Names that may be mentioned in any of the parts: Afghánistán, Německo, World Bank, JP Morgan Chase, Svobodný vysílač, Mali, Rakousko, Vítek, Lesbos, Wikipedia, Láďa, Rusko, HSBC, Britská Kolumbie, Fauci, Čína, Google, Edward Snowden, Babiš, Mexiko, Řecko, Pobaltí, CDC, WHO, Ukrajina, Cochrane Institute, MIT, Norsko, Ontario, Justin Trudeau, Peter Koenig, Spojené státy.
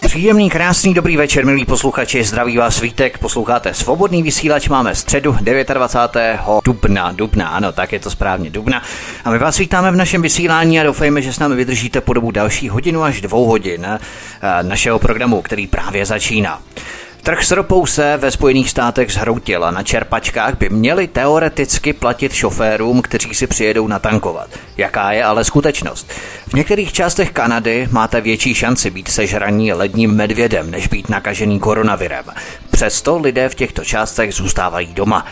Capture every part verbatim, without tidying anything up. Příjemný, krásný, dobrý večer, milí posluchači, zdraví vás Vítek, posloucháte Svobodný vysílač, máme středu dvacátého devátého dubna, dubna, ano, tak je to správně, dubna. A my vás vítáme v našem vysílání a doufejme, že s námi vydržíte po dobu další hodinu až dvou hodin našeho programu, který právě začíná. Trh s ropou se ve Spojených státech zhroutil a na čerpačkách by měli teoreticky platit šoférům, kteří si přijedou natankovat. Jaká je ale skutečnost? V některých částech Kanady máte větší šanci být sežraní ledním medvědem, než být nakažený koronavirem. Přesto lidé v těchto částech zůstávají doma.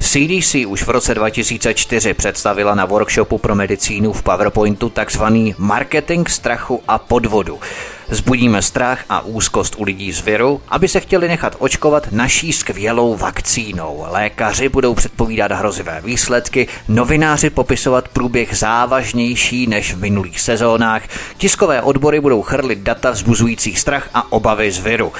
C D C už v roce dva tisíce čtyři představila na workshopu pro medicínu v PowerPointu takzvaný marketing strachu a podvodu. Zbudíme strach a úzkost u lidí z viru, aby se chtěli nechat očkovat naší skvělou vakcínou. Lékaři budou předpovídat hrozivé výsledky, novináři popisovat průběh závažnější než v minulých sezónách, tiskové odbory budou chrlit data vzbuzující strach a obavy z viru.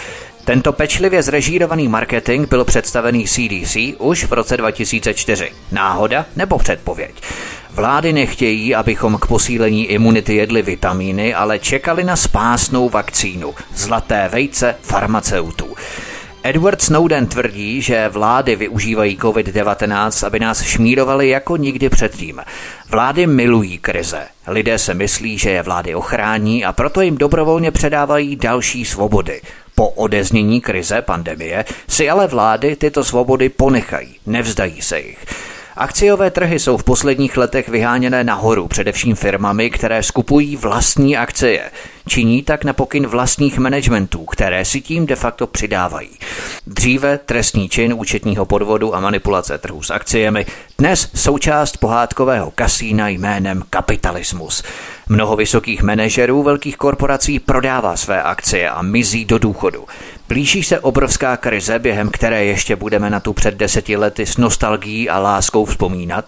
Tento pečlivě zrežírovaný marketing byl představený C D C už v roce dva tisíce čtyři. Náhoda nebo předpověď? Vlády nechtějí, abychom k posílení imunity jedli vitamíny, ale čekali na spásnou vakcínu. Zlaté vejce farmaceutů. Edward Snowden tvrdí, že vlády využívají covid devatenáct, aby nás šmírovali jako nikdy předtím. Vlády milují krize. Lidé se myslí, že je vlády ochrání a proto jim dobrovolně předávají další svobody. Po odeznění krize pandemie si ale vlády tyto svobody ponechají, nevzdají se jich. Akciové trhy jsou v posledních letech vyháněné nahoru především firmami, které skupují vlastní akcie. Činí tak na pokyn vlastních managementů, které si tím de facto přidávají. Dříve trestný čin účetního podvodu a manipulace trhu s akciemi, dnes součást pohádkového kasína jménem kapitalismus. Mnoho vysokých manažerů velkých korporací prodává své akcie a mizí do důchodu. Blíží se obrovská krize, během které ještě budeme na tu před deseti lety s nostalgií a láskou vzpomínat.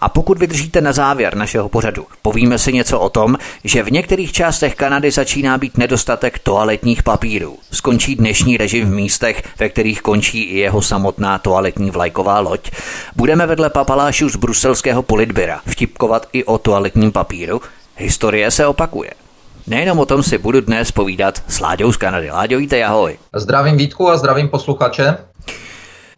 A pokud vydržíte na závěr našeho pořadu, povíme si něco o tom, že v některých částech Kanady začíná být nedostatek toaletních papírů. Skončí dnešní režim v místech, ve kterých končí i jeho samotná toaletní vlajková loď. Budeme vedle papalášů z bruselského politbyra vtipkovat i o toaletním papíru. Historie se opakuje. Nejenom o tom si budu dnes povídat s Láďou z Kanady. Láďo, vítej, ahoj. Zdravím Vítku a zdravím posluchače.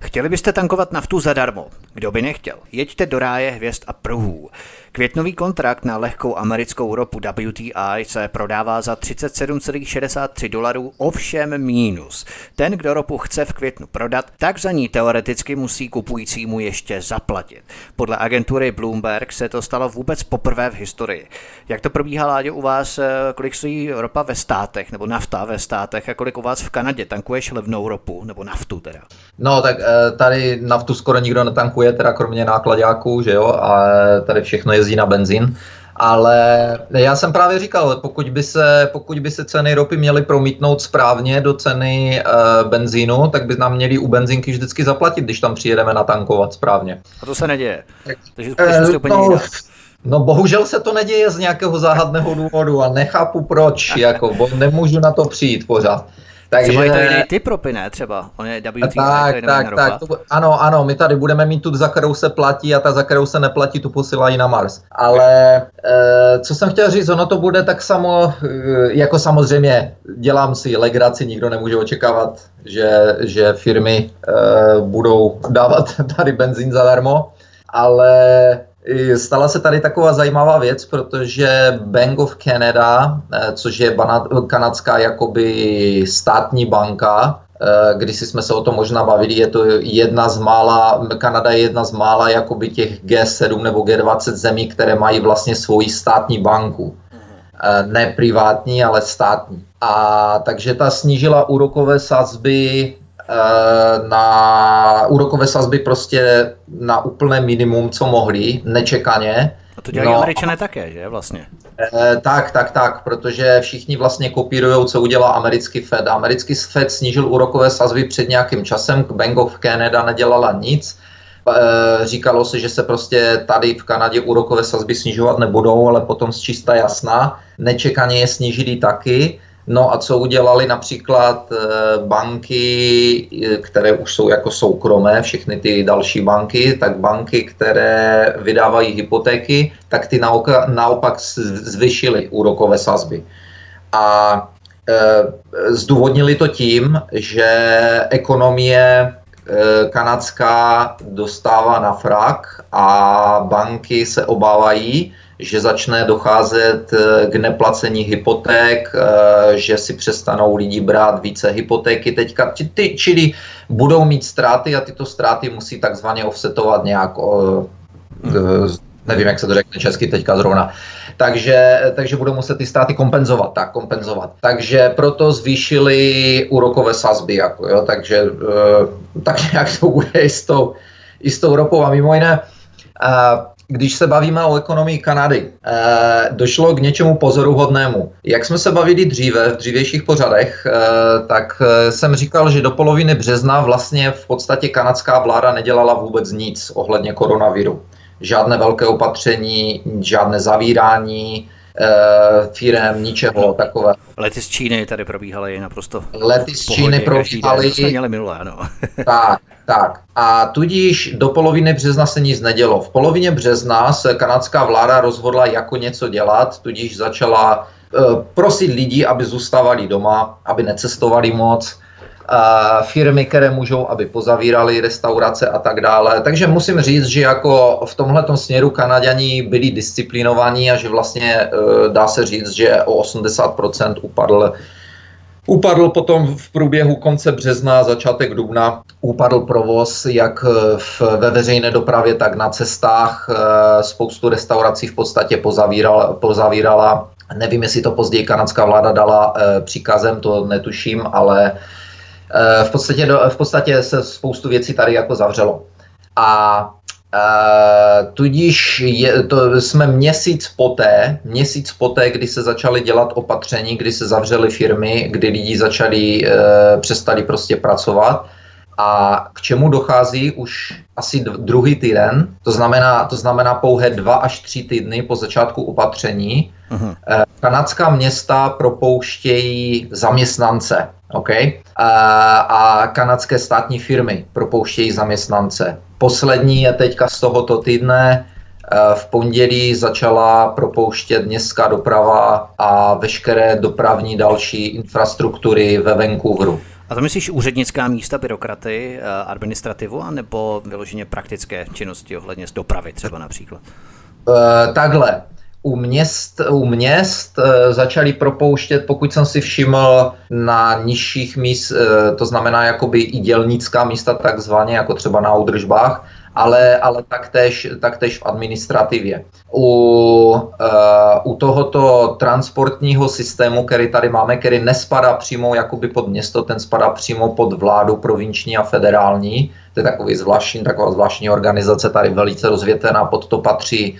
Chtěli byste tankovat naftu zadarmo? Kdo by nechtěl? Jeďte do ráje hvězd a pruhů. Květnový kontrakt na lehkou americkou ropu W T I se prodává za třicet sedm celá šedesát tři dolarů, ovšem mínus. Ten, kdo ropu chce v květnu prodat, tak za ní teoreticky musí kupujícímu ještě zaplatit. Podle agentury Bloomberg se to stalo vůbec poprvé v historii. Jak to probíhá, Láďo, u vás, kolik stojí ropa ve státech, nebo nafta ve státech a kolik u vás v Kanadě? Tankuješ levnou ropu, nebo naftu teda? No tak tady naftu skoro nikdo netankuje, teda kromě nákladáků, že jo, a tady všechno je na benzín, ale já jsem právě říkal, pokud by se, pokud by se ceny ropy měly promítnout správně do ceny e, benzínu, tak by nám měli u benzínky vždycky zaplatit, když tam přijedeme natankovat správně. A to se neděje. Takže e, to, no bohužel se to neděje z nějakého záhadného důvodu a nechápu proč, jako, bo nemůžu na to přijít pořád. Takže třeba je to jiný typ ropy, ne třeba? On je W T I, tak, to je tak, tak. To, ano, ano, my tady budeme mít tu, za kterou se platí, a ta, za kterou se neplatí, tu posílají na Mars. Ale e, co jsem chtěl říct, ono to bude tak samo, jako samozřejmě dělám si legraci, nikdo nemůže očekávat, že, že firmy e, budou dávat tady benzín zadarmo, ale... Stala se tady taková zajímavá věc, protože Bank of Canada, což je kanadská jakoby státní banka, když jsme se o tom možná bavili, je to jedna z mála, Kanada je jedna z mála jakoby těch G sedm nebo G dvacet zemí, které mají vlastně svoji státní banku. Ne privátní, ale státní. A takže ta snížila úrokové sazby na úrokové sazby prostě na úplné minimum, co mohli, nečekaně. A to dělají no, Američané také, že vlastně? Eh, tak, tak, tak, protože všichni vlastně kopírujou, co udělá americký Fed. Americký Fed snížil úrokové sazby před nějakým časem, Bank of Canada nedělala nic. Eh, říkalo se, že se prostě tady v Kanadě úrokové sazby snižovat nebudou, ale potom z čista jasná. Nečekaně je snížili taky. No a co udělali například banky, které už jsou jako soukromé, všechny ty další banky, tak banky, které vydávají hypotéky, tak ty naopak, naopak zvyšily úrokové sazby. A e, zdůvodnili to tím, že ekonomie e, kanadská dostává na frak a banky se obávají, že začne docházet k neplacení hypoték, že si přestanou lidi brát více hypotéky teďka, ty, čili budou mít ztráty a tyto ztráty musí takzvaně offsetovat nějak, o, nevím, jak se to řekne česky teďka zrovna. Takže, takže budou muset ty státy kompenzovat, tak kompenzovat. Takže proto zvýšili úrokové sazby, jako, jo, takže, takže jak to bude i s tou, i s tou ropou a mimo jiné. A, Když se bavíme o ekonomii Kanady, eh, došlo k něčemu pozoruhodnému. Jak jsme se bavili dříve, v dřívějších pořadech, eh, tak eh, jsem říkal, že do poloviny března vlastně v podstatě kanadská vláda nedělala vůbec nic ohledně koronaviru. Žádné velké opatření, žádné zavírání eh, firem, ničeho takové. Lety z Číny tady probíhaly naprosto Lety z Číny probíhaly. Minulé, ano. Tak. Tak a tudíž do poloviny března se nic nedělo. V polovině března se kanadská vláda rozhodla jako něco dělat, tudíž začala e, prosit lidi, aby zůstávali doma, aby necestovali moc, e, firmy, které můžou, aby pozavírali restaurace a tak dále. Takže musím říct, že jako v tomhletom směru Kanaďani byli disciplinovaní a že vlastně e, dá se říct, že o osmdesát procent upadl Upadl potom v průběhu konce března, začátek dubna, upadl provoz jak v, ve veřejné dopravě, tak na cestách. Spoustu restaurací v podstatě pozavírala, pozavírala. Nevím, jestli to později kanadská vláda dala e, příkazem, to netuším, ale e, v, podstatě, v podstatě se spoustu věcí tady jako zavřelo. A Uh, tudíž je, to jsme měsíc poté, měsíc poté, kdy se začaly dělat opatření, kdy se zavřely firmy, kdy lidi začali, uh, přestali prostě pracovat a k čemu dochází už asi druhý týden, to znamená, to znamená pouhé dva až tři týdny po začátku opatření, uh-huh. uh, kanadská města propouštějí zaměstnance, okay? uh, a kanadské státní firmy propouštějí zaměstnance. Poslední je teďka z tohoto týdne. V pondělí začala propouštět městská doprava a veškeré dopravní další infrastruktury ve Vancouveru. A to myslíš úřednická místa, byrokraty, administrativu, anebo vyloženě praktické činnosti ohledně z dopravy třeba například? E, takhle. U měst, u měst e, začali propouštět, pokud jsem si všiml, na nižších míst, e, to znamená jakoby i dělnická místa takzvaně, jako třeba na údržbách, ale, ale taktéž, taktéž v administrativě. U, e, u tohoto transportního systému, který tady máme, který nespadá přímo jakoby pod město, ten spadá přímo pod vládu provinční a federální, to je takový zvláštní, taková zvláštní organizace, tady velice rozvětvená, pod to patří.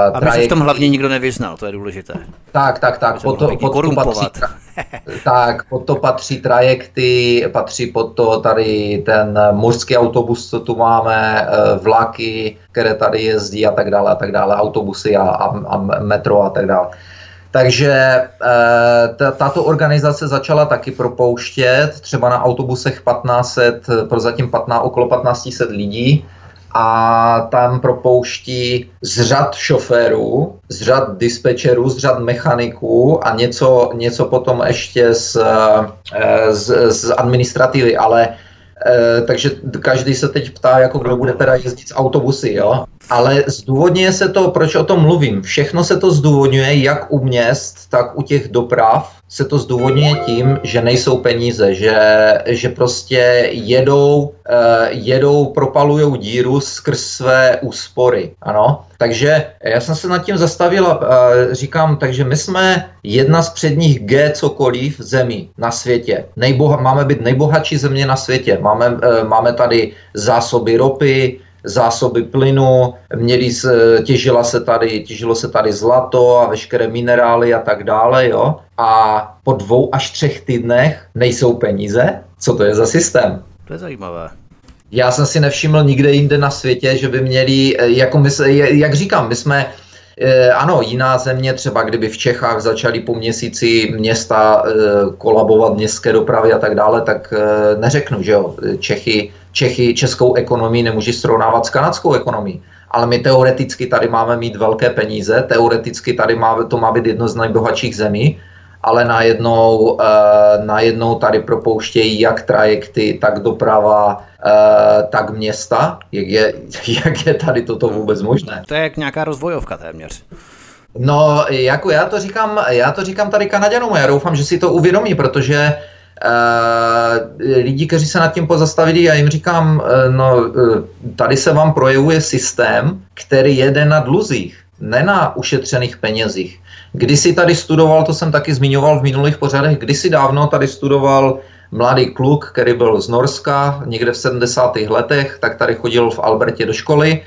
Uh, Aby trajek... se v tom hlavně nikdo nevyznal, to je důležité. Tak, tak, tak. Pod to, pod to patří, tak, pod to patří trajekty, patří pod to tady ten mořský autobus, co tu máme, vlaky, které tady jezdí a tak dále, a tak dále, autobusy a, a, a metro a tak dále. Takže e, tato organizace začala taky propouštět, třeba na autobusech patnáct set, prozatím patná, okolo patnáct set lidí, a tam propouští z řad šoférů, z řad dispečerů, z řad mechaniků a něco, něco potom ještě z, z, z administrativy, ale takže každý se teď ptá, jako kdo bude teda jezdit s autobusy, jo? Ale zdůvodňuje se to, proč o tom mluvím, všechno se to zdůvodňuje, jak u měst, tak u těch doprav, se to zdůvodňuje tím, že nejsou peníze, že, že prostě jedou, eh, jedou, propalujou díru skrz své úspory, ano. Takže já jsem se nad tím zastavil a eh, říkám, takže my jsme jedna z předních G cokoliv zemí na světě. Nejboha, máme být nejbohatší země na světě, máme, eh, máme tady zásoby ropy, zásoby plynu, měli, těžila se tady, těžilo se tady zlato a veškeré minerály a tak dále, jo. A po dvou až třech týdnech nejsou peníze? Co to je za systém? To je zajímavé. Já jsem si nevšiml nikde jinde na světě, že by měli, jako my, jak říkám, my jsme... Ano, jiná země, třeba kdyby v Čechách začaly po měsíci města kolabovat městské dopravy a tak dále, tak neřeknu, že jo, Čechy, Čechy českou ekonomii nemůže srovnávat s kanadskou ekonomií, ale my teoreticky tady máme mít velké peníze, teoreticky tady máme, to má být jedno z nejbohatších zemí, ale najednou, najednou tady propouštějí jak trajekty, tak doprava, tak města. Jak je, jak je tady toto vůbec možné? To je jak nějaká rozvojovka téměř. No, jako já to říkám, já to říkám tady Kanaďanům, já doufám, že si to uvědomí, protože uh, lidi, kteří se nad tím pozastavili, já jim říkám, uh, no, uh, tady se vám projevuje systém, který jede na dluzích, ne na ušetřených penězích. Kdysi tady studoval, to jsem taky zmiňoval v minulých pořadech, kdysi dávno tady studoval mladý kluk, který byl z Norska, někde v sedmdesátých letech, tak tady chodil v Albertě do školy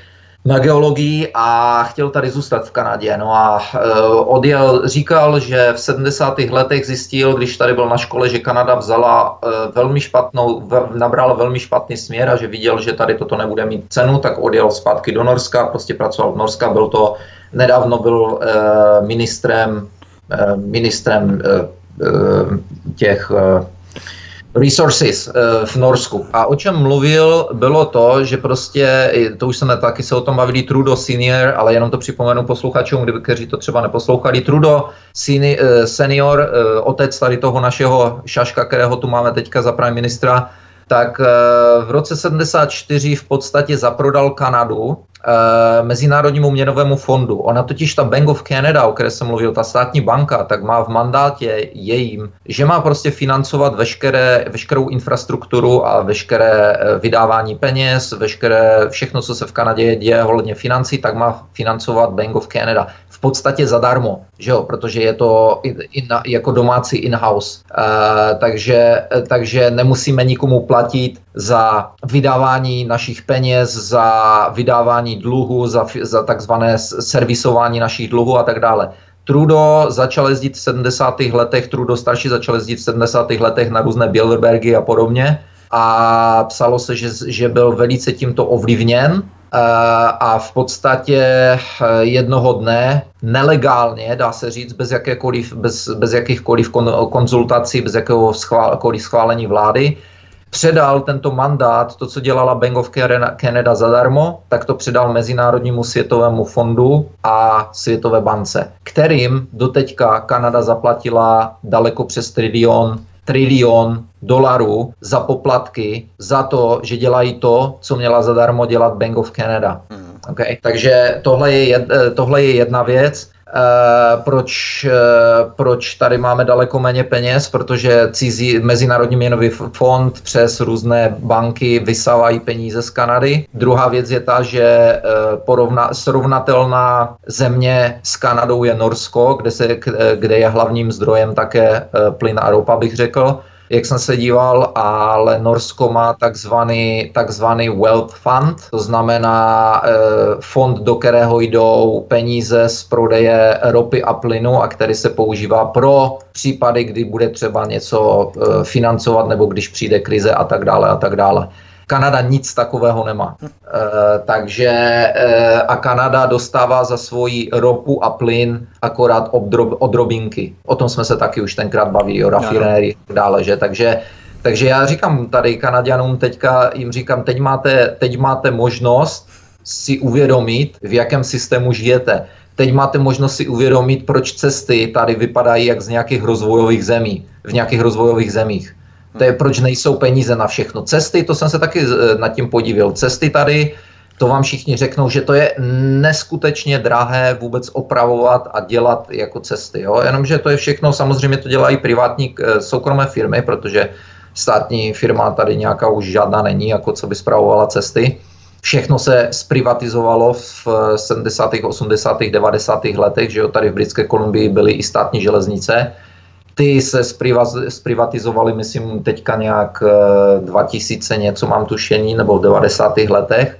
na geologii a chtěl tady zůstat v Kanadě. No a e, odjel, říkal, že v sedmdesátých letech zjistil, když tady byl na škole, že Kanada vzala e, velmi špatnou, ve, nabrala velmi špatný směr a že viděl, že tady toto nebude mít cenu, tak odjel zpátky do Norska, prostě pracoval v Norska, byl to, nedávno byl e, ministrem, e, ministrem e, e, těch... E, Resources v Norsku. A o čem mluvil, bylo to, že prostě, to už jsme taky se o tom bavili, Trudeau senior, ale jenom to připomenu posluchačům, kdyby, kteří to třeba neposlouchali, Trudeau senior, otec tady toho našeho šaška, kterého tu máme teďka za prime ministra, tak v roce sedmdesát čtyři v podstatě zaprodal Kanadu Mezinárodnímu měnovému fondu. Ona totiž, ta Bank of Canada, o které jsem mluvil, ta státní banka, tak má v mandátě jejím, že má prostě financovat veškeré, veškerou infrastrukturu a veškeré vydávání peněz, veškeré, všechno, co se v Kanadě děje ohledně financí, tak má financovat Bank of Canada. V podstatě zadarmo, že jo, protože je to in, in, jako domácí in-house. E, takže, takže nemusíme nikomu platit za vydávání našich peněz, za vydávání dluhu, za, za takzvané servisování našich dluhů a tak dále. Trudeau začal jezdit v sedmdesátých letech, Trudeau starší začal jezdit v sedmdesátých letech na různé Bilderbergy a podobně a psalo se, že, že byl velice tímto ovlivněn a v podstatě jednoho dne nelegálně, dá se říct, bez, jakékoliv, bez, bez jakýchkoliv kon, konzultací, bez jakéhokoliv schválení vlády, předal tento mandát, to, co dělala Bank of Canada zadarmo, tak to předal Mezinárodnímu světovému fondu a Světové bance, kterým doteďka Kanada zaplatila daleko přes trilion, trilion dolarů za poplatky, za to, že dělají to, co měla zadarmo dělat Bank of Canada. Okay? Takže tohle je, tohle je jedna věc. Uh, proč, uh, proč tady máme daleko méně peněz, protože cizí Mezinárodní měnový fond přes různé banky vysávají peníze z Kanady. Druhá věc je ta, že uh, porovna, srovnatelná země s Kanadou je Norsko, kde, se, kde je hlavním zdrojem také uh, plyn a ropa, bych řekl, jak jsem se díval, ale Norsko má takzvaný, takzvaný wealth fund, to znamená eh, fond, do kterého jdou peníze z prodeje ropy a plynu a který se používá pro případy, kdy bude třeba něco eh, financovat nebo když přijde krize a tak dále a tak dále. Kanada nic takového nemá. E, takže e, a Kanada dostává za svoji ropu a plyn akorát obdrob, odrobinky. O tom jsme se taky už tenkrát bavili, o rafinérii a dále, že? Takže, takže já říkám tady Kanaďanům teďka, jim říkám, teď máte, teď máte možnost si uvědomit, v jakém systému žijete. Teď máte možnost si uvědomit, proč cesty tady vypadají jak z nějakých rozvojových zemí, v nějakých rozvojových zemích. To je, proč nejsou peníze na všechno. Cesty, to jsem se taky nad tím podíval. Cesty tady, to vám všichni řeknou, že to je neskutečně drahé vůbec opravovat a dělat jako cesty. Jo? Jenomže to je všechno, samozřejmě to dělají privátní soukromé firmy, protože státní firma tady nějaká už žádná není, jako co by spravovala cesty. Všechno se zprivatizovalo v sedmdesátých, osmdesátých, devadesátých letech, že jo? Tady v Britské Kolumbii byly i státní železnice. Ty se zprivatizovaly, myslím, teďka nějak dva tisíce, něco mám tušení, nebo v devadesátých letech.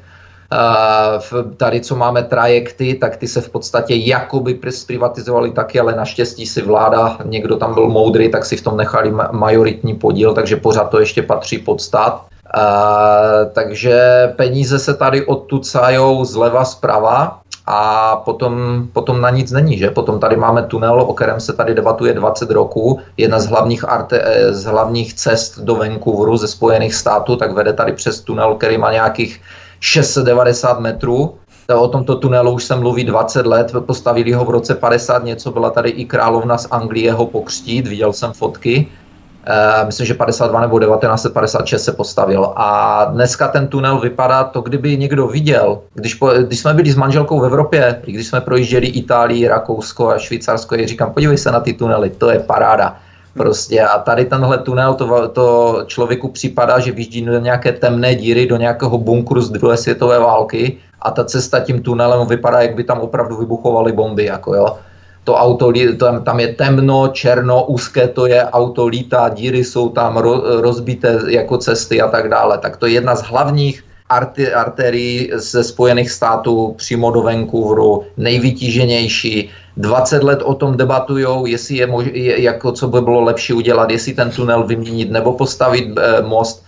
Tady, co máme trajekty, tak ty se v podstatě jakoby privatizovaly taky, ale naštěstí si vláda, někdo tam byl moudrý, tak si v tom nechali majoritní podíl, takže pořád to ještě patří pod stát. Takže peníze se tady odtud sajou zleva zprava a potom, potom na nic není, že? Potom tady máme tunel, o kterém se tady debatuje dvacet roků, jedna z hlavních, arte, z hlavních cest do Vancouveru ze Spojených států, tak vede tady přes tunel, který má nějakých šest set devadesát metrů. O tomto tunelu už se mluví dvacet let, postavili ho v roce padesát něco, byla tady i královna z Anglie ho pokřtít, viděl jsem fotky. Uh, myslím, že padesát dva nebo devatenáct padesát šest se postavil a dneska ten tunel vypadá to, kdyby někdo viděl, když, po, když jsme byli s manželkou v Evropě, když jsme projížděli Itálii, Rakousko a Švýcarsko, já říkám, podívej se na ty tunely, to je paráda prostě a tady tenhle tunel, to, to člověku připadá, že vyjíždí do nějaké temné díry, do nějakého bunkru z druhé světové války a ta cesta tím tunelem vypadá, jak by tam opravdu vybuchovaly bomby, jako jo. To auto, tam je temno, černo, úzké to je, auto lítá, díry jsou tam rozbité jako cesty a tak dále. Tak to je jedna z hlavních arterií ze Spojených států přímo do Vancouveru, nejvytíženější. dvacet let o tom debatujou, jestli je, mož, je jako co by bylo lepší udělat, jestli ten tunel vyměnit nebo postavit eh, most.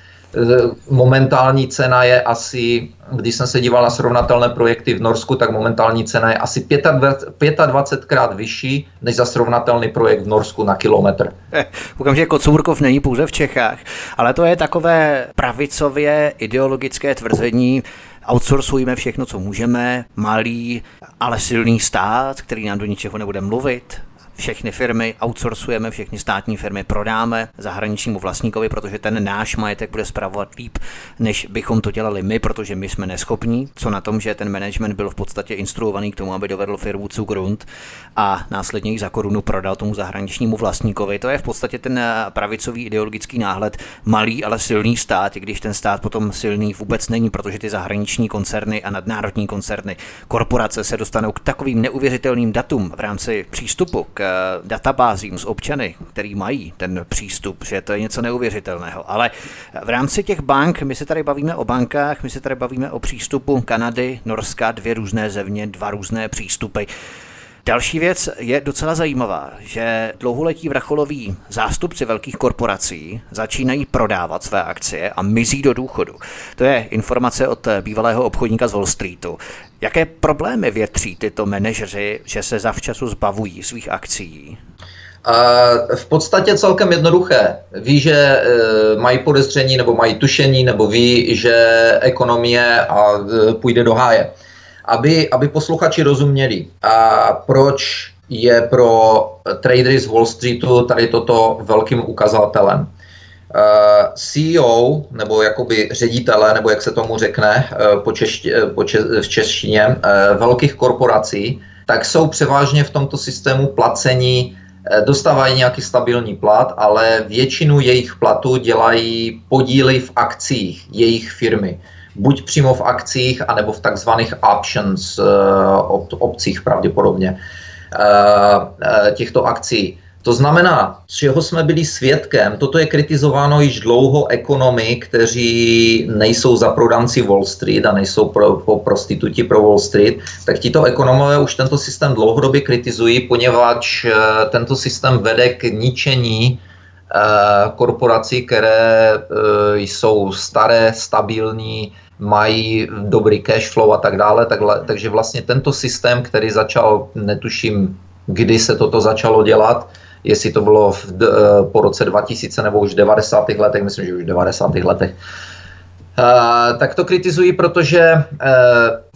Momentální cena je asi, když jsem se díval na srovnatelné projekty v Norsku, tak momentální cena je asi dvacet pětkrát vyšší než za srovnatelný projekt v Norsku na kilometr. Koukám, že Kocourkov není pouze v Čechách, ale to je takové pravicově ideologické tvrzení, outsourcujeme všechno, co můžeme, malý, ale silný stát, který nám do ničeho nebude mluvit. Všechny firmy outsourcujeme, všechny státní firmy prodáme zahraničnímu vlastníkovi, protože ten náš majetek bude spravovat líp, než bychom to dělali my, protože my jsme neschopní. Co na tom, že ten management byl v podstatě instruovaný k tomu, aby dovedl firmu zu Grund a následně ji za korunu prodal tomu zahraničnímu vlastníkovi. To je v podstatě ten pravicový ideologický náhled, malý, ale silný stát, i když ten stát potom silný vůbec není, protože ty zahraniční koncerny a nadnárodní koncerny, korporace se dostanou k takovým neuvěřitelným datům v rámci přístupu k databázím z občany, který mají ten přístup, že to je něco neuvěřitelného. Ale v rámci těch bank, my se tady bavíme o bankách, my se tady bavíme o přístupu Kanady, Norska, dvě různé země, dva různé přístupy. Další věc je docela zajímavá, že dlouholetí vrcholoví zástupci velkých korporací začínají prodávat své akcie a mizí do důchodu. To je informace od bývalého obchodníka z Wall Streetu. Jaké problémy větří tyto manažeři, že se zavčasu zbavují svých akcií? Uh, v podstatě celkem jednoduché. Ví, že uh, mají podezření nebo mají tušení nebo ví, že ekonomie a, uh, půjde do háje. Aby, aby posluchači rozuměli, a proč je pro tradery z Wall Streetu tady toto velkým ukazatelem. C E O, nebo jakoby ředitele, nebo jak se tomu řekne po češti, po čes, v češtině, velkých korporací, tak jsou převážně v tomto systému placení, dostávají nějaký stabilní plat, ale většinu jejich platu dělají podíly v akcích jejich firmy. Buď přímo v akcích, anebo v takzvaných options, opcích pravděpodobně, těchto akcí. To znamená, z čeho jsme byli svědkem, toto je kritizováno již dlouho ekonomy, kteří nejsou za prodanci Wall Street a nejsou pro, pro prostituti pro Wall Street, tak tito ekonomové už tento systém dlouhodobě kritizují, poněvadž tento systém vede k ničení korporací, které jsou staré, stabilní, mají dobrý cash flow a tak dále. Takže vlastně tento systém, který začal, netuším, kdy se toto začalo dělat, jestli to bylo v, po roce dva tisíce nebo už v devadesátých letech, myslím, že už v devadesátých letech, Uh, tak to kritizují, protože uh,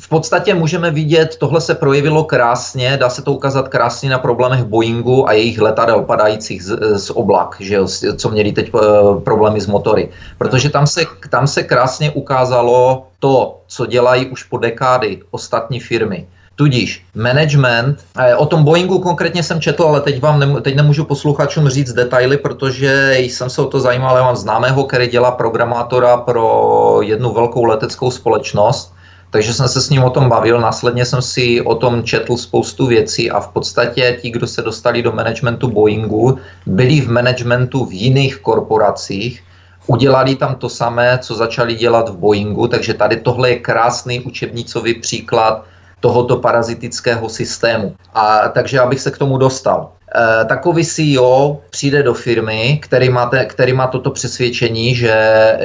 v podstatě můžeme vidět, tohle se projevilo krásně, dá se to ukázat krásně na problémech Boeingu a jejich letadel padajících z, z oblak, že jo, co měli teď uh, problémy s motory. Protože tam se, tam se krásně ukázalo to, co dělají už po dekády ostatní firmy. Tudíž management, o tom Boeingu konkrétně jsem četl, ale teď vám nemů- teď nemůžu posluchačům říct detaily, protože jsem se o to zajímal, já mám známého, který dělá programátora pro jednu velkou leteckou společnost, takže jsem se s ním o tom bavil, následně jsem si o tom četl spoustu věcí a v podstatě ti, kdo se dostali do managementu Boeingu, byli v managementu v jiných korporacích, Udělali tam to samé, co začali dělat v Boeingu, takže tady tohle je krásný učebnicový příklad tohoto parazitického systému. A takže abych se k tomu dostal. E, takový C E O přijde do firmy, který má, te, který má toto přesvědčení, že e,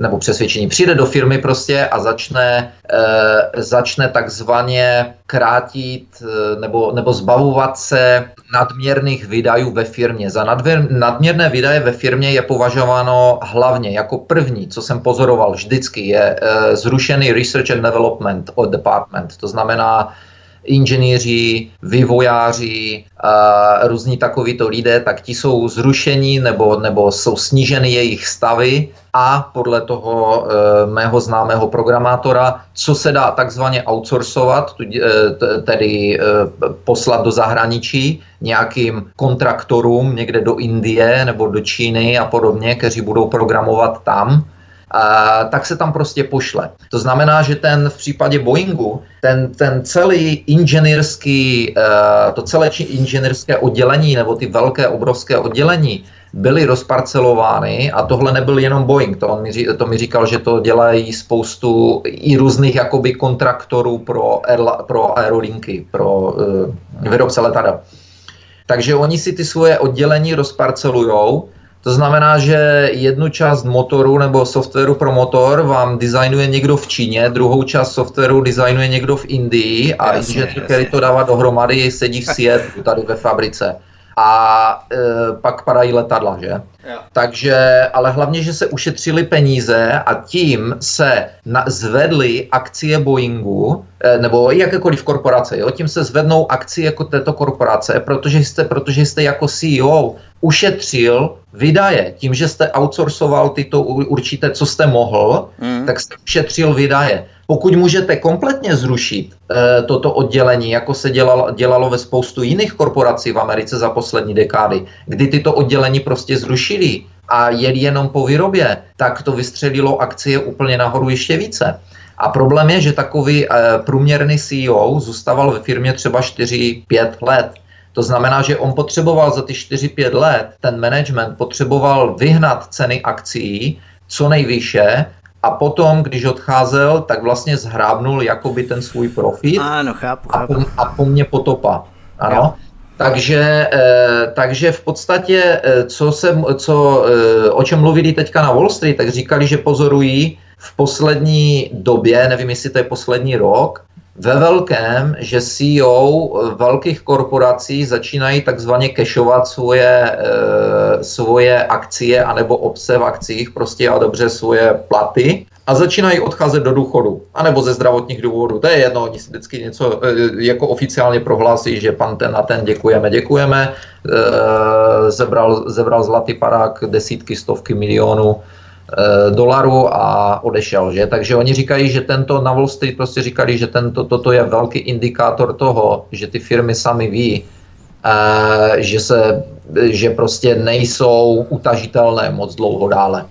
nebo přesvědčení přijde do firmy prostě a začne, e, začne takzvaně krátit e, nebo, nebo zbavovat se nadměrných výdajů ve firmě. Za nadvěr, nadměrné výdaje ve firmě je považováno hlavně jako první, co jsem pozoroval vždycky, je e, zrušený Research and Development Department, to znamená inženýři, vývojáři, uh, různí takovýto lidé, tak ti jsou zrušeni nebo, nebo jsou sníženy jejich stavy a podle toho uh, mého známého programátora, co se dá takzvaně outsourcovat, tudi, uh, tedy uh, poslat do zahraničí nějakým kontraktorům někde do Indie nebo do Číny a podobně, kteří budou programovat tam. A tak se tam prostě pošle. To znamená, že ten v případě Boeingu, ten, ten celý inženýrský, to celé inženýrské oddělení nebo ty velké obrovské oddělení byly rozparcelovány a tohle nebyl jenom Boeing. To, on mi, to mi říkal, že to dělají spoustu i různých jakoby kontraktorů pro, aerla, pro aerolinky, pro uh, výrobce letadel. Takže oni si ty svoje oddělení rozparcelujou. To znamená, že jednu část motoru nebo softwaru pro motor vám designuje někdo v Číně, druhou část softwaru designuje někdo v Indii a inženýr, který to dává dohromady, sedí v Seattlu tady ve fabrice. A e, pak padají letadla, že? Jo. Takže, ale hlavně, že se ušetřili peníze a tím se na, zvedly akcie Boeingu, e, nebo jakékoliv korporace, jo? Tím se zvednou akcie jako této korporace, protože jste, protože jste jako C E O ušetřil výdaje. Tím, že jste outsourcoval tyto určité, co jste mohl, mm. tak jste ušetřil výdaje. Pokud můžete kompletně zrušit e, toto oddělení, jako se dělalo, dělalo ve spoustu jiných korporací v Americe za poslední dekády, kdy tyto oddělení prostě zrušili a jeli jenom po výrobě, tak to vystřelilo akcie úplně nahoru ještě více. A problém je, že takový e, průměrný C E O zůstával ve firmě třeba čtyři pět let. To znamená, že on potřeboval za ty čtyři pět let, ten management potřeboval vyhnat ceny akcií co nejvýše. A potom, když odcházel, tak vlastně zhrábnul jakoby ten svůj profit. Ano, chápu, chápu. A, po, a po mně potopa. Ano. Jo. Takže, eh, takže v podstatě, eh, co se, co, eh, o čem mluvili teďka na Wall Street, tak říkali, že pozorují v poslední době, nevím, jestli to je poslední rok, ve velkém, že C E O velkých korporací začínají takzvaně cashovat svoje, e, svoje akcie anebo obce v akcích, prostě a dobře svoje platy a začínají odcházet do důchodu, anebo ze zdravotních důvodů. To je jedno, oni si vždycky něco e, jako oficiálně prohlásí, že pan ten a ten děkujeme, děkujeme, e, zebral, zebral zlatý parák desítky, stovky milionů dolarů a odešel, že? Takže oni říkají, že tento na Wall Street prostě říkali, že tento, toto je velký indikátor toho, že ty firmy sami ví, e, že se, že prostě nejsou utažitelné moc dlouho dále.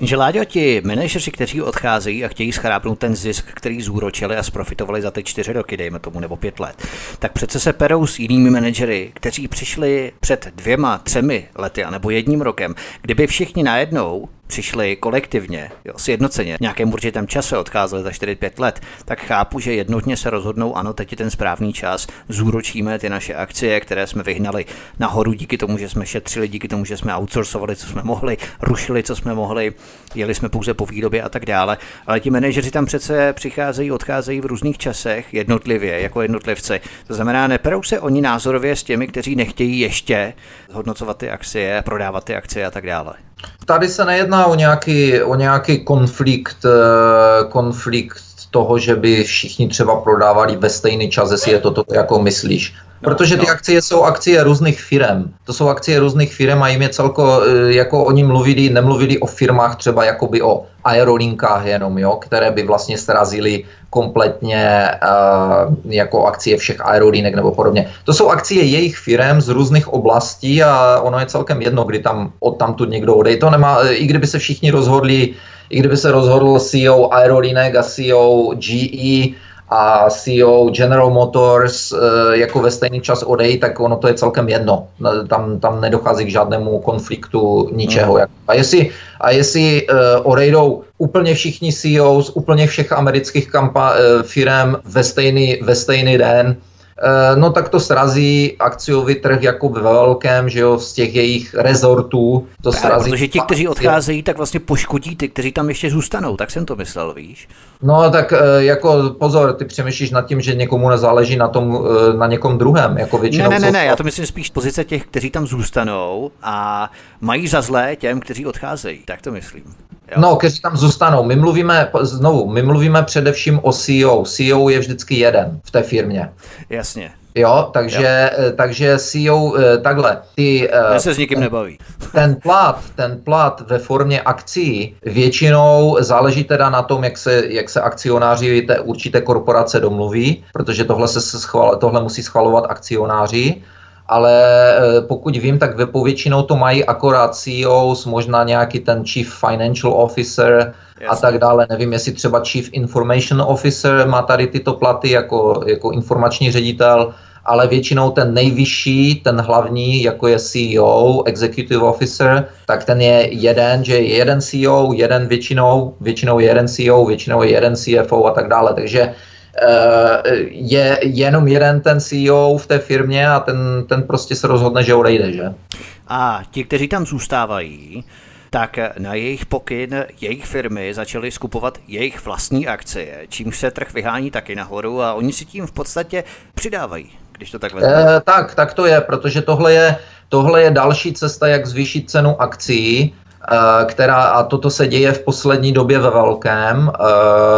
Jenže Láďo, ti manažeři, kteří odcházejí a chtějí schrápnout ten zisk, který zúročili a zprofitovali za ty čtyři roky, dejme tomu, nebo pět let, tak přece se perou s jinými manažery, kteří přišli před dvěma, třemi lety, anebo jedním rokem, kdyby všichni najednou přišli kolektivně, jo, sjednoceně, v nějakém určitém čase odcházeli za čtyři pět let, tak chápu, že jednotně se rozhodnou, ano, teď je ten správný čas, zúročíme ty naše akcie, které jsme vyhnali nahoru díky tomu, že jsme šetřili, díky tomu, že jsme outsourcovali, co jsme mohli, rušili, co jsme mohli, jeli jsme pouze po výrobě a tak dále. Ale ti manažeři tam přece přicházejí, odcházejí v různých časech jednotlivě, jako jednotlivci. To znamená, neperou se oni názorově s těmi, kteří nechtějí ještě zhodnocovat ty akcie, prodávat ty akcie a tak dále. Tady se nejedná o nějaký, o nějaký konflikt, konflikt toho, že by všichni třeba prodávali ve stejný čas, jestli je to, to jako myslíš. Protože ty akcie jsou akcie různých firem. To jsou akcie různých firem a jim je celko, jako oni mluvili, nemluvili o firmách třeba jakoby o aerolinkách jenom, jo, které by vlastně srazily kompletně uh, jako akcie všech aerolínek nebo podobně. To jsou akcie jejich firem z různých oblastí a ono je celkem jedno, kdy tam odtamtud někdo odejde. To nemá, i kdyby se všichni rozhodli, i kdyby se rozhodl C E O aerolínek a C E O G E, a C E O General Motors jako ve stejný čas odejít, tak ono to je celkem jedno. Tam, tam nedochází k žádnému konfliktu, ničeho. Mm. A jestli, a jestli odejdou úplně všichni C E O z úplně všech amerických kampa, firm ve stejný, ve stejný den, no tak to srazí akciový trh jako ve velkém, že jo, z těch jejich rezortů. To Právě, srazí. Protože ti, kteří odcházejí, tak vlastně poškodí ty, kteří tam ještě zůstanou, tak jsem to myslel, víš. No tak jako pozor, ty přemýšlíš nad tím, že někomu nezáleží na tom, na někom druhém, jako většinou. Ne, ne, ne, ne, já to myslím spíš z pozice těch, kteří tam zůstanou a mají za zlé těm, kteří odcházejí, tak to myslím. Jo. No, kteří tam zůstanou. My mluvíme, znovu, my mluvíme především o C E O. C E O je vždycky jeden v té firmě. Jasně. Jo, takže, jo. takže C E O takhle. Ty, ten se s nikým nebaví. Ten plat, ten plat ve formě akcí většinou záleží teda na tom, jak se, jak se akcionáři té určité korporace domluví, protože tohle, se schval, tohle musí schvalovat akcionáři. Ale pokud vím, tak ve povětšinou to mají akorát C E O, možná nějaký ten chief financial officer a tak dále. Nevím, jestli třeba chief information officer má tady tyto platy jako, jako informační ředitel, ale většinou ten nejvyšší, ten hlavní, jako je C E O, executive officer, tak ten je jeden, že je jeden C E O, jeden většinou, většinou je jeden C E O, většinou je jeden C F O a tak dále. Takže je jenom jeden ten C E O v té firmě a ten, ten prostě se rozhodne, že odejde, že? A ti, kteří tam zůstávají, tak na jejich pokyn jejich firmy začaly skupovat jejich vlastní akcie, čímž se trh vyhání taky nahoru a oni si tím v podstatě přidávají, když to tak vezme. Eh, tak, tak to je, protože tohle je, tohle je další cesta, jak zvýšit cenu akcií, která, a toto se děje v poslední době ve velkém.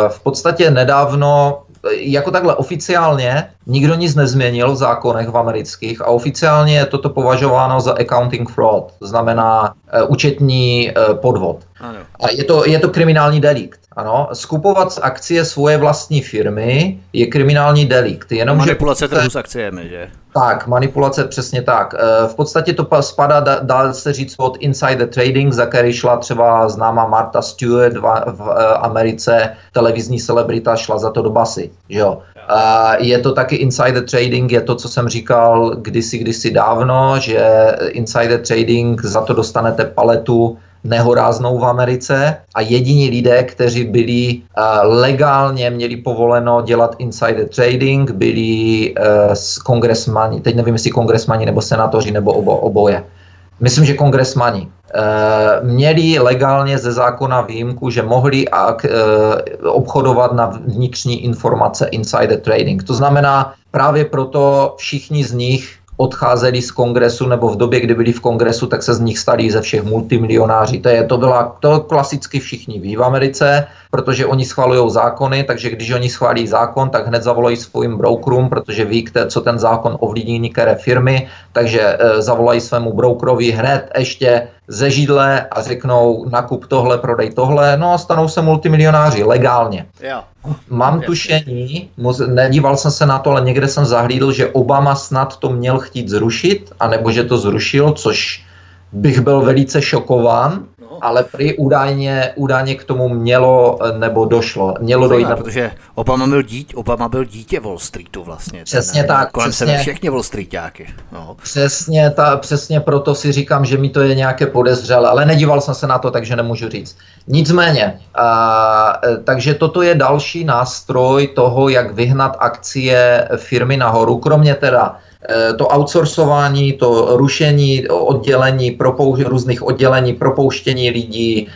V podstatě nedávno, jako takhle oficiálně, nikdo nic nezměnil v zákonech v amerických a oficiálně je toto považováno za accounting fraud, znamená účetní podvod. Ano. A je to, je to kriminální delikt. Ano, skupovat z akcie svoje vlastní firmy je kriminální delikt. Jenom, manipulace trhu s akciemi, že? Tak, manipulace, přesně tak. V podstatě to spadá, dá, dá se říct, od insider trading, za který šla třeba známá Martha Stewart v Americe, televizní celebrita, šla za to do basy, že jo. Je to taky insider trading, je to, co jsem říkal kdysi, kdysi dávno, že insider trading, za to dostanete paletu nehoráznou v Americe a jediní lidé, kteří byli uh, legálně, měli povoleno dělat insider trading, byli uh, kongresmani, teď nevím, jestli kongresmani nebo senátoři nebo obo, oboje. Myslím, že kongresmani. Uh, měli legálně ze zákona výjimku, že mohli ak, uh, obchodovat na vnitřní informace insider trading. To znamená, právě proto všichni z nich odcházeli z kongresu, nebo v době, kdy byli v kongresu, tak se z nich stali ze všech multimilionáři. To, je, to, byla, to klasicky všichni ví v Americe, protože oni schvalují zákony, takže když oni schválí zákon, tak hned zavolají svým brokerům, protože ví, kde, co ten zákon ovlivní některé firmy, takže e, zavolají svému brokerovi hned ještě ze židle a řeknou nakup tohle, prodej tohle, no a stanou se multimilionáři legálně. Jo. Mám tušení, nedíval jsem se na to, ale někde jsem zahlídl, že Obama snad to měl chtít zrušit, anebo že to zrušil, což bych byl velice šokován, ale prý údajně, údajně k tomu mělo nebo došlo. Mělo dojít. Protože Obama byl dítě, Obama byl dítě Wall Streetu vlastně. Přesně ten, tak. Kolem přesně, se všichni Wall Streetáky. No. Přesně, ta, přesně proto si říkám, že mi to je nějaké podezřelé, ale nedíval jsem se na to, takže nemůžu říct. Nicméně, a, takže toto je další nástroj toho, jak vyhnat akcie firmy nahoru, kromě teda to outsourcování, to rušení oddělení, propouš- různých oddělení, propouštění lidí,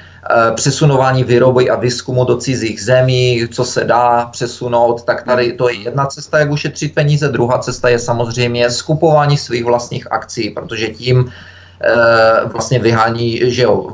přesunování výroby a výzkumu do cizích zemí, co se dá přesunout, tak tady to je jedna cesta, jak ušetřit peníze, druhá cesta je samozřejmě skupování svých vlastních akcí, protože tím e, vlastně vyhání, že jo,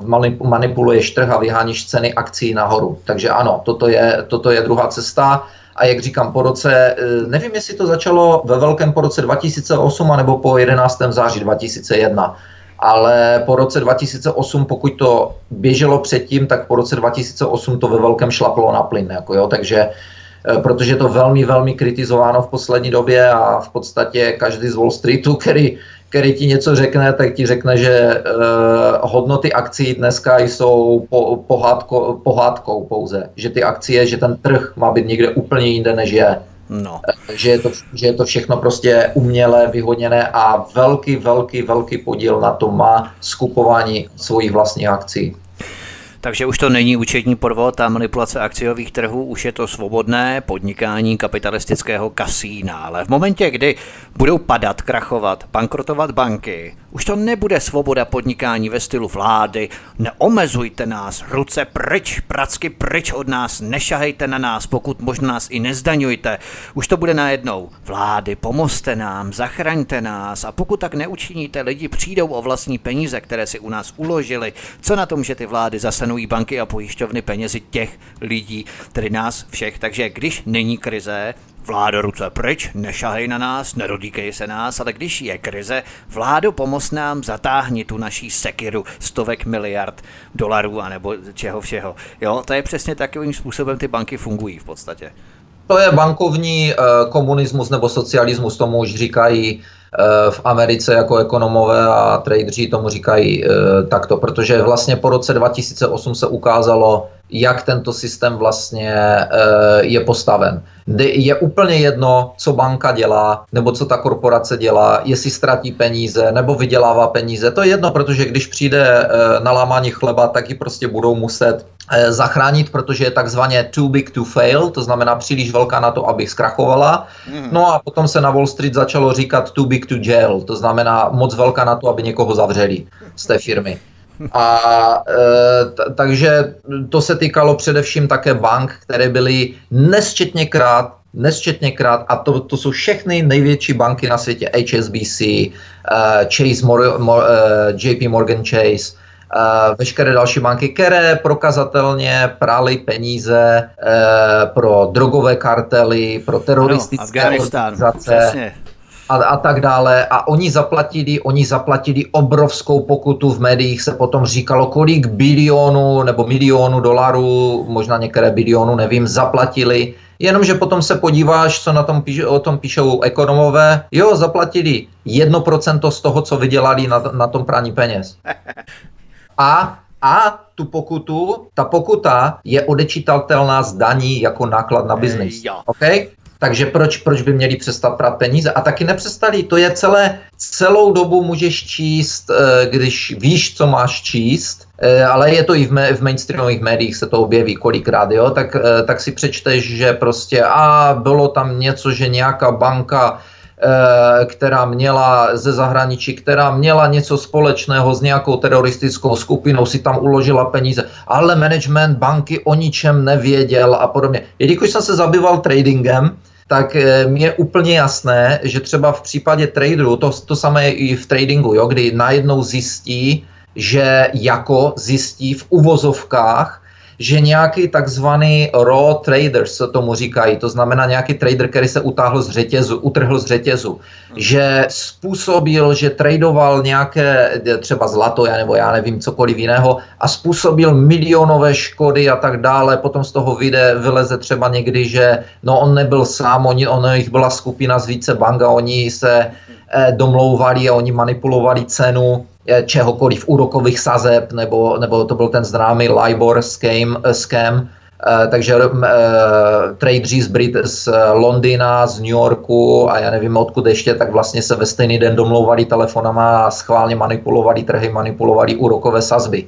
manipuluješ trh a vyháníš ceny akcí nahoru. Takže ano, toto je, toto je druhá cesta. A jak říkám, po roce, nevím, jestli to začalo ve velkém po roce dva tisíce osm nebo po jedenáctého září dva tisíce jedna, ale po roce dva tisíce osm, pokud to běželo předtím, tak po roce dva tisíce osm to ve velkém šlaplo na plyn. Jako jo, takže, protože je to velmi, velmi kritizováno v poslední době a v podstatě každý z Wall Streetu, který, který ti něco řekne, tak ti řekne, že eh, hodnoty akcí dneska jsou po, pohádko, pohádkou pouze. Že ty akcie, že ten trh má být někde úplně jinde, než je. No. Že je to, že je to všechno prostě uměle vyhodněné a velký, velký, velký podíl na tom má skupování svých vlastních akcí. Takže už to není účetní podvod a manipulace akciových trhů, už je to svobodné podnikání kapitalistického kasína. Ale v momentě, kdy budou padat, krachovat, bankrotovat banky, už to nebude svoboda podnikání ve stylu vlády. Neomezujte nás, ruce pryč, pracky pryč od nás, nešahejte na nás, pokud možná nás i nezdaňujte. Už to bude najednou. Vlády, pomozte nám, zachraňte nás a pokud tak neučiníte, lidi přijdou o vlastní peníze, které si u nás uložili. Co na tom, že ty vlády zasanují banky a pojišťovny penězi těch lidí, tedy nás všech. Takže když není krize, vládo, ruce pryč, nešahej na nás, nerodíkej se nás, ale když je krize, vládo, pomoz nám, zatáhni tu naší sekiru stovek miliard dolarů anebo čeho všeho. Jo, to je přesně takovým způsobem ty banky fungují v podstatě. To je bankovní komunismus nebo socialismus, tomu už říkají v Americe jako ekonomové a tradeři tomu říkají e, takto, protože vlastně po roce dva tisíce osm se ukázalo, jak tento systém vlastně e, je postaven. Je úplně jedno, co banka dělá, nebo co ta korporace dělá, jestli ztratí peníze, nebo vydělává peníze. To je jedno, protože když přijde e, na lámání chleba, tak ji prostě budou muset e, zachránit, protože je takzvaně too big to fail, to znamená příliš velká na to, aby zkrachovala. No a potom se na Wall Street začalo říkat too big to jail, to znamená moc velká na to, aby někoho zavřeli z té firmy. A e, t- takže to se týkalo především také bank, které byly nesčetněkrát, nesčetněkrát a to, to jsou všechny největší banky na světě, H S B C, e, Chase, Mor- Mor- e, J P Morgan Chase, e, veškeré další banky, které prokazatelně praly peníze e, pro drogové kartely, pro teroristické no, organizace. A, a tak dále. A oni zaplatili, oni zaplatili obrovskou pokutu, v médiích se potom říkalo, kolik bilionů nebo milionů dolarů, možná některé bilionů, nevím, zaplatili. Jenomže potom se podíváš, co na tom píše, o tom píšou ekonomové. Jo, zaplatili jedno procento z toho, co vydělali na, na tom praní peněz. A, a tu pokutu, ta pokuta je odečitatelná z daní jako náklad na biznis. OK? Takže proč, proč by měli přestat prát peníze? A taky nepřestali, to je celé, celou dobu můžeš číst, když víš, co máš číst, ale je to i v, me, v mainstreamových médiích se to objeví kolikrát, jo? Tak, tak si přečteš, že prostě a bylo tam něco, že nějaká banka, která měla ze zahraničí, která měla něco společného s nějakou teroristickou skupinou, si tam uložila peníze, ale management banky o ničem nevěděl a podobně. Jelikož jsem se zabýval tradingem, tak mi je úplně jasné, že třeba v případě traderů, to, to samé i v tradingu, jo, kdy najednou zjistí, že jako zjistí v uvozovkách, že nějaký takzvaný raw trader, se tomu říkají, to znamená nějaký trader, který se utáhl z řetězu, utrhl z řetězu, že způsobil, že tradoval nějaké třeba zlato, já nebo já nevím, cokoliv jiného a způsobil milionové škody a tak dále, potom z toho vyjde, vyleze třeba někdy, že no on nebyl sám, oni, ono jich byla skupina z více bank a oni se eh, domlouvali a oni manipulovali cenu čehokoliv, úrokových sazeb, nebo, nebo to byl ten známý LIBOR scam, scam. E, takže e, tradeři z, Brit, z Londýna, z New Yorku a já nevím odkud ještě, tak vlastně se ve stejný den domlouvali telefonama a schválně manipulovali trhy, manipulovali úrokové sazby,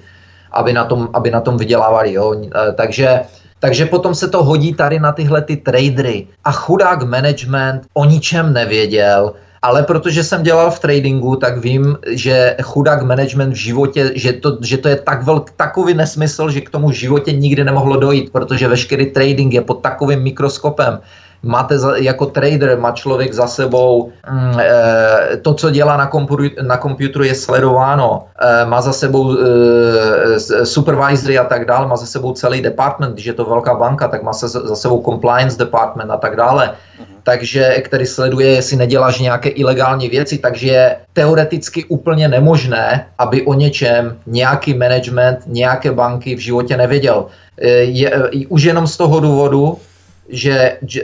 aby na tom, aby na tom vydělávali. Jo. E, takže, takže potom se to hodí tady na tyhle ty tradery a chudák management o ničem nevěděl. Ale protože jsem dělal v tradingu, tak vím, že chudák management v životě, že to, že to je tak velk, takový nesmysl, že k tomu v životě nikdy nemohlo dojít, protože veškerý trading je pod takovým mikroskopem. Máte za, jako trader, má člověk za sebou, mm, e, to, co dělá na, kompu, na komputeru, je sledováno. E, má za sebou e, supervisory a tak dále, má za sebou celý department, když je to velká banka, tak má se, za sebou compliance department a tak dále. Takže, který sleduje, jestli neděláš nějaké ilegální věci, takže je teoreticky úplně nemožné, aby o něčem nějaký management, nějaké banky v životě nevěděl. Je, je, už jenom z toho důvodu, že dž, e,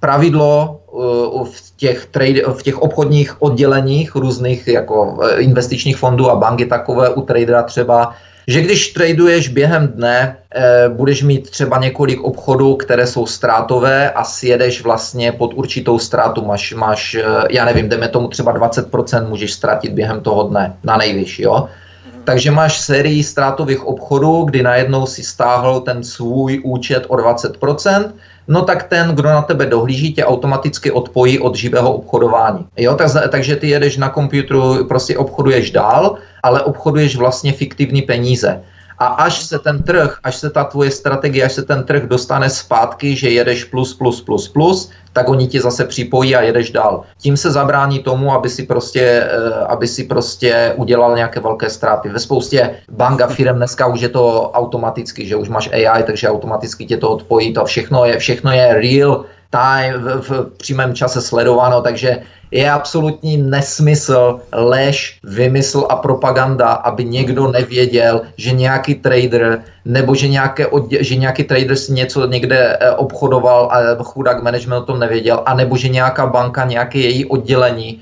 pravidlo e, v, těch trade, v těch obchodních odděleních různých jako e, investičních fondů a banky takové u tradera třeba, že když traduješ během dne, e, budeš mít třeba několik obchodů, které jsou ztrátové a sjedeš vlastně pod určitou ztrátu. Máš, máš e, já nevím, jdeme tomu třeba dvacet procent můžeš ztratit během toho dne na nejvyšší, jo. Takže máš sérii ztrátových obchodů, kdy najednou si stáhl ten svůj účet o dvacet procent, no tak ten, kdo na tebe dohlíží, tě automaticky odpojí od živého obchodování. Jo, tak, takže ty jedeš na počítači, prostě obchoduješ dál, ale obchoduješ vlastně fiktivní peníze. A až se ten trh, až se ta tvoje strategie, až se ten trh dostane zpátky, že jedeš plus, plus, plus, plus, tak oni ti zase připojí a jedeš dál. Tím se zabrání tomu, aby si prostě, aby si prostě udělal nějaké velké ztráty. Ve spoustě bank a firem dneska už je to automaticky, že už máš A I, takže automaticky tě to odpojí. To všechno je, všechno je real time, v, v přímém čase sledováno, takže je absolutní nesmysl, lež, vymysl a propaganda, aby někdo nevěděl, že nějaký trader nebo že, nějaké, že nějaký trader si něco někde obchodoval a chudák management o tom nevěděl, anebo že nějaká banka, nějaké její oddělení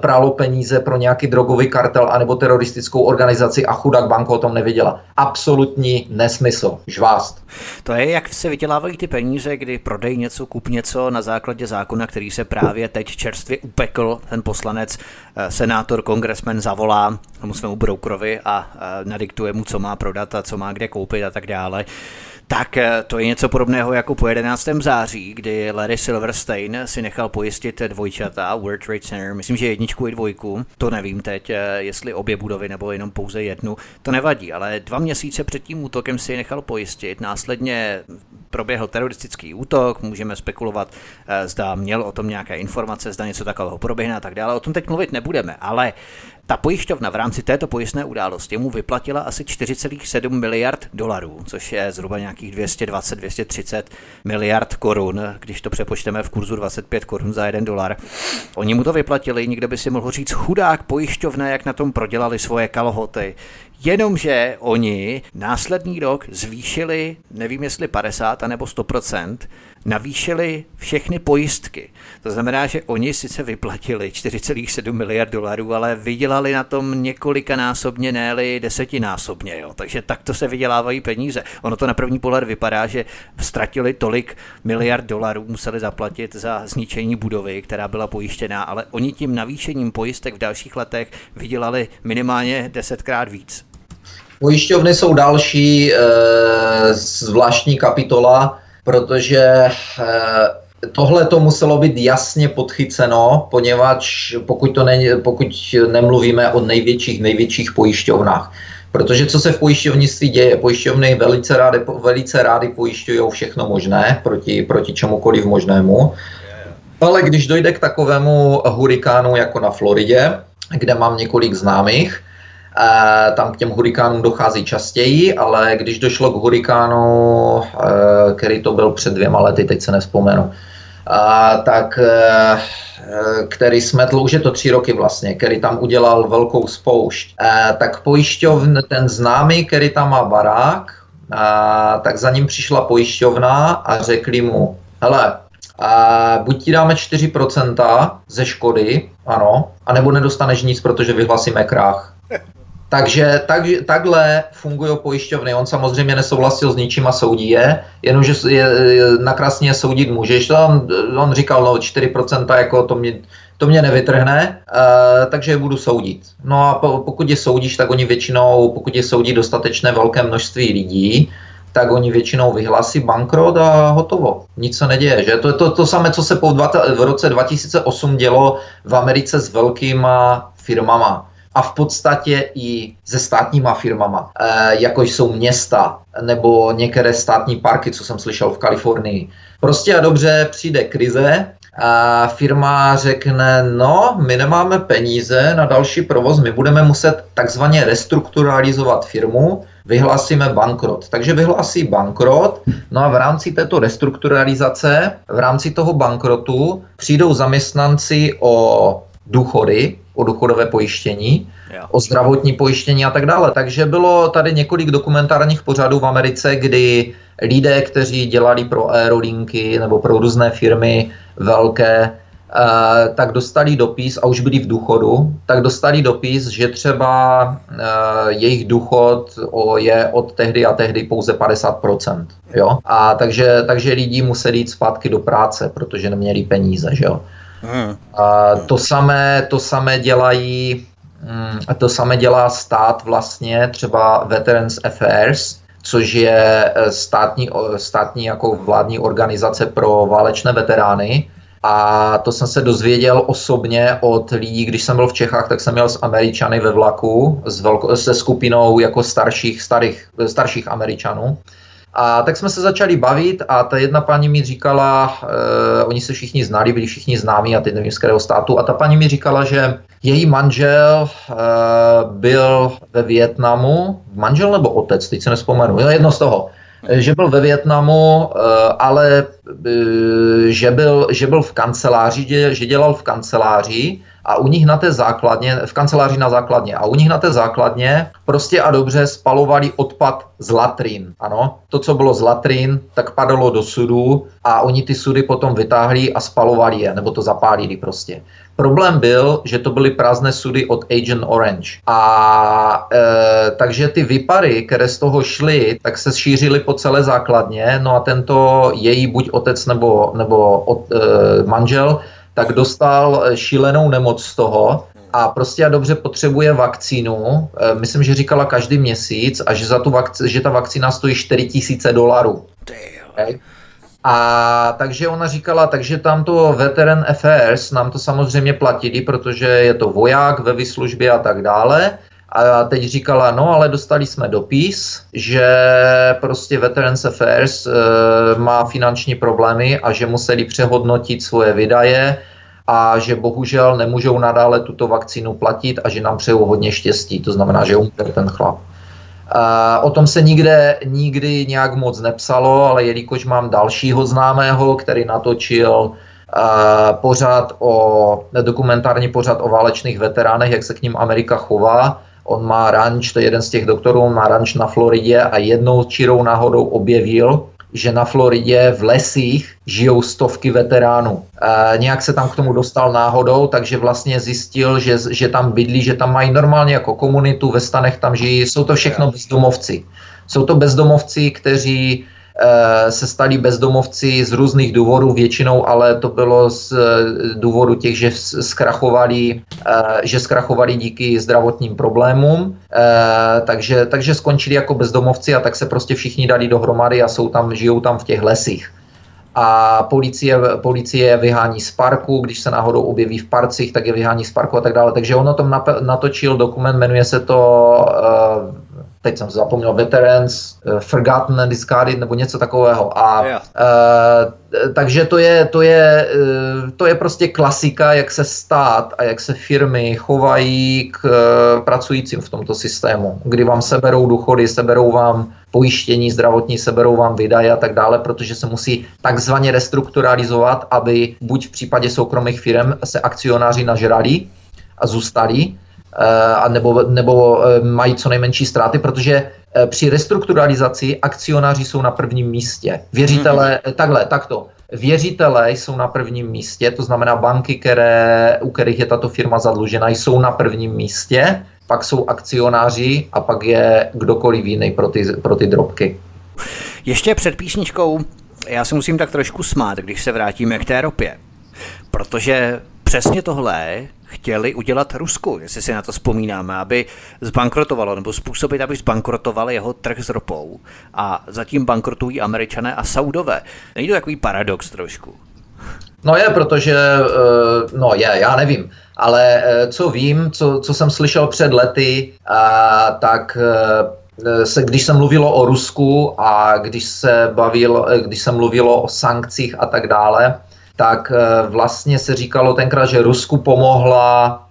pralo peníze pro nějaký drogový kartel anebo teroristickou organizaci a chudák banka o tom nevěděla. Absolutní nesmysl. Žvást. To je, jak se vydělávají ty peníze, kdy prodej něco, kup něco na základě zákona, který se právě teď čerstvě upekl. Ten poslanec, senátor, kongresmen zavolá tomu svému brokerovi a nadiktuje mu, co má prodat a co má kde koupit a tak dále. Tak to je něco podobného jako po jedenáctého září, kdy Larry Silverstein si nechal pojistit dvojčata World Trade Center, myslím, že jedničku i dvojku, to nevím teď, jestli obě budovy nebo jenom pouze jednu, to nevadí, ale dva měsíce před tím útokem si nechal pojistit, následně proběhl teroristický útok, můžeme spekulovat, zda měl o tom nějaké informace, zda něco takového proběhne a tak dále, o tom teď mluvit nebudeme, ale ta pojišťovna v rámci této pojistné události mu vyplatila asi čtyři celá sedm miliard dolarů, což je zhruba nějakých dvě stě dvacet až dvě stě třicet miliard korun, když to přepočteme v kurzu dvacet pět korun za jeden dolar. Oni mu to vyplatili, někdo by si mohl říct chudák pojišťovna, jak na tom prodělali svoje kalhoty. Jenomže oni následný rok zvýšili, nevím jestli padesát nebo sto procent, navýšili všechny pojistky. To znamená, že oni sice vyplatili čtyři celá sedm miliard dolarů, ale vydělali na tom několikanásobně, ne-li desetinásobně. Jo. Takže takto se vydělávají peníze. Ono to na první pohled vypadá, že ztratili tolik miliard dolarů, museli zaplatit za zničení budovy, která byla pojištěná, ale oni tím navýšením pojistek v dalších letech vydělali minimálně desetkrát víc. Pojišťovny jsou další e, zvláštní kapitola, protože e, tohle to muselo být jasně podchyceno, poněvadž pokud, to ne, pokud nemluvíme o největších, největších pojišťovnách. Protože co se v pojišťovnictví děje? Pojišťovny velice rády, velice rády pojišťují všechno možné proti, proti čemukoliv možnému. Ale když dojde k takovému hurikánu jako na Floridě, kde mám několik známých, tam k těm hurikánům dochází častěji, ale když došlo k hurikánu, který to byl před dvěma lety, teď se nevzpomenu, tak který smetl, už je to tři roky vlastně, který tam udělal velkou spoušť, tak pojišťovn, ten známý, který tam má barák, tak za ním přišla pojišťovna a řekli mu, hele, buď ti dáme čtyři procenta ze škody, ano, anebo nedostaneš nic, protože vyhlasíme krach. Takže tak, takhle fungují pojišťovny. On samozřejmě nesouhlasil s ničím a soudí je, jenomže je, nakrásně je soudit můžeš. On, on říkal, no čtyři procenta jako to mě, to mě nevytrhne, uh, takže je budu soudit. No a po, pokud je soudíš, tak oni většinou, pokud je soudí dostatečné velké množství lidí, tak oni většinou vyhlásí bankrot a hotovo. Nic se neděje, že? To je to, to samé, co se po dvata, v roce dva tisíce osm dělo v Americe s velkýma firmama. A v podstatě i se státníma firmama, e, jako jsou města nebo některé státní parky, co jsem slyšel v Kalifornii. Prostě a dobře přijde krize a firma řekne, no, my nemáme peníze na další provoz, my budeme muset takzvaně restrukturalizovat firmu, vyhlásíme bankrot. Takže vyhlásí bankrot, no a v rámci této restrukturalizace, v rámci toho bankrotu přijdou zaměstnanci o důchody, o důchodové pojištění, jo, o zdravotní pojištění a tak dále. Takže bylo tady několik dokumentárních pořadů v Americe, kdy lidé, kteří dělali pro aerolinky nebo pro různé firmy velké, tak dostali dopis, a už byli v důchodu, tak dostali dopis, že třeba jejich důchod je od tehdy a tehdy pouze padesát procent. Jo? A takže, takže lidi museli jít zpátky do práce, protože neměli peníze. Že jo? A to samé, to samé dělají, to samé dělá stát vlastně, třeba Veterans Affairs, což je státní, státní jako vládní organizace pro válečné veterány. A to jsem se dozvěděl osobně od lidí, když jsem byl v Čechách, tak jsem jel s Američany ve vlaku, s velko, se skupinou jako starších, starých, starších Američanů. A tak jsme se začali bavit a ta jedna paní mi říkala, eh, oni se všichni znali, byli všichni známí a teď nevím z kterého státu, a ta paní mi říkala, že její manžel eh, byl ve Vietnamu, manžel nebo otec, teď se nespomenu, jo, jedno z toho. Že byl ve Vietnamu, ale že byl, že byl v kanceláři, že dělal v kanceláři a u nich na té základně, v kanceláři na základně, a u nich na té základně prostě a dobře spalovali odpad z latrín, ano. To, co bylo z latrín, tak padalo do sudů a oni ty sudy potom vytáhli a spalovali je, nebo to zapálili prostě. Problém byl, že to byly prázdné sudy od Agent Orange. A e, takže ty vypary, které z toho šly, tak se šířily po celé základně, no a tento její buď otec nebo, nebo od, e, manžel, tak dostal šílenou nemoc z toho a prostě a dobře potřebuje vakcínu, e, myslím, že říkala každý měsíc, a že, za tu vakc- že ta vakcína stojí čtyři tisíce dolarů. Okay? A takže ona říkala, takže tamto Veteran Affairs nám to samozřejmě platili, protože je to voják ve výslužbě a tak dále. A teď říkala, no ale dostali jsme dopis, že prostě Veterans Affairs e, má finanční problémy a že museli přehodnotit svoje výdaje a že bohužel nemůžou nadále tuto vakcínu platit a že nám přejou hodně štěstí, to znamená, že umře ten chlap. Uh, o tom se nikde, nikdy nějak moc nepsalo, ale jelikož mám dalšího známého, který natočil uh, pořad o, dokumentární pořad o válečných veteránech, jak se k ním Amerika chová. On má ranč, to je jeden z těch doktorů, on má ranč na Floridě a jednou čirou náhodou objevil, že na Floridě v lesích žijou stovky veteránů. E, nějak se tam k tomu dostal náhodou, takže vlastně zjistil, že, že tam bydlí, že tam mají normálně jako komunitu, ve stanech tam žijí, jsou to všechno bezdomovci. Jsou to bezdomovci, kteří e, se stali bezdomovci z různých důvodů, většinou ale to bylo z důvodu těch, že zkrachovali, e, že zkrachovali díky zdravotním problémům, e, takže, takže skončili jako bezdomovci a tak se prostě všichni dali dohromady a jsou tam, žijou tam v těch lesích. A policie, policie vyhání z parku, když se náhodou objeví v parcích, tak je vyhání z parku a tak dále. Takže on o tom nap- natočil dokument, jmenuje se to, uh, teď jsem zapomněl, Veterans, uh, Forgotten and Discarded, nebo něco takového. A yeah. uh, takže to je, to, je, uh, to je prostě klasika, jak se stát a jak se firmy chovají k uh, pracujícím v tomto systému, kdy vám seberou důchody, seberou vám pojištění zdravotní, seberou vám výdaje a tak dále, protože se musí takzvaně restrukturalizovat, aby buď v případě soukromých firm se akcionáři nažrali a zůstali, a nebo, nebo mají co nejmenší ztráty, protože při restrukturalizaci akcionáři jsou na prvním místě. Věřitele, hmm. takhle, takto. Věřitelé jsou na prvním místě, to znamená banky, které, u kterých je tato firma zadlužena, jsou na prvním místě, pak jsou akcionáři a pak je kdokoliv jiný pro ty, pro ty drobky. Ještě před písničkou já se musím tak trošku smát, když se vrátíme k té ropě, protože přesně tohle chtěli udělat Rusku, jestli si na to vzpomínáme, aby zbankrotovalo, nebo způsobit, aby zbankrotoval jeho trh s ropou, a zatím bankrotují Američané a Saudové. Není to takový paradox trošku? No je, protože, no je, já nevím, ale co vím, co, co jsem slyšel před lety, tak se, když se mluvilo o Rusku a když se bavilo, když se mluvilo o sankcích a tak dále, tak vlastně se říkalo tenkrát, že Rusku pomohla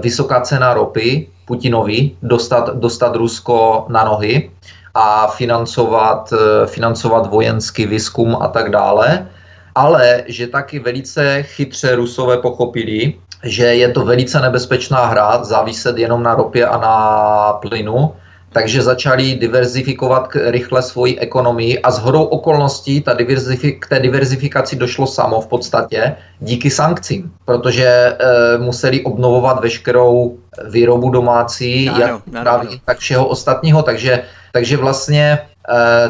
vysoká cena ropy Putinovi dostat, dostat Rusko na nohy a financovat, financovat vojenský výzkum a tak dále, ale že taky velice chytře Rusové pochopili, že je to velice nebezpečná hra záviset jenom na ropě a na plynu, takže začali diverzifikovat rychle svoji ekonomii a shodou okolností ta diverzifik- k té diverzifikaci došlo samo v podstatě díky sankcím, protože e, museli obnovovat veškerou výrobu domácí, ano, jak ano, právě, ano. tak všeho ostatního, takže, takže vlastně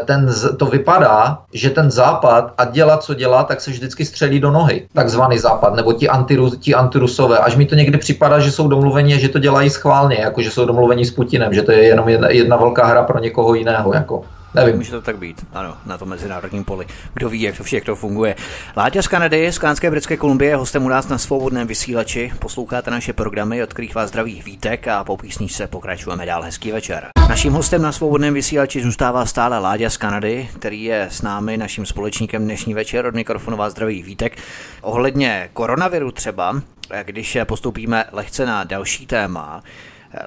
Ten, to vypadá, že ten západ a dělá, co dělá, tak se vždycky střelí do nohy, takzvaný západ, nebo ti, antirus, ti antirusové. Až mi to někdy připadá, že jsou domluveni, že to dělají schválně, jako že jsou domluveni s Putinem, že to je jenom jedna, jedna velká hra pro někoho jiného, jako. Nevím. Může to tak být, ano, na tom mezinárodním poli. Kdo ví, jak to všechno funguje. Láďa z Kanady, z kanadské Britské Kolumbie, hostem u nás na Svobodném vysílači. Posloucháte naše programy, od kterých vás zdraví Vítek a po písničce pokračujeme dál. Hezký večer. Naším hostem na Svobodném vysílači zůstává stále Láďa z Kanady, který je s námi, naším společníkem dnešní večer. Od mikrofonu vás zdraví Vítek. Ohledně koronaviru třeba, když postoupíme lehce na další téma,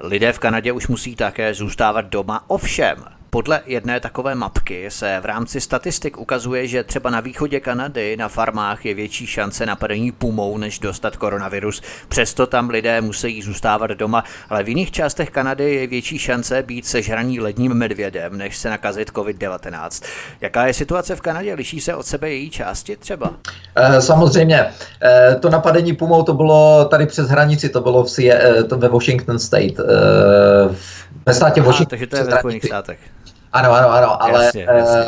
lidé v Kanadě už musí také zůstávat doma, ovšem. Podle jedné takové mapky se v rámci statistik ukazuje, že třeba na východě Kanady na farmách je větší šance napadení pumou, než dostat koronavirus. Přesto tam lidé musí zůstávat doma, ale v jiných částech Kanady je větší šance být sežraný ledním medvědem, než se nakazit covid devatenáct. Jaká je situace v Kanadě? Liší se od sebe její části třeba? E, samozřejmě. E, to napadení pumou to bylo tady přes hranici, to bylo v, e, to ve Washington State. E, ve státě Washington. Takže to je ve Spojených státech. Ano, ano, ano, ale jasně, jasně.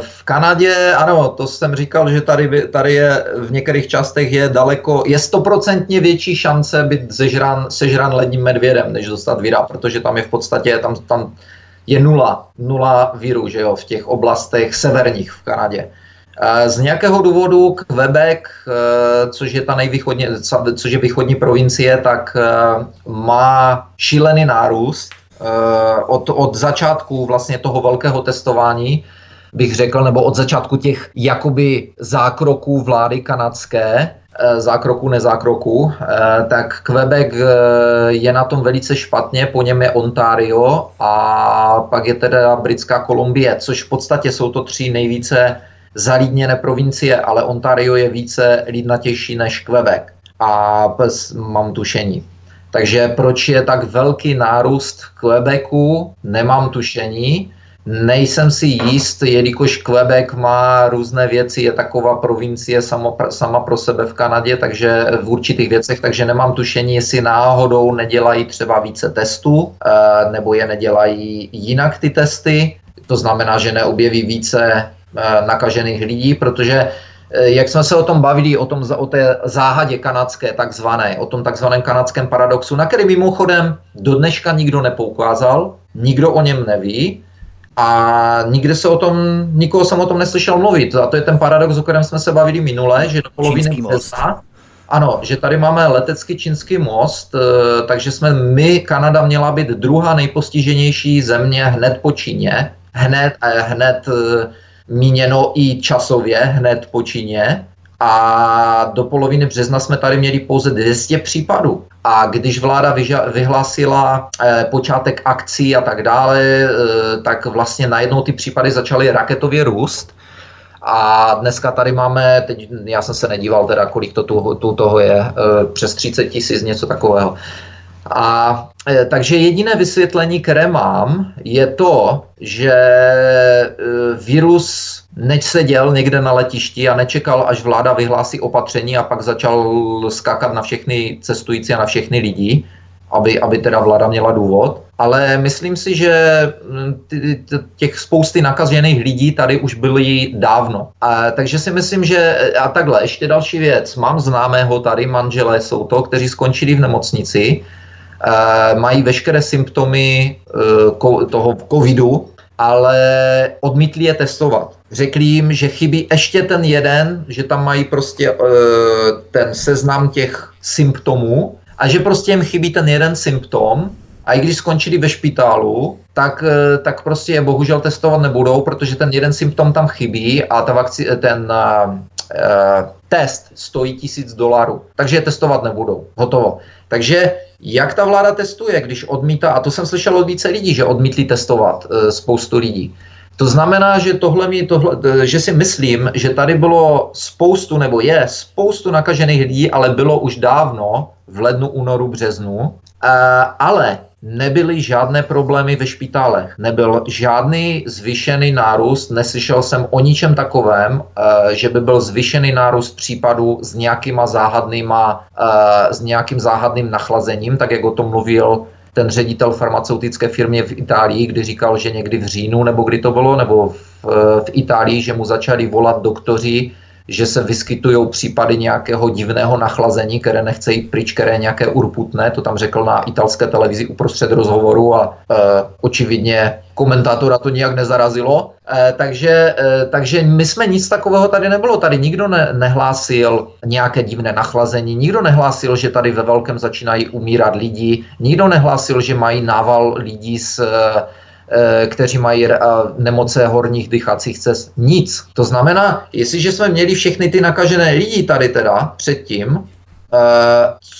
V Kanadě, ano, to jsem říkal, že tady, tady je v některých částech je daleko, je stoprocentně větší šance být sežran, sežran ledním medvědem, než dostat víra, protože tam je v podstatě, tam, tam je nula, nula víru, že jo, v těch oblastech severních v Kanadě. Z nějakého důvodu Quebec, což je ta nejvýchodní, což je východní provincie, tak má šílený nárůst. Od, od začátku vlastně toho velkého testování, bych řekl, nebo od začátku těch jakoby zákroků vlády kanadské, zákroku, nezákroku, tak Quebec je na tom velice špatně, po něm je Ontario a pak je teda Britská Kolumbie, což v podstatě jsou to tři nejvíce zalidněné provincie, ale Ontario je více lidnatější než Quebec a pes, mám tušení. Takže proč je tak velký nárůst Quebecu, nemám tušení, nejsem si jist, jelikož Quebec má různé věci, je taková provincie samo, sama pro sebe v Kanadě, takže v určitých věcech, takže nemám tušení, jestli náhodou nedělají třeba více testů, nebo je nedělají jinak ty testy, to znamená, že neobjeví více nakažených lidí, protože jak jsme se o tom bavili, o, tom, o té záhadě kanadské takzvané, o tom takzvaném kanadském paradoxu, na který mimochodem do dneška nikdo nepoukázal, nikdo o něm neví a nikde se o tom, nikoho jsem o tom neslyšel mluvit. A to je ten paradox, o kterém jsme se bavili minule, že do poloviny března, ano, že tady máme letecký čínský most, takže jsme my, Kanada měla být druhá nejpostiženější země hned po Číně, hned, hned míněno i časově, hned po Číně a do poloviny března jsme tady měli pouze dvě stě případů. A když vláda vyža- vyhlásila eh, počátek akcí a tak dále, eh, tak vlastně najednou ty případy začaly raketově růst a dneska tady máme, teď já jsem se nedíval teda, kolik to tu, tu toho je, eh, přes třicet tisíc, něco takového. A e, takže jediné vysvětlení, které mám, je to, že e, virus neseděl někde na letišti a nečekal, až vláda vyhlásí opatření a pak začal skákat na všechny cestující a na všechny lidi, aby, aby teda vláda měla důvod. Ale myslím si, že těch spousty nakažených lidí tady už byly dávno. A, takže si myslím, že a takhle, ještě další věc. Mám známého tady, manželé jsou to, kteří skončili v nemocnici, Uh, mají veškeré symptomy uh, ko- toho covidu, ale odmítli je testovat. Řekli jim, že chybí ještě ten jeden, že tam mají prostě uh, ten seznam těch symptomů a že prostě jim chybí ten jeden symptom a i když skončili ve špitálu, tak, uh, tak prostě je bohužel testovat nebudou, protože ten jeden symptom tam chybí a ta vakci- ten uh, uh, test stojí tisíc dolarů, takže je testovat nebudou. Hotovo. Takže jak ta vláda testuje, když odmítá, a to jsem slyšel od více lidí, že odmítli testovat e, spoustu lidí. To znamená, že tohle mi, tohle, že si myslím, že tady bylo spoustu, nebo je spoustu nakažených lidí, ale bylo už dávno, v lednu, únoru, březnu, e, ale Nebyly žádné problémy ve špitálech, nebyl žádný zvýšený nárůst, neslyšel jsem o ničem takovém, že by byl zvýšený nárůst případů s, nějakýma záhadnýma, s nějakým záhadným nachlazením, tak jak o tom mluvil ten ředitel farmaceutické firmy v Itálii, kdy říkal, že někdy v říjnu, nebo kdy to bylo, nebo v, v Itálii, že mu začali volat doktoři, že se vyskytují případy nějakého divného nachlazení, které nechce jít pryč, které je nějaké urputné, to tam řekl na italské televizi uprostřed rozhovoru a e, očividně komentátora to nijak nezarazilo. E, takže, e, takže my jsme nic takového tady nebylo, tady nikdo ne, nehlásil nějaké divné nachlazení, nikdo nehlásil, že tady ve velkém začínají umírat lidi, nikdo nehlásil, že mají nával lidí s... E, kteří mají nemoce horních dýchacích cest. Nic. To znamená, jestliže jsme měli všechny ty nakažené lidi tady teda předtím,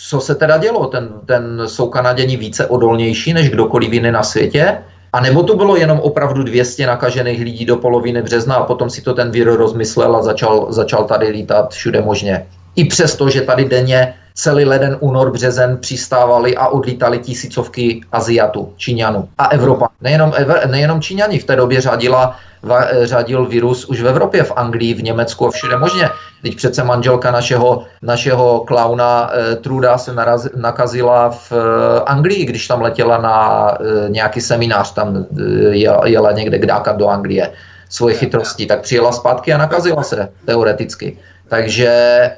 co se teda dělo? Ten, ten jsou Kanaděni více odolnější než kdokoliv jiný na světě? A nebo to bylo jenom opravdu dvě stě nakažených lidí do poloviny března a potom si to ten vír rozmyslel a začal, začal tady lítat všude možně. I přesto, že tady denně celý leden, únor, březen přistávali a odlítali tisícovky Aziatů, Číňanů a Evropa. Nejenom, Ev- nejenom Číňani, v té době řádila, va- řádil virus už v Evropě, v Anglii, v Německu a všude možně. Teď přece manželka našeho, našeho klauna eh, Truda se naraz- nakazila v eh, Anglii, když tam letěla na eh, nějaký seminář, tam eh, jela někde kdákat do Anglie svoje chytrosti, tak přijela zpátky a nakazila se teoreticky. Takže,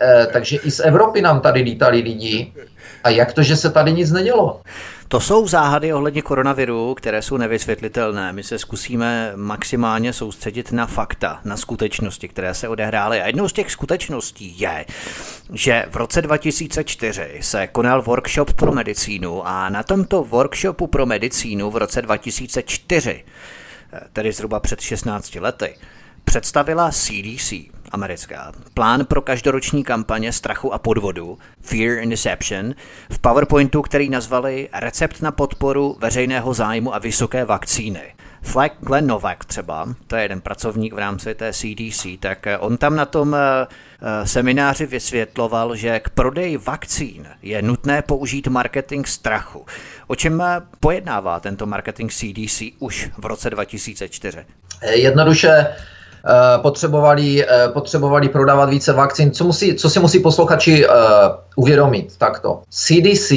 eh, takže i z Evropy nám tady lítali lidi. A jak to, že se tady nic nedělo? To jsou záhady ohledně koronaviru, které jsou nevysvětlitelné. My se zkusíme maximálně soustředit na fakta, na skutečnosti, které se odehrály. A jednou z těch skutečností je, že v roce dva tisíce čtyři se konal workshop pro medicínu a na tomto workshopu pro medicínu v roce dva tisíce čtyři, tedy zhruba před šestnácti lety, představila C D C, americká, plán pro každoroční kampaně strachu a podvodu, Fear and Deception, v PowerPointu, který nazvali Recept na podporu veřejného zájmu a vysoké vakcíny. Flag Glenn Novak třeba, to je jeden pracovník v rámci té C D C, tak on tam na tom semináři vysvětloval, že k prodeji vakcín je nutné použít marketing strachu. O čem pojednává tento marketing C D C už v roce dva tisíce čtyři? Jednoduše Potřebovali, potřebovali prodávat více vakcín. Co, musí, co si musí posluchači uh, uvědomit? Takto. C D C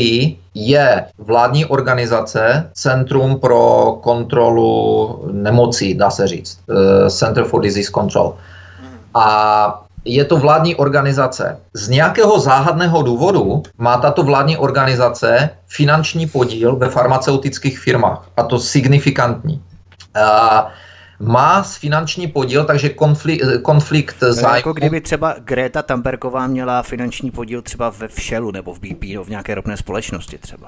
je vládní organizace, Centrum pro kontrolu nemocí, dá se říct. Uh, Center for Disease Control. A je to vládní organizace. Z nějakého záhadného důvodu má tato vládní organizace finanční podíl ve farmaceutických firmách. A to signifikantní. Uh, Má finanční podíl, takže konflikt, konflikt zájmu. Jako kdyby třeba Greta Thunbergová měla finanční podíl třeba ve Shellu nebo v B P, nebo v nějaké ropné společnosti třeba.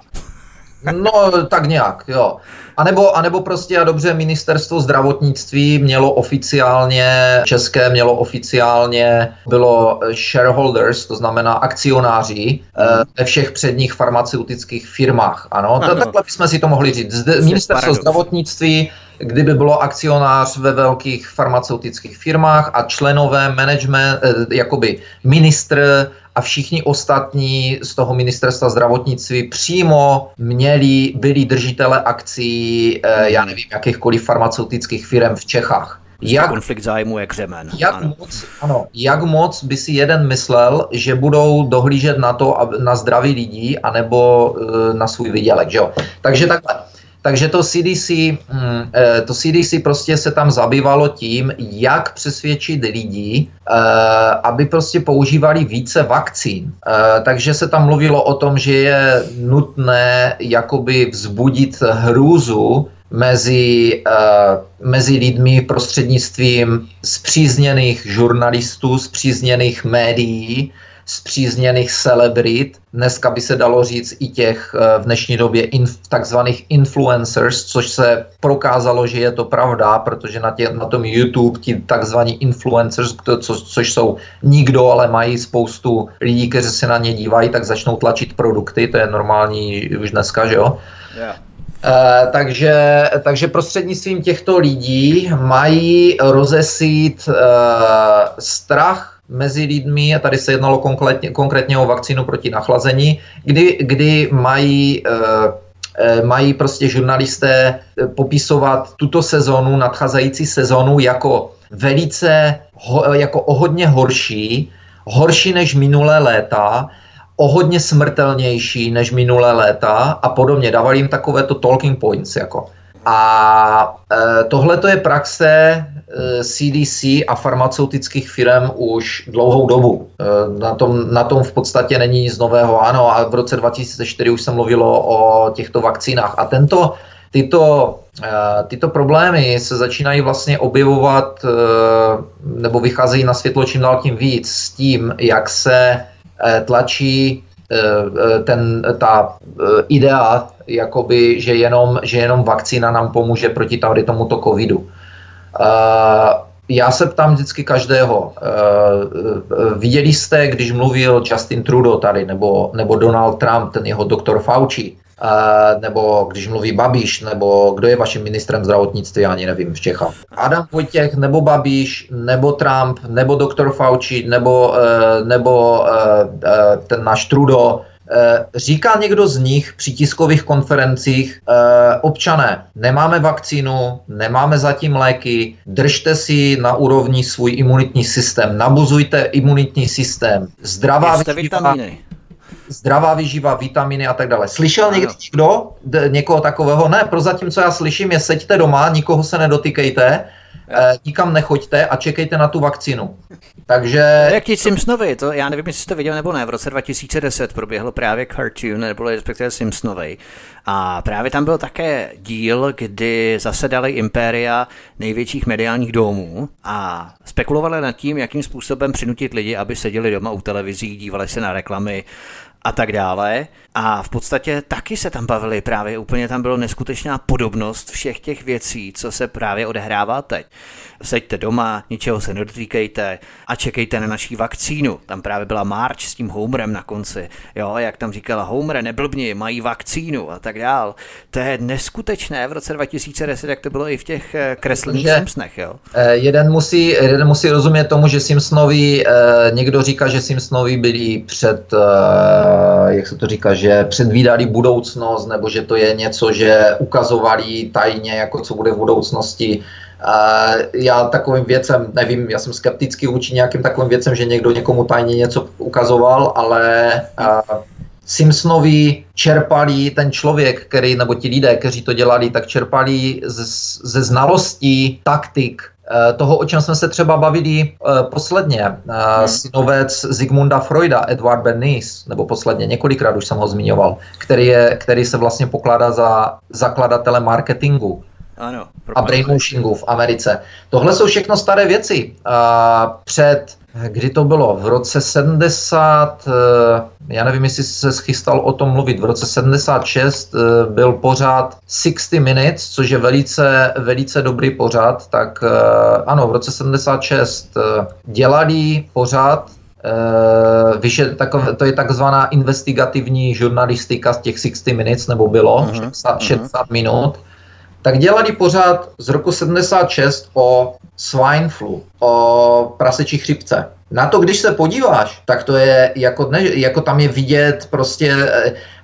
No, tak nějak, jo. A nebo, a nebo prostě a dobře, ministerstvo zdravotnictví mělo oficiálně, české mělo oficiálně, bylo shareholders, to znamená akcionáři mm. ve všech předních farmaceutických firmách, ano. ano. Takhle bychom si to mohli říct. Zde, ministerstvo paradox. zdravotnictví, kdyby bylo akcionář ve velkých farmaceutických firmách a členové management, jakoby ministr a všichni ostatní z toho ministerstva zdravotnictví přímo měli, byli držitele akcí, já nevím, jakýchkoliv farmaceutických firm v Čechách. Jak, konflikt zájmu je křemen. Jak, ano. Moc, ano, jak moc by si jeden myslel, že budou dohlížet na to, na zdraví lidí, anebo na svůj vydělek, že jo? Takže takhle. Takže to C D C, to C D C prostě se tam zabývalo tím, jak přesvědčit lidi, aby prostě používali více vakcín. Takže se tam mluvilo o tom, že je nutné jakoby vzbudit hrůzu mezi, mezi lidmi prostřednictvím spřízněných žurnalistů, spřízněných médií, spřízněných celebrit, dneska by se dalo říct i těch v dnešní době inf, takzvaných influencers, což se prokázalo, že je to pravda, protože na, tě, na tom YouTube ti takzvaní influencers, co, což jsou nikdo, ale mají spoustu lidí, kteří se na ně dívají, tak začnou tlačit produkty, to je normální už dneska, že jo? Yeah. Uh, takže, takže prostřednictvím těchto lidí mají rozesít uh, strach mezi lidmi, a tady se jednalo konkrétně, konkrétně o vakcínu proti nachlazení, kdy, kdy mají e, mají prostě žurnalisté popisovat tuto sezonu, nadcházející sezonu jako velice, jako o hodně horší, horší než minulé léta, o hodně smrtelnější než minulé léta a podobně. Dávali jim takovéto talking points jako. A e, tohleto je praxe e, C D C a farmaceutických firm už dlouhou dobu. E, na, tom, na tom v podstatě není nic nového. Ano, a v roce dva tisíce čtyři už se mluvilo o těchto vakcínách. A tento, tyto, e, tyto problémy se začínají vlastně objevovat e, nebo vycházejí na světlo čím dál tím víc s tím, jak se e, tlačí ten, ta idea, jakoby, že, jenom, že jenom vakcína nám pomůže proti tady tomuto covidu. Uh, já se ptám vždycky každého. Uh, viděli jste, když mluvil Justin Trudeau tady, nebo, nebo Donald Trump, ten jeho doktor Fauci, uh, nebo když mluví Babiš, nebo kdo je vaším ministrem zdravotnictví, já ani nevím, v Čechách. Adam Vítek, nebo Babiš, nebo Trump, nebo doktor Fauci, nebo, uh, nebo uh, uh, ten náš Trudeau. Říká někdo z nich při tiskových konferencích, eh, občané, nemáme vakcínu, nemáme zatím léky, držte si na úrovni svůj imunitní systém, nabuzujte imunitní systém, zdravá výživa, zdravá výživa, vitaminy a tak dále. Slyšel ano. někdy někdo d- někoho takového? Ne, prozatím, co já slyším, je seďte doma, nikoho se nedotykejte, eh, nikam nechoďte a čekejte na tu vakcínu. Takže... Jak ti Simpsonovi, to já nevím, jestli jsi to viděl nebo ne, v roce dva tisíce deset proběhl právě cartoon, nebo respektive Simpsonovi. A právě tam byl také díl, kdy zasedaly impéria největších mediálních domů a spekulovali nad tím, jakým způsobem přinutit lidi, aby seděli doma u televizí, dívali se na reklamy a tak dále. A v podstatě taky se tam bavili právě, úplně tam byla neskutečná podobnost všech těch věcí, co se právě odehrává teď. Seďte doma, ničeho se nedotýkejte a čekejte na naší vakcínu. Tam právě byla Marge s tím Homerem na konci. Jo, jak tam říkala, Homere, neblbni, mají vakcínu a tak dál. To je neskutečné v roce dva tisíce deset, jak to bylo i v těch kreslených Simpsonech, jo. Jeden musí, jeden musí rozumět tomu, že Simpsonovi, někdo říká, že Simpsonovi byli před, jak se to říká, že předvídali budoucnost, nebo že to je něco, že ukazovali tajně, jako co bude v budoucnosti. Já takovým věcem, nevím, já jsem skeptický vůči nějakým takovým věcem, že někdo někomu tajně něco ukazoval, ale Simpsonovi čerpali ten člověk, který, nebo ti lidé, kteří to dělali, tak čerpali ze znalostí taktik toho, o čem jsme se třeba bavili uh, posledně. Uh, hmm. Synovec Sigmunda Freuda, Edward Bernays, nebo posledně, několikrát už jsem ho zmiňoval, který, je, který se vlastně pokládá za zakladatele marketingu ano, a brainwashingu v Americe. Tohle jsou všechno staré věci. Uh, před, kdy to bylo? V roce sedmdesát, uh, já nevím, jestli se schystal o tom mluvit, v roce sedmdesát šest uh, byl pořád sixty minutes, což je velice, velice dobrý pořad, tak uh, ano, v roce sedmdesát šest uh, dělali pořád, uh, vyšet, takové, to je takzvaná investigativní žurnalistika z těch sixty minutes, nebo bylo, uh-huh, šedesát, šedesát uh-huh. minut, tak dělali pořád z roku sedmdesát šest o swine flu, o prasečí chřipce. Na to, když se podíváš, tak to je, jako, ne, jako tam je vidět prostě,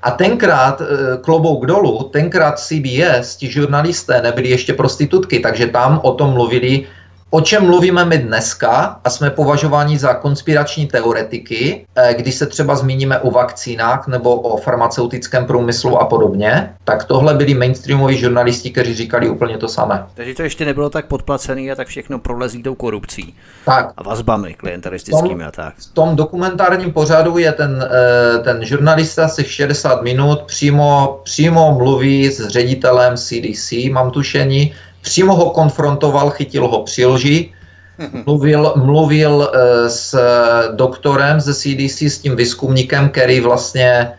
a tenkrát klobouk dolů, tenkrát C B S, ti žurnalisté nebyli ještě prostitutky, takže tam o tom mluvili, o čem mluvíme my dneska a jsme považováni za konspirační teoretiky, když se třeba zmíníme o vakcínách nebo o farmaceutickém průmyslu a podobně, tak tohle byli mainstreamoví žurnalisti, kteří říkali úplně to samé. Takže to ještě nebylo tak podplacený a tak všechno prolezí tou korupcí tak. a vazbami klientelistickými a tak. V tom dokumentárním pořadu je ten, ten žurnalista z těch šedesát minut přímo, přímo mluví s ředitelem C D C, mám tušení, přímo ho konfrontoval, chytil ho při lži, mluvil, mluvil e, s doktorem ze C D C, s tím výzkumníkem, který vlastně e,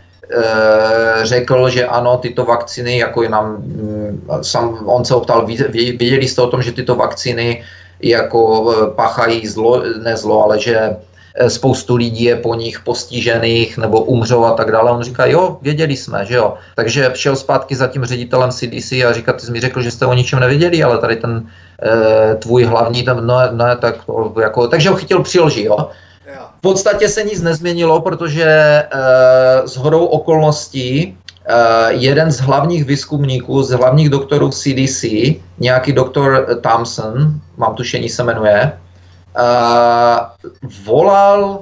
řekl, že ano, tyto vakcíny, jako je nám, sam, on se ho ptal, věděli jste o tom, že tyto vakcíny jako páchají zlo, ne zlo, ale že spoustu lidí je po nich postižených nebo umřou a tak dále. On říká, jo, věděli jsme, že jo. Takže šel zpátky za tím ředitelem C D C a říká, ty jsi mi řekl, že jste o ničem nevěděli, ale tady ten e, tvůj hlavní, ten, no, ne, tak jako, takže ho chytil při lži, jo. V podstatě se nic nezměnilo, protože e, shodou okolností jeden z hlavních výzkumníků, z hlavních doktorů v C D C, nějaký doktor Thompson, mám tušení se jmenuje, volal,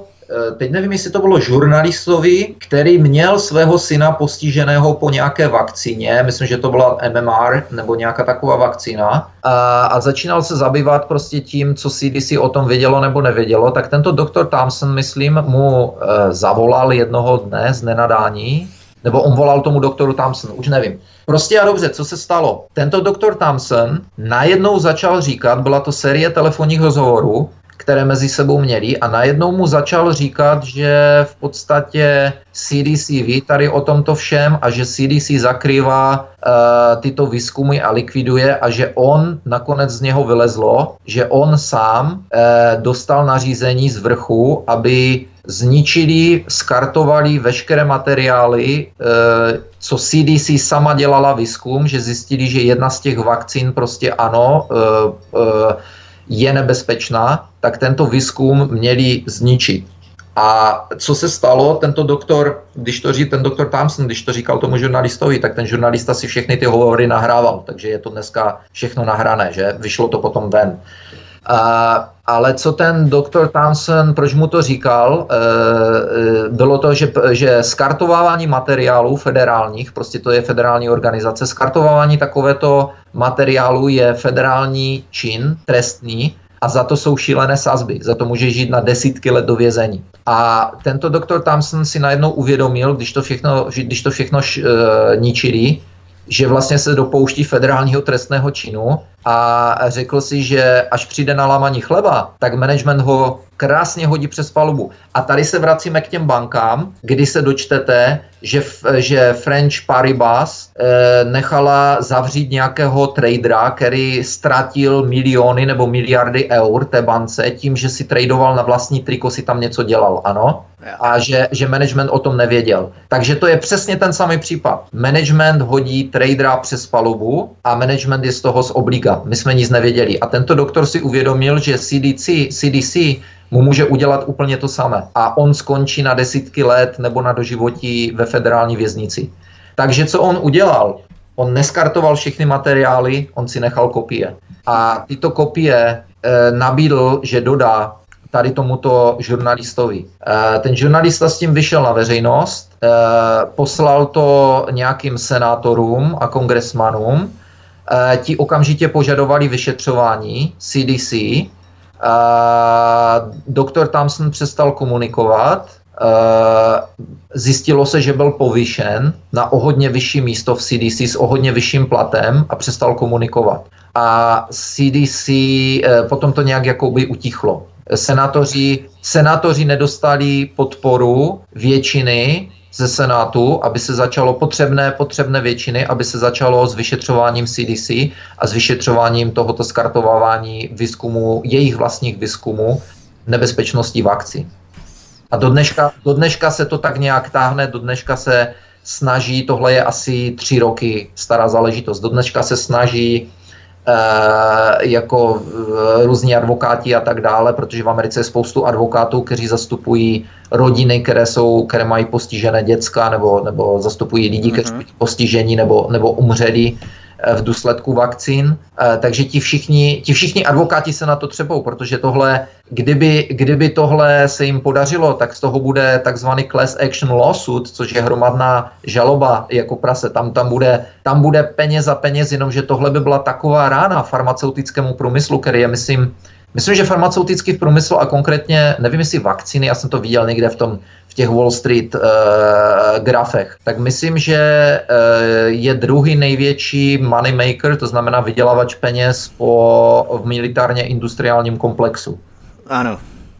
teď nevím, jestli to bylo žurnalistovi, který měl svého syna postiženého po nějaké vakcíně, myslím, že to byla M M R nebo nějaká taková vakcína, a, a začínal se zabývat prostě tím, co C D C o tom vědělo nebo nevědělo, tak tento doktor Thompson, myslím, mu e, zavolal jednoho dne z nenadání, nebo on volal tomu doktoru Thompson, už nevím. Prostě a dobře, co se stalo? Tento doktor Thompson najednou začal říkat, byla to série telefonních rozhovorů, které mezi sebou měli, a najednou mu začal říkat, že v podstatě C D C ví tady o tomto všem a že C D C zakrývá uh, tyto výzkumy a likviduje a že on, nakonec z něho vylezlo, že on sám uh, dostal nařízení z vrchu, aby zničili, skartovali veškeré materiály, uh, co C D C sama dělala výzkum, že zjistili, že jedna z těch vakcín prostě ano, uh, uh, je nebezpečná, tak tento výzkum měli zničit. A co se stalo? Tento doktor, když to říkal, ten doktor Thompson, když to říkal tomu žurnalistovi, tak ten žurnalista si všechny ty hovory nahrával, takže je to dneska všechno nahrané, že? Vyšlo to potom ven. Uh, ale co ten doktor Thompson, proč mu to říkal, uh, bylo to, že, že skartovávání materiálů federálních, prostě to je federální organizace, skartovávání takovéto materiálu je federální čin, trestný, a za to jsou šílené sazby, za to může žít na desítky let do vězení. A tento doktor Thompson si najednou uvědomil, když to všechno, když to všechno š, uh, ničili, že vlastně se dopouští federálního trestného činu, a řekl si, že až přijde na lámaní chleba, tak management ho krásně hodí přes palubu. A tady se vracíme k těm bankám, kdy se dočtete, že, že French Paribas e, nechala zavřít nějakého tradera, který ztratil miliony nebo miliardy eur té bance tím, že si tradoval na vlastní triko, si tam něco dělal, ano? A že, že management o tom nevěděl. Takže to je přesně ten samý případ. Management hodí tradera přes palubu a management je z toho z obliga. My jsme nic nevěděli. A tento doktor si uvědomil, že C D C, C D C mu může udělat úplně to samé. A on skončí na desítky let nebo na doživotí ve federální věznici. Takže co on udělal? On neskartoval všechny materiály, on si nechal kopie. A tyto kopie e, nabídl, že dodá tady tomuto žurnalistovi. E, ten žurnalista s tím vyšel na veřejnost, e, poslal to nějakým senátorům a kongresmanům. Uh, ti okamžitě požadovali vyšetřování C D C. Uh, doktor Thompson přestal komunikovat. Uh, zjistilo se, že byl povýšen na o hodně vyšší místo v C D C s o hodně vyšším platem a přestal komunikovat. A C D C uh, potom to nějak jakoby utichlo. Senátoři, senátoři nedostali podporu většiny ze Senátu, aby se začalo potřebné, potřebné většiny, aby se začalo s vyšetřováním C D C a s vyšetřováním tohoto skartovávání výzkumu, jejich vlastních výzkumů nebezpečnosti vakcín. A do dneška, do dneška se to tak nějak táhne, do dneška se snaží, tohle je asi tři roky stará záležitost, do dneška se snaží jako různí advokáti a tak dále, protože v Americe je spoustu advokátů, kteří zastupují rodiny, které jsou, které mají postižené děcka, nebo, nebo zastupují lidi, kteří jsou postižení nebo, nebo umřeli v důsledku vakcín. Takže ti všichni, ti všichni advokáti se na to třepou, protože tohle, kdyby, kdyby tohle se jim podařilo, tak z toho bude takzvaný class action lawsuit, což je hromadná žaloba jako prase. Tam, tam, bude, tam bude peněz za peněz, jenomže tohle by byla taková rána farmaceutickému průmyslu, který je, myslím, myslím, že farmaceutický průmysl a konkrétně, nevím jestli vakcíny, já jsem to viděl někde v tom, v těch Wall Street uh, grafech, tak myslím, že uh, je druhý největší money maker, to znamená vydělavač peněz po, v militárně industriálním komplexu. Ano.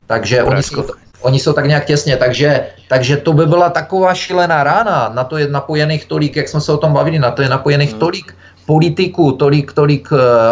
Takže oni jsou, oni jsou tak nějak těsně, takže, takže to by byla taková šílená rána, na to je napojených tolik, jak jsme se o tom bavili, na to je napojených hmm. tolik politiků, tolik, tolik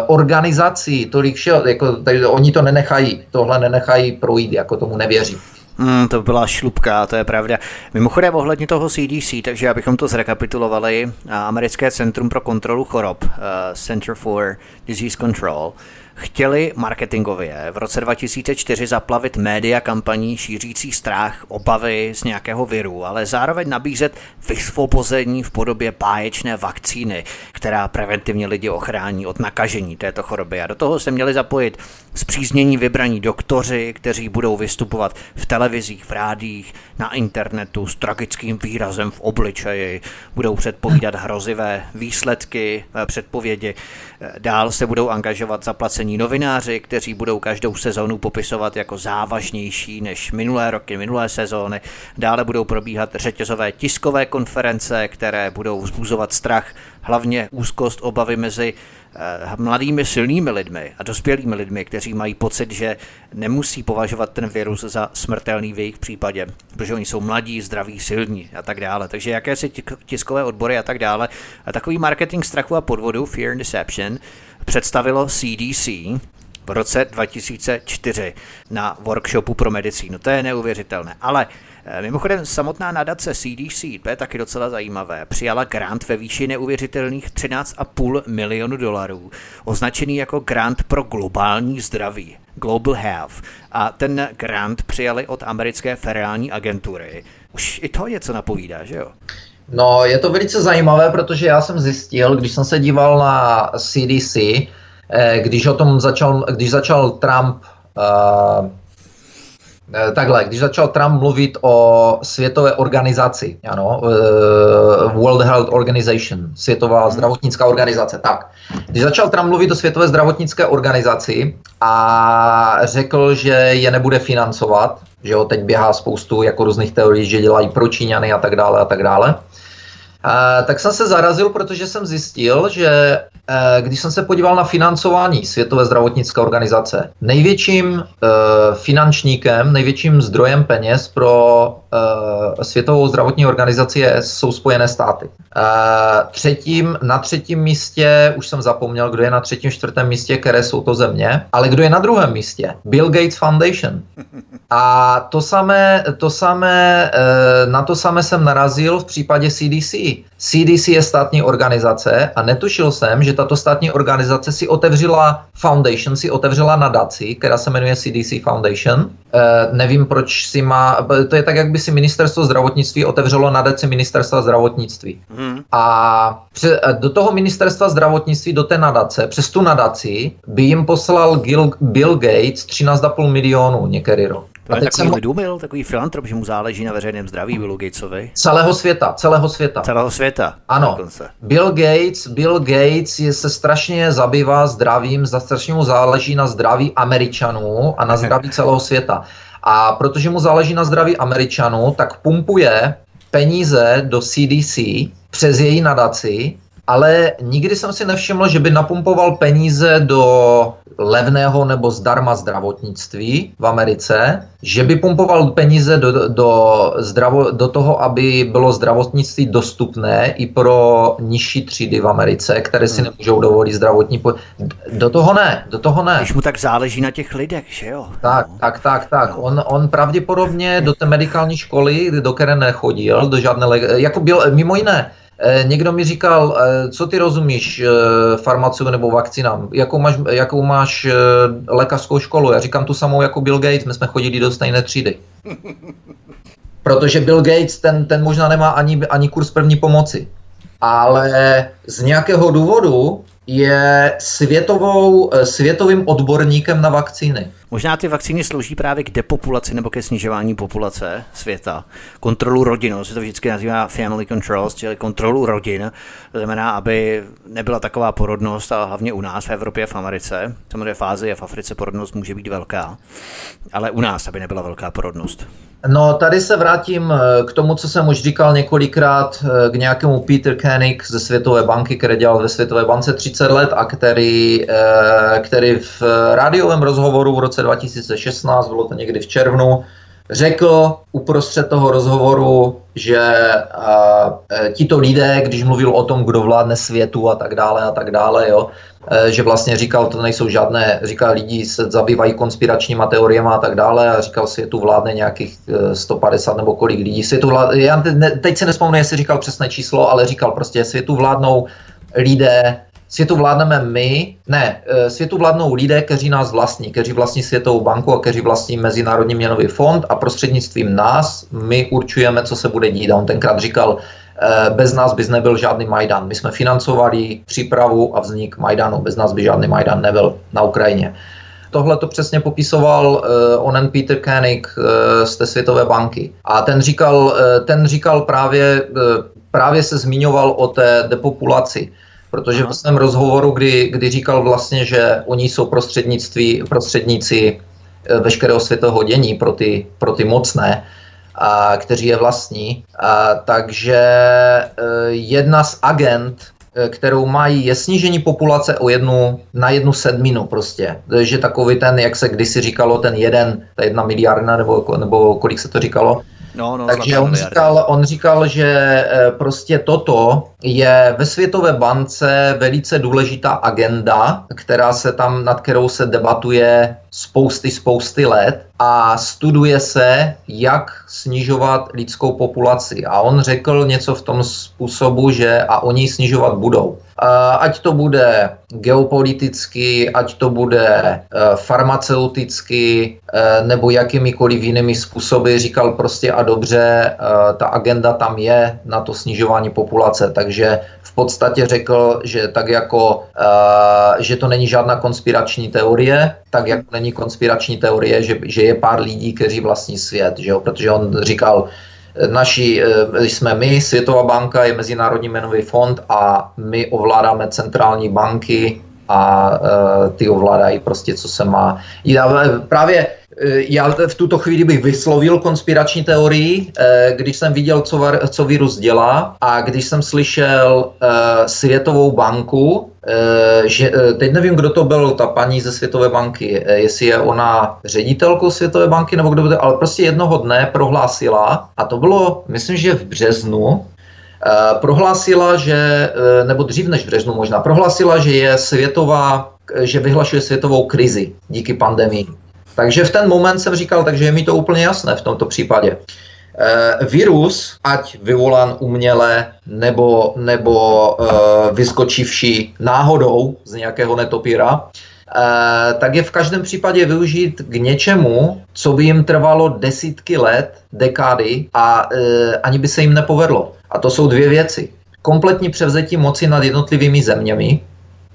organizací, tolik všeho, jako, oni to nenechají, tohle nenechají projít, jako tomu nevěří. Hmm, to byla šlupka, to je pravda. Mimochodem ohledně toho C D C, takže abychom to zrekapitulovali, Americké centrum pro kontrolu chorob, Center for Disease Control, chtěli marketingově v roce dva tisíce čtyři zaplavit média kampaní šířící strach, obavy z nějakého viru, ale zároveň nabízet vysvobození v podobě báječné vakcíny, která preventivně lidi ochrání od nakažení této choroby. A do toho se měli zapojit zpříznění vybraní doktoři, kteří budou vystupovat v televizích, v rádiích, na internetu s tragickým výrazem v obličeji, budou předpovídat hrozivé výsledky, předpovědi. Dál se budou angažovat zaplacení novináři, kteří budou každou sezónu popisovat jako závažnější než minulé roky, minulé sezóny. Dále budou probíhat řetězové tiskové konference, které budou vzbuzovat strach, hlavně úzkost, obavy mezi mladými silnými lidmi a dospělými lidmi, kteří mají pocit, že nemusí považovat ten virus za smrtelný v jejich případě, protože oni jsou mladí, zdraví, silní a tak dále. Takže jakési tiskové odbory a tak dále. A takový marketing strachu a podvodu, fear and deception, představilo C D C v roce dva tisíce čtyři na workshopu pro medicínu. To je neuvěřitelné, ale mimochodem samotná nadace C D C, to je taky docela zajímavé, přijala grant ve výši neuvěřitelných třináct celá pět milionu dolarů, označený jako grant pro globální zdraví, Global Health. A ten grant přijali od americké federální agentury. Už i to je, co napovídá, že jo? No, je to velice zajímavé, protože já jsem zjistil, když jsem se díval na C D C, když o tom začal, když začal Trump uh, Takhle, když začal Trump mluvit o světové organizaci, ano, World Health Organization, Světová zdravotnická organizace, tak. Když začal Trump mluvit o světové zdravotnické organizaci a řekl, že je nebude financovat, že jo, teď běhá spoustu jako různých teorií, že dělají pro Číňany a tak dále a tak dále, a tak jsem se zarazil, protože jsem zjistil, že když jsem se podíval na financování Světové zdravotnické organizace, největším e, finančníkem, největším zdrojem peněz pro e, Světovou zdravotní organizaci je, jsou Spojené státy. E, třetím, na třetím místě, už jsem zapomněl, kdo je na třetím, čtvrtém místě, které jsou to země, ale kdo je na druhém místě? Bill Gates Foundation. A to samé, to samé, e, na to samé jsem narazil v případě C D C. C D C je státní organizace a netušil jsem, že tato státní organizace si otevřela foundation, si otevřela nadaci, která se jmenuje C D C Foundation. E, nevím, proč si má... To je tak, jak by si ministerstvo zdravotnictví otevřelo nadaci ministerstva zdravotnictví. Hmm. A pře, do toho ministerstva zdravotnictví, do té nadace, přes tu nadaci by jim poslal Gil, Bill Gates třináct celá pět milionů některý rok. A teď takový jsem... vydumil, takový filantrop, že mu záleží na veřejném zdraví Billu Gatesovi. Celého světa, celého světa. Celého světa. Ano. Bill Gates, Bill Gates je, se strašně zabývá zdravím, za strašně mu záleží na zdraví Američanů a na zdraví celého světa. A protože mu záleží na zdraví Američanů, tak pumpuje peníze do C D C přes její nadaci, ale nikdy jsem si nevšiml, že by napumpoval peníze do levného nebo zdarma zdravotnictví v Americe, že by pumpoval peníze do, do, zdravo, do toho, aby bylo zdravotnictví dostupné i pro nižší třídy v Americe, které si nemůžou dovolit zdravotní... Po... Do toho ne, do toho ne. Když mu tak záleží na těch lidech, že jo? Tak, tak, tak, tak. On, on pravděpodobně do té medikální školy, do které nechodil, do žádné... Le... Jako byl, mimo jiné, někdo mi říkal, co ty rozumíš farmaciu nebo vakcinám, jakou máš, jakou máš lékařskou školu. Já říkám tu samou jako Bill Gates, my jsme chodili do stejné třídy. Protože Bill Gates, ten, ten možná nemá ani, ani kurz první pomoci. Ale z nějakého důvodu je světovou, světovým odborníkem na vakcíny. Možná ty vakcíny slouží právě k depopulaci nebo ke snižování populace světa. Kontrolu rodin, se to vždycky nazývá family controls, čili kontrolu rodin. To znamená, aby nebyla taková porodnost, a hlavně u nás v Evropě a v Americe. Samozřejmě v Asii a v Africe porodnost může být velká, ale u nás, aby nebyla velká porodnost. No, tady se vrátím k tomu, co jsem už říkal několikrát, k nějakému Peter Koenig ze Světové banky, který dělal ve Světové bance třicet let a který, který v rádiovém rozhovoru v roce dva tisíce šestnáct, bylo to někdy v červnu, řekl uprostřed toho rozhovoru, že uh, tito lidé, když mluvil o tom, kdo vládne světu a tak dále a tak dále, jo, uh, že vlastně říkal, to nejsou žádné, říkal, lidi se zabývají konspiračníma teoriema a tak dále a říkal, světu vládne nějakých uh, sto padesát nebo kolik lidí. Světu vládne, já te, ne, teď se nespomínám, jestli říkal přesné číslo, ale říkal prostě, světu vládnou lidé, Světu vládneme my, ne, světu vládnou lidé, kteří nás vlastní, kteří vlastní Světovou banku a kteří vlastní Mezinárodní měnový fond a prostřednictvím nás my určujeme, co se bude dít. A on tenkrát říkal, bez nás by nebyl žádný Majdan. My jsme financovali přípravu a vznik Majdanu, bez nás by žádný Majdan nebyl na Ukrajině. Tohle to přesně popisoval uh, onen Peter Koenig uh, z té Světové banky. A ten říkal, uh, ten říkal právě, uh, právě se zmiňoval o té depopulaci. Protože v svém rozhovoru, kdy, kdy říkal vlastně, že oni jsou prostřednictví, prostředníci uh, veškerého světového dění pro ty, pro ty mocné, uh, kteří je vlastní. Uh, takže uh, jedna z agent, kterou mají, je snížení populace o jednu, na jednu sedminu prostě. Že takový ten, jak se kdysi říkalo, ten jeden, ta jedna miliarda, nebo, nebo kolik se to říkalo. No, no, takže on říkal, on říkal, že prostě toto je ve Světové bance velice důležitá agenda, která se tam, nad kterou se debatuje spousty, spousty let a studuje se, jak snižovat lidskou populaci. A on řekl něco v tom způsobu, že a oni ji snižovat budou. Ať to bude geopoliticky, ať to bude farmaceuticky, nebo jakýmikoliv jinými způsoby, říkal prostě a dobře, ta agenda tam je na to snižování populace. Takže v podstatě řekl, že tak jako, že to není žádná konspirační teorie, tak jako není konspirační teorie, že, že je pár lidí, kteří vlastní svět, že jo? Protože on říkal, naši jsme my, Světová banka je Mezinárodní měnový fond a my ovládáme centrální banky a uh, ty ovládají prostě, co se má. Právě já v tuto chvíli bych vyslovil konspirační teorii, když jsem viděl, co, var, co virus dělá a když jsem slyšel uh, Světovou banku, že, teď nevím, kdo to byl, ta paní ze Světové banky, jestli je ona ředitelkou Světové banky nebo kdo bude, ale prostě jednoho dne prohlásila, a to bylo, myslím, že v březnu, prohlásila, že, nebo dřív než v březnu možná, prohlásila, že je světová, že vyhlašuje světovou krizi díky pandemii. Takže v ten moment jsem říkal, takže je mi to úplně jasné v tomto případě. Virus, ať vyvolán uměle nebo, nebo uh, vyskočivší náhodou z nějakého netopíra, uh, tak je v každém případě využít k něčemu, co by jim trvalo desítky let, dekády a uh, ani by se jim nepovedlo. A to jsou dvě věci. Kompletní převzetí moci nad jednotlivými zeměmi,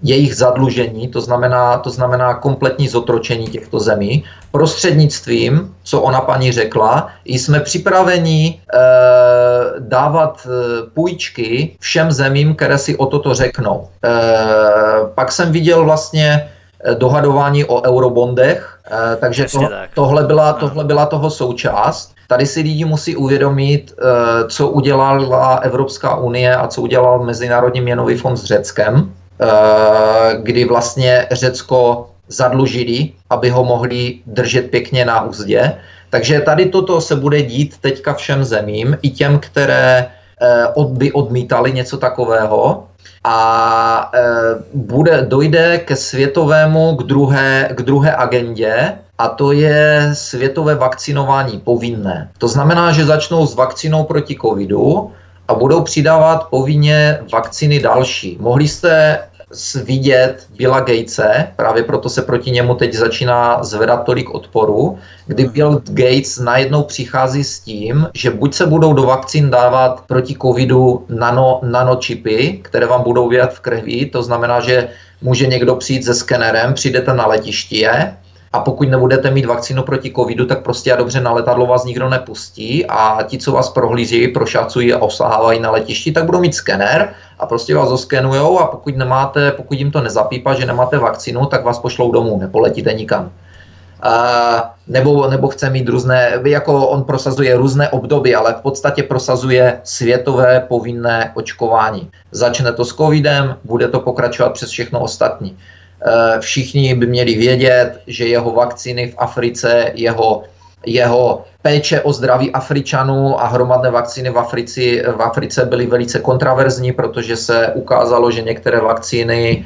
jejich zadlužení, to znamená, to znamená kompletní zotročení těchto zemí, prostřednictvím, co ona paní řekla, jsme připraveni e, dávat půjčky všem zemím, které si o toto řeknou. E, pak jsem viděl vlastně dohadování o eurobondech, e, takže to, tohle, byla, tohle byla toho součást. Tady si lidi musí uvědomit, e, co udělala Evropská unie a co udělal Mezinárodní měnový fond s Řeckem, kdy vlastně Řecko zadlužili, aby ho mohli držet pěkně na úzdě. Takže tady toto se bude dít teďka všem zemím, i těm, které by odmítali něco takového. A bude, dojde ke světovému, k druhé, k druhé agendě, a to je světové vakcinování povinné. To znamená, že začnou s vakcinou proti covidu, a budou přidávat povinně vakcíny další. Mohli jste vidět Billa Gatese, právě proto se proti němu teď začíná zvedat tolik odporu, kdy Bill Gates najednou přichází s tím, že buď se budou do vakcín dávat proti covidu nano, nanočipy, které vám budou vědět v krvi, to znamená, že může někdo přijít se skenerem, přijdete na letiště, a pokud nebudete mít vakcínu proti covidu, tak prostě a dobře na letadlo vás nikdo nepustí a ti, co vás prohlíží, prošacují a osahávají na letišti, tak budou mít skener a prostě vás oskenujou a pokud nemáte, pokud jim to nezapípá, že nemáte vakcínu, tak vás pošlou domů, nepoletíte nikam. Uh, nebo, nebo chce mít různé, jako on prosazuje různé období, ale v podstatě prosazuje světové povinné očkování. Začne to s covidem, bude to pokračovat přes všechno ostatní. Všichni by měli vědět, že jeho vakcíny v Africe, jeho, jeho péče o zdraví Afričanů a hromadné vakcíny v Africi, v Africe byly velice kontroverzní, protože se ukázalo, že některé vakcíny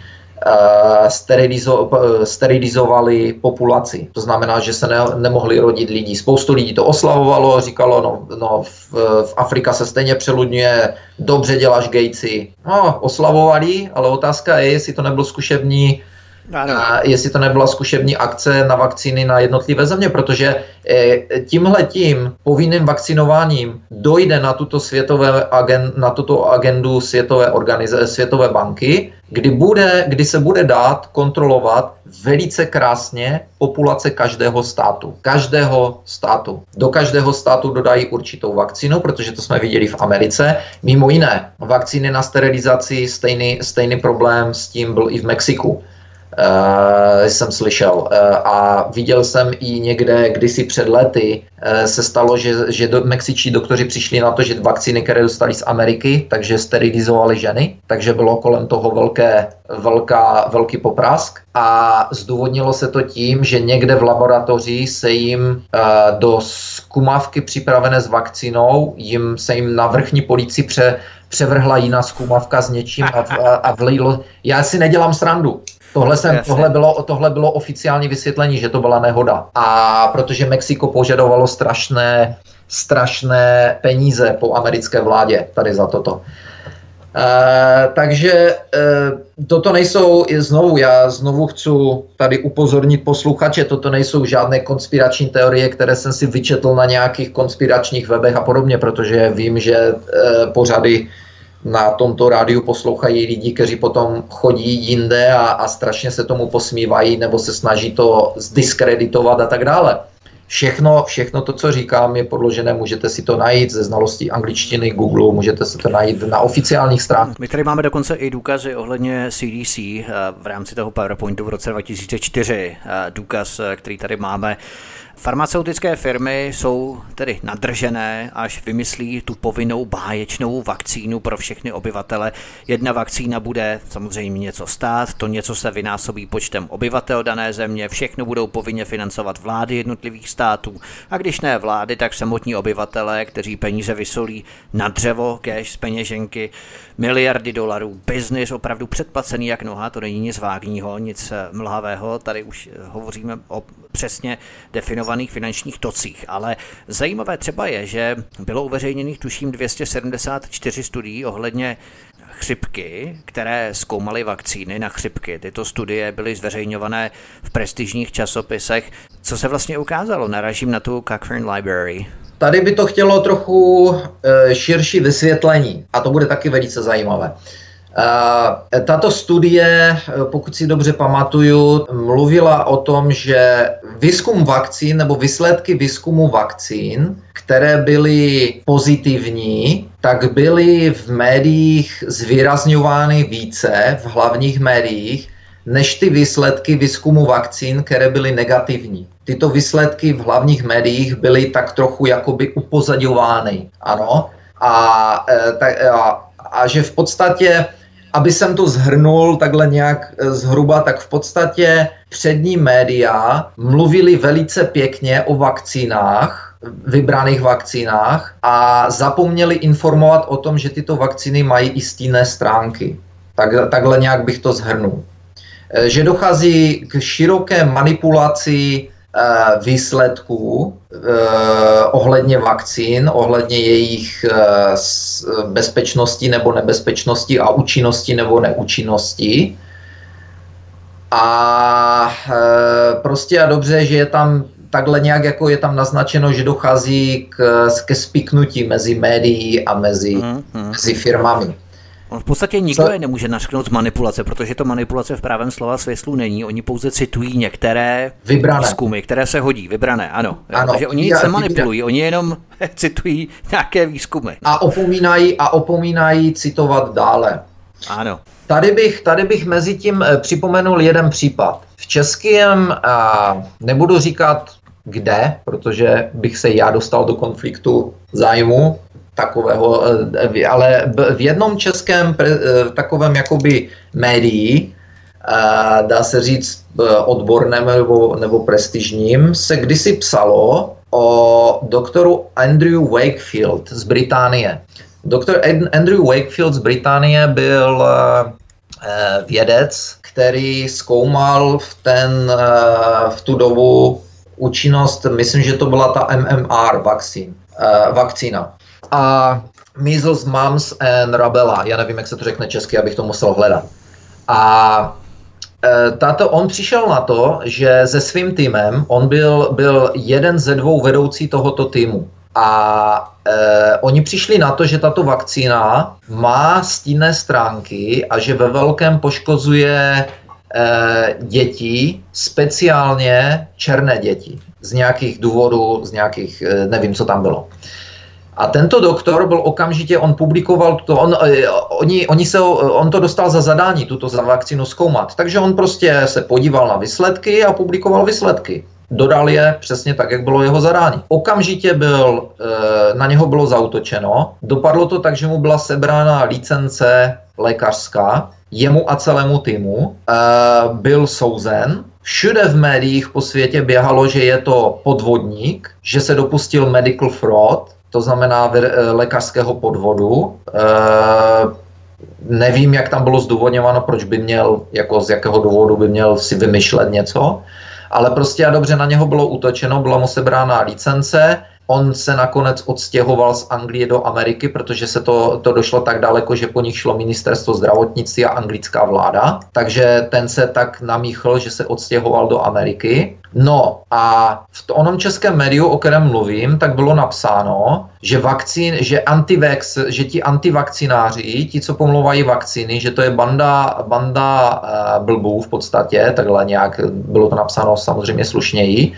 sterilizo, sterilizovali populaci. To znamená, že se ne, nemohli rodit lidi. Spoustu lidí to oslavovalo, říkalo, no, no v, v Afrika se stejně přeludňuje, dobře děláš, Gatesi. No, oslavovali, ale otázka je, jestli to nebyl zkušební A jestli to nebyla zkušební akce na vakcíny na jednotlivé země, protože tímhletím povinným vakcinováním dojde na tuto, světové agen, na tuto agendu světové, organize, světové banky, kdy, bude, kdy se bude dát kontrolovat velice krásně populace každého státu. Každého státu. Do každého státu dodají určitou vakcínu, protože to jsme viděli v Americe. Mimo jiné, vakcíny na sterilizaci, stejný, stejný problém s tím byl i v Mexiku. Uh, jsem slyšel uh, a viděl jsem i někde kdysi před lety uh, se stalo, že, že do, mexičtí doktoři přišli na to, že vakcíny, které dostali z Ameriky, takže sterilizovali ženy, takže bylo kolem toho velké, velká, velký poprask a zdůvodnilo se to tím, že někde v laboratoři se jim uh, do skumavky připravené s vakcínou, jim se jim na vrchní polici pře, převrhla jiná skumavka s něčím a, a, a vlejlo. Já si nedělám srandu. Tohle, jsem, tohle, bylo, tohle bylo oficiální vysvětlení, že to byla nehoda. A protože Mexiko požadovalo strašné, strašné peníze po americké vládě tady za toto. E, takže e, toto nejsou, znovu, já znovu chci tady upozornit posluchače, toto nejsou žádné konspirační teorie, které jsem si vyčetl na nějakých konspiračních webech a podobně, protože vím, že e, pořady na tomto rádiu poslouchají lidi, kteří potom chodí jinde a, a strašně se tomu posmívají nebo se snaží to zdiskreditovat a tak dále. Všechno, všechno to, co říkám, je podložené, můžete si to najít ze znalostí angličtiny, Google, můžete si to najít na oficiálních stránkách. My tady máme dokonce i důkazy ohledně C D C v rámci toho PowerPointu v roce dva tisíce čtyři. Důkaz, který tady máme. Farmaceutické firmy jsou tedy nadržené, až vymyslí tu povinnou báječnou vakcínu pro všechny obyvatele. Jedna vakcína bude samozřejmě něco stát, to něco se vynásobí počtem obyvatel dané země, všechno budou povinně financovat vlády jednotlivých států a když ne vlády, tak samotní obyvatelé, kteří peníze vysolí na dřevo, cash z peněženky, miliardy dolarů, biznis opravdu předplacený jak noha, to není nic vágního, nic mlhavého, tady už hovoříme o přesně definovaném finančních tocích, ale zajímavé třeba je, že bylo uveřejněných tuším dvě stě sedmdesát čtyři studií ohledně chřipky, které zkoumaly vakcíny na chřipky. Tyto studie byly zveřejňované v prestižních časopisech. Co se vlastně ukázalo? Narazím na tu Cochrane Library. Tady by to chtělo trochu e, širší vysvětlení a to bude taky velice zajímavé. Tato studie, pokud si dobře pamatuju, mluvila o tom, že výzkum vakcín nebo výsledky výzkumu vakcín, které byly pozitivní, tak byly v médiích zvýrazňovány více, v hlavních médiích, než ty výsledky výzkumu vakcín, které byly negativní. Tyto výsledky v hlavních médiích byly tak trochu jakoby upozaďovány, ano, a, a, a že v podstatě aby jsem to zhrnul takhle nějak zhruba, tak v podstatě přední média mluvili velice pěkně o vakcínách, vybraných vakcínách a zapomněli informovat o tom, že tyto vakcíny mají i stinné stránky. Tak, takhle nějak bych to zhrnul. Že dochází k široké manipulaci výsledků eh, ohledně vakcín, ohledně jejich eh, bezpečnosti nebo nebezpečnosti a účinnosti nebo neúčinnosti. A eh, prostě a dobře, že je tam takhle nějak, jako je tam naznačeno, že dochází k, ke spiknutí mezi médií a mezi, mm, mm. mezi firmami. On v podstatě nikdo Co? je nemůže našknout z manipulace, protože to manipulace v pravém slova smyslu není. Oni pouze citují některé výzkumy, které se hodí, vybrané, ano. ano takže oni nic nemanipulují, oni jenom citují nějaké výzkumy. A opomínají, a opomínají citovat dále. Ano. Tady bych, tady bych mezi tím připomenul jeden případ. V českém, a nebudu říkat kde, protože bych se já dostal do konfliktu zájmu, takového, ale v jednom českém takovém jakoby médií, dá se říct odborném nebo, nebo prestižním, se kdysi psalo o doktoru Andrew Wakefield z Británie. Doktor Andrew Wakefield z Británie byl vědec, který zkoumal v, ten, v tu dobu účinnost, myslím, že to byla ta M M R vakcín, vakcína. A measles, mumps and rubella, já nevím, jak se to řekne česky, abych to musel hledat. A tato, on přišel na to, že se svým týmem, on byl, byl jeden ze dvou vedoucí tohoto týmu. A eh, oni přišli na to, že tato vakcína má stínné stránky a že ve velkém poškozuje eh, děti, speciálně černé děti. Z nějakých důvodů, z nějakých, eh, nevím, co tam bylo. A tento doktor byl okamžitě, on publikoval, to, on, eh, oni, oni se, on to dostal za zadání, tuto za vakcínu zkoumat. Takže on prostě se podíval na výsledky a publikoval výsledky. Dodal je přesně tak, jak bylo jeho zadání. Okamžitě byl, na něho bylo zaútočeno. Dopadlo to tak, že mu byla sebrána licence lékařská, jemu a celému týmu. Byl souzen. Všude v médiích po světě běhalo, že je to podvodník, že se dopustil medical fraud, to znamená lékařského podvodu. Nevím, jak tam bylo zdůvodňováno, proč by měl, jako z jakého důvodu by měl si vymýšlet něco. Ale prostě a dobře, na něho bylo útočeno, byla mu sebrána licence, on se nakonec odstěhoval z Anglie do Ameriky, protože se to, to došlo tak daleko, že po nich šlo ministerstvo zdravotnictví a anglická vláda, takže ten se tak namíchl, že se odstěhoval do Ameriky. No a v onom českém médiu, o kterém mluvím, tak bylo napsáno, že vakcín, že antivax, že ti antivakcináři, ti, co pomlouvají vakcíny, že to je banda, banda uh, blbů v podstatě, takhle nějak bylo to napsáno samozřejmě slušněji,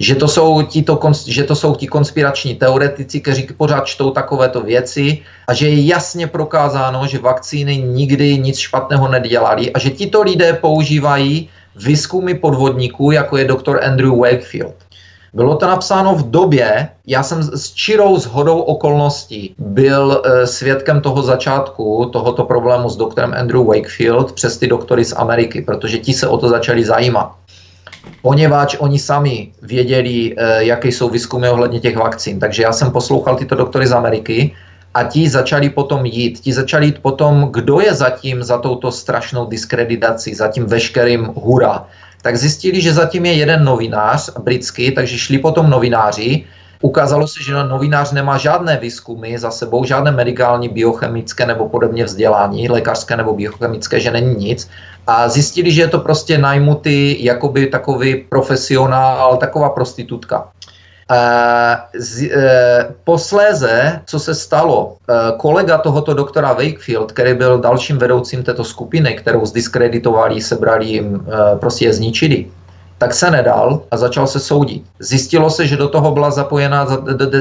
že to jsou ti to, že to jsou ti konspirační teoretici, kteří pořád čtou takovéto věci a že je jasně prokázáno, že vakcíny nikdy nic špatného nedělali a že tito lidé používají výzkumy podvodníků, jako je doktor Andrew Wakefield. Bylo to napsáno v době, já jsem s čirou shodou okolností byl e, svědkem toho začátku, tohoto problému s doktorem Andrew Wakefield přes ty doktory z Ameriky, protože ti se o to začali zajímat. Poněvadž oni sami věděli, e, jaké jsou výzkumy ohledně těch vakcín. Takže já jsem poslouchal tyto doktory z Ameriky a ti začali potom jít. Ti začali jít potom, kdo je zatím za touto strašnou diskreditací, za tím veškerým hura. Tak zjistili, že zatím je jeden novinář britský, takže šli potom novináři. Ukázalo se, že novinář nemá žádné výzkumy za sebou, žádné medikální, biochemické nebo podobně vzdělání, lékařské nebo biochemické, že není nic. A zjistili, že je to prostě najmutý, jakoby takový profesionál, taková prostitutka. E, z, e, posléze, co se stalo, e, kolega tohoto doktora Wakefield, který byl dalším vedoucím této skupiny, kterou zdiskreditovali, sebrali jim, e, prostě je zničili, tak se nedal a začal se soudit. Zjistilo se, že do toho byla zapojena,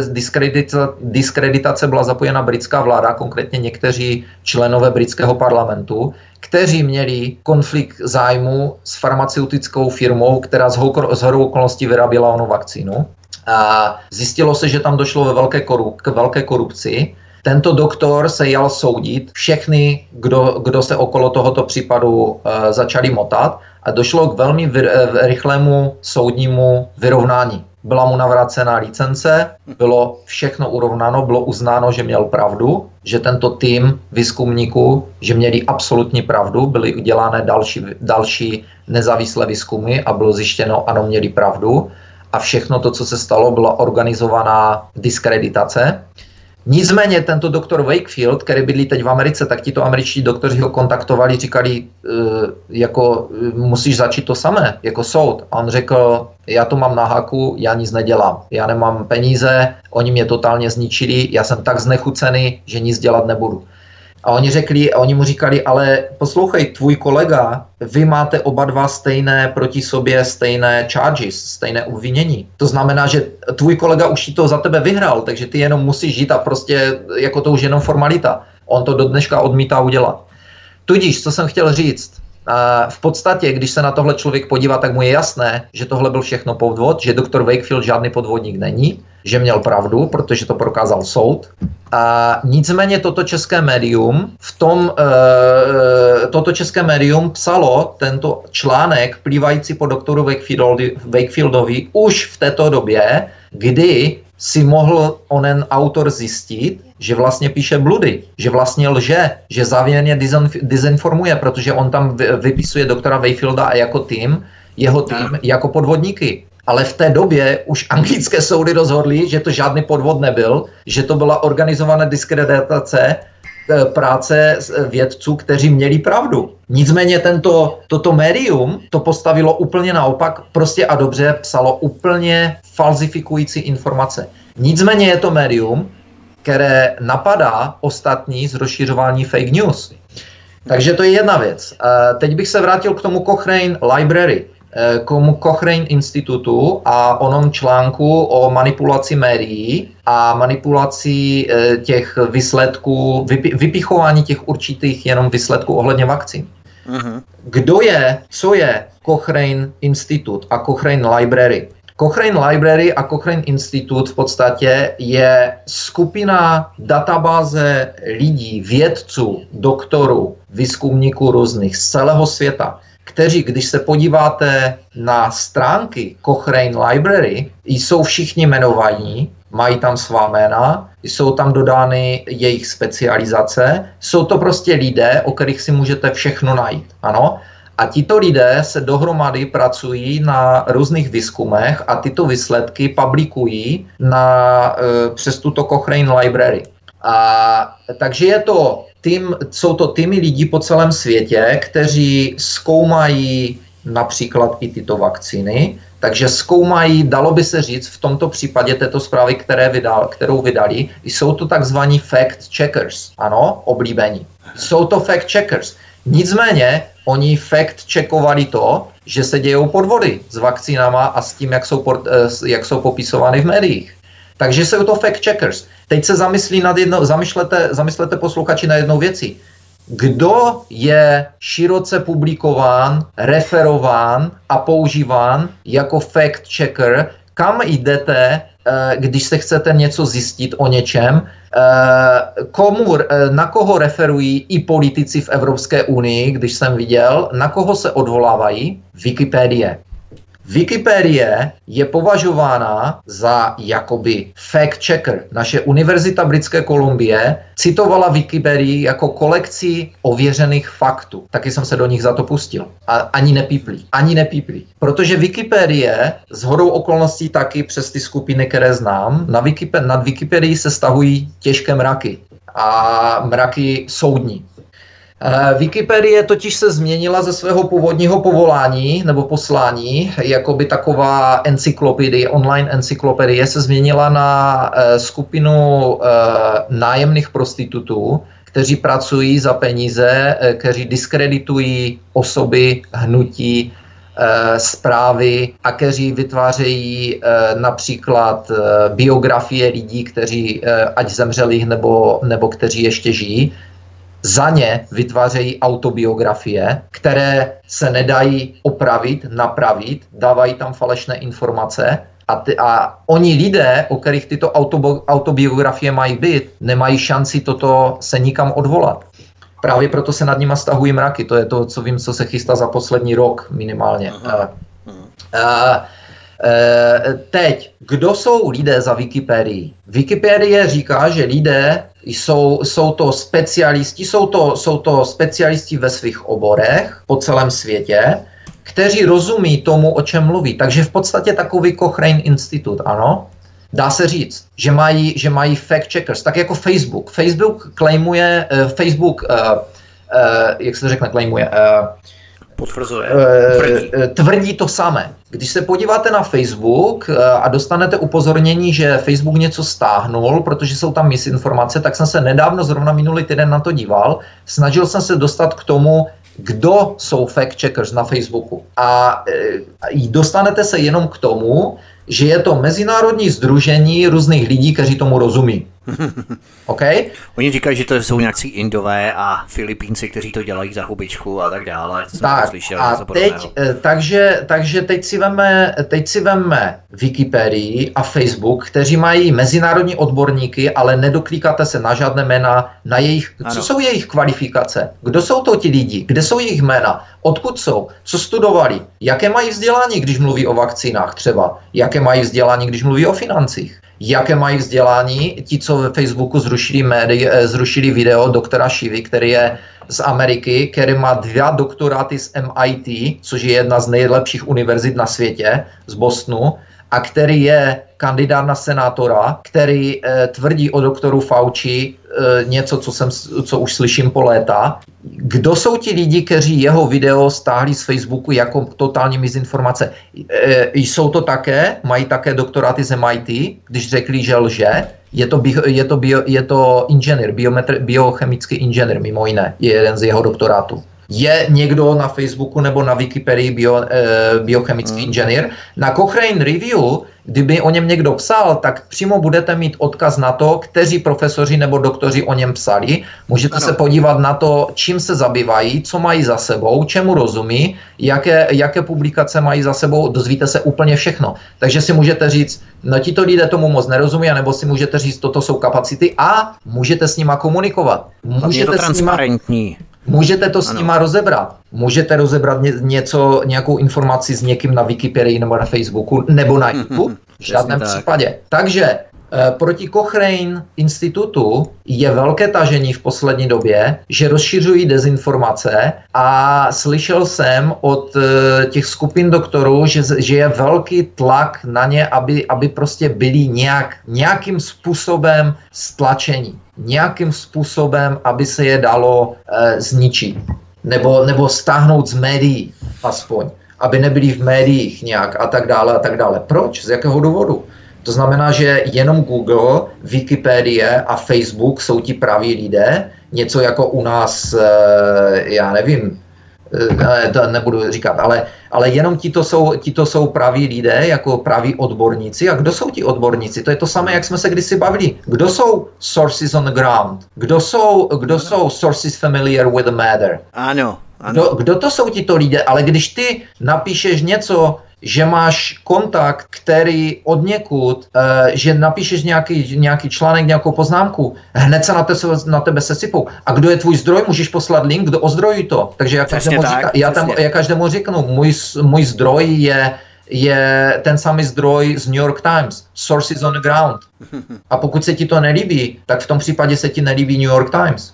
diskredita, diskreditace byla zapojena britská vláda, konkrétně někteří členové britského parlamentu, kteří měli konflikt zájmu s farmaceutickou firmou, která z hodou okolností vyráběla onu vakcínu. A zjistilo se, že tam došlo ve velké koru, k velké korupci. Tento doktor se jal soudit, všechny, kdo, kdo se okolo tohoto případu e, začali motat a došlo k velmi vyr, e, rychlému soudnímu vyrovnání. Byla mu navrácena licence, bylo všechno urovnáno, bylo uznáno, že měl pravdu, že tento tým výzkumníků, že měli absolutní pravdu, byly udělány další, další nezávislé výzkumy a bylo zjištěno, ano, měli pravdu. A všechno to, co se stalo, byla organizovaná diskreditace. Nicméně tento doktor Wakefield, který bydlí teď v Americe, tak tito američtí doktoři ho kontaktovali, říkali, e, jako musíš začít to samé, jako soud. A on řekl, já to mám na háku, já nic nedělám, já nemám peníze, oni mě totálně zničili, já jsem tak znechucený, že nic dělat nebudu. A oni řekli, oni mu říkali, ale poslouchej, tvůj kolega, vy máte oba dva stejné proti sobě, stejné charges, stejné obvinění. To znamená, že tvůj kolega už to za tebe vyhrál, takže ty jenom musíš žít a prostě jako to už jenom formalita. On to do dneška odmítá udělat. Tudíž, co jsem chtěl říct, v podstatě, když se na tohle člověk podívá, tak mu je jasné, že tohle byl všechno podvod, že doktor Wakefield žádný podvodník není, že měl pravdu, protože to prokázal soud. A nicméně toto české médium v tom, e, toto české médium psalo tento článek plývající po doktoru Wakefieldovi, Wakefieldovi už v této době, kdy si mohl onen autor zjistit, že vlastně píše bludy, že vlastně lže, že záměrně dezinformuje, protože on tam vypisuje doktora Wakefielda a jako tým, jeho tým jako podvodníky. Ale v té době už anglické soudy rozhodly, že to žádný podvod nebyl, že to byla organizovaná diskreditace práce vědců, kteří měli pravdu. Nicméně tento, toto médium to postavilo úplně naopak, prostě a dobře psalo úplně falzifikující informace. Nicméně je to médium, které napadá ostatní z rozšiřování fake news. Takže to je jedna věc. Teď bych se vrátil k tomu Cochrane Library, k tomu Cochrane Institutu a onom článku o manipulaci médií a manipulaci těch výsledků, vypi, vypichování těch určitých jenom výsledků ohledně vakcín. Uh-huh. Kdo je, co je Cochrane Institute a Cochrane Library? Cochrane Library a Cochrane Institute v podstatě je skupina databáze lidí, vědců, doktorů, výzkumníků různých z celého světa, kteří, když se podíváte na stránky Cochrane Library, jsou všichni jmenovaní, mají tam svá jména, jsou tam dodány jejich specializace, jsou to prostě lidé, o kterých si můžete všechno najít, ano. A tito lidé se dohromady pracují na různých výzkumech a tyto výsledky publikují na, přes tuto Cochrane Library. A, takže je to tým, jsou to týmy lidí po celém světě, kteří zkoumají například i tyto vakcíny, takže zkoumají, dalo by se říct, v tomto případě této zprávy, které vydal, kterou vydali, jsou to takzvaní fact checkers, ano, oblíbení. Jsou to fact checkers. Nicméně oni fact checkovali to, že se dějou podvody s vakcínama a s tím, jak jsou, pod, jak jsou popisovány v médiích. Takže jsou to fact checkers. Teď se zamyslí nad jedno, zamyslete, zamyslete posluchači na jednou věci. Kdo je široce publikován, referován a používán jako fact checker? Kam jdete, když se chcete něco zjistit o něčem? Komu, na koho referují i politici v Evropské unii, když jsem viděl, na koho se odvolávají? Wikipedie. Wikipedie je považována za jakoby fact checker. Naše univerzita Britské Kolumbie citovala Wikipedii jako kolekci ověřených faktů. Taky jsem se do nich za to pustil. A ani nepíplí, ani nepíplí. Protože Wikipedie shodou okolností taky přes ty skupiny, které znám, na Wikip- nad Wikipedii se stahují těžké mraky a mraky soudní. Wikipedie totiž se změnila ze svého původního povolání nebo poslání, jako by taková encyklopedie, online encyklopedie se změnila na uh, skupinu uh, nájemných prostitutů, kteří pracují za peníze, uh, kteří diskreditují osoby, hnutí, uh, zprávy a kteří vytvářejí uh, například uh, biografie lidí, kteří uh, ať zemřeli nebo, nebo kteří ještě žijí. Za ně vytvářejí autobiografie, které se nedají opravit, napravit, dávají tam falešné informace a, ty, a oni lidé, o kterých tyto autobo, autobiografie mají být, nemají šanci toto se nikam odvolat. Právě proto se nad nima stahují mraky. To je to, co vím, co se chystá za poslední rok minimálně. Aha. Uh, uh, Uh, teď, kdo jsou lidé za Wikipedii? Wikipedie říká, že lidé jsou, jsou to specialisti, jsou to, jsou to specialisti ve svých oborech po celém světě, kteří rozumí tomu, o čem mluví. Takže v podstatě takový Cochrane Institute, ano? Dá se říct, že mají, že mají fact checkers, tak jako Facebook. Facebook claimuje, uh, Facebook, uh, uh, jak se to řekne, claimuje... Uh, Potvrzuje. Tvrdí. Tvrdí to samé. Když se podíváte na Facebook a dostanete upozornění, že Facebook něco stáhnul, protože jsou tam misinformace, tak jsem se nedávno, zrovna minulý týden na to díval, snažil jsem se dostat k tomu, kdo jsou fact checkers na Facebooku. A dostanete se jenom k tomu, že je to mezinárodní sdružení různých lidí, kteří tomu rozumí. Okay? Oni říkají, že to jsou nějací Indové a Filipínci, kteří to dělají za hubičku a tak dále. Tak, slyšel, a teď, takže, takže teď si veme, teď si veme Wikipedii a Facebook, kteří mají mezinárodní odborníky, ale nedoklíkáte se na žádné jména, na jejich, co jsou jejich kvalifikace, kdo jsou to ti lidi, kde jsou jejich jména, odkud jsou, co studovali, jaké mají vzdělání, když mluví o vakcínách třeba, jaké mají vzdělání, když mluví o financích. jaké mají vzdělání. Ti, co ve Facebooku zrušili, médii, zrušili video doktora Shivy, který je z Ameriky, který má dva doktoráty z M I T, což je jedna z nejlepších univerzit na světě, z Bostonu, a který je kandidát na senátora, který e, tvrdí o doktoru Fauci e, něco, co, jsem, co už slyším po léta. Kdo jsou ti lidi, kteří jeho video stáhli z Facebooku jako totální mizinformace? E, jsou to také, mají také doktoráty z M I T, když řekli, že lže. Je to, bio, je to, bio, je to inženýr, biometr, biochemický inženýr, mimo jiné, je jeden z jeho doktorátů. Je někdo na Facebooku nebo na Wikipedii bio, eh, biochemický hmm. inženýr. Na Cochrane Review, kdyby o něm někdo psal, tak přímo budete mít odkaz na to, kteří profesoři nebo doktoři o něm psali. Můžete ano. se podívat na to, čím se zabývají, co mají za sebou, čemu rozumí, jaké, jaké publikace mají za sebou, dozvíte se úplně všechno. Takže si můžete říct, no tito lidé tomu moc nerozumí, anebo si můžete říct, toto jsou kapacity a můžete s nima komunikovat. Můžete je to transparentní. S nima Můžete to s nima rozebrat. Můžete rozebrat něco, nějakou informaci s někým na Wikipedii nebo na Facebooku nebo na YouTube? V žádném tak. případě. Takže e, proti Cochrane Institutu je velké tažení v poslední době, že rozšiřují dezinformace a slyšel jsem od e, těch skupin doktorů, že, že je velký tlak na ně, aby, aby prostě byli nějak, nějakým způsobem stlačení. Nějakým způsobem, aby se je dalo e, zničit. Nebo, nebo stáhnout z médií, aspoň. Aby nebyli v médiích nějak a tak dále a tak dále. Proč? Z jakého důvodu? To znamená, že jenom Google, Wikipedie a Facebook jsou ti praví lidé. Něco jako u nás, e, já nevím, e, to nebudu říkat, ale, ale jenom ti to jsou, ti to jsou praví lidé, jako praví odborníci. A kdo jsou ti odborníci? To je to samé, jak jsme se kdysi bavili. Kdo jsou sources on the ground? Kdo jsou, kdo jsou sources familiar with the matter? Ano. Kdo, kdo to jsou tito lidé? Ale když ty napíšeš něco, že máš kontakt, který od někud, e, že napíšeš nějaký, nějaký článek, nějakou poznámku, hned se na, te, na tebe sesypou. A kdo je tvůj zdroj? Můžeš poslat link, kdo ozdrojí to. Takže já každému, tak, říka, já tam, já každému řeknu, můj, můj zdroj je... je ten samý zdroj z New York Times, sources on the ground. A pokud se ti to nelíbí, tak v tom případě se ti nelíbí New York Times.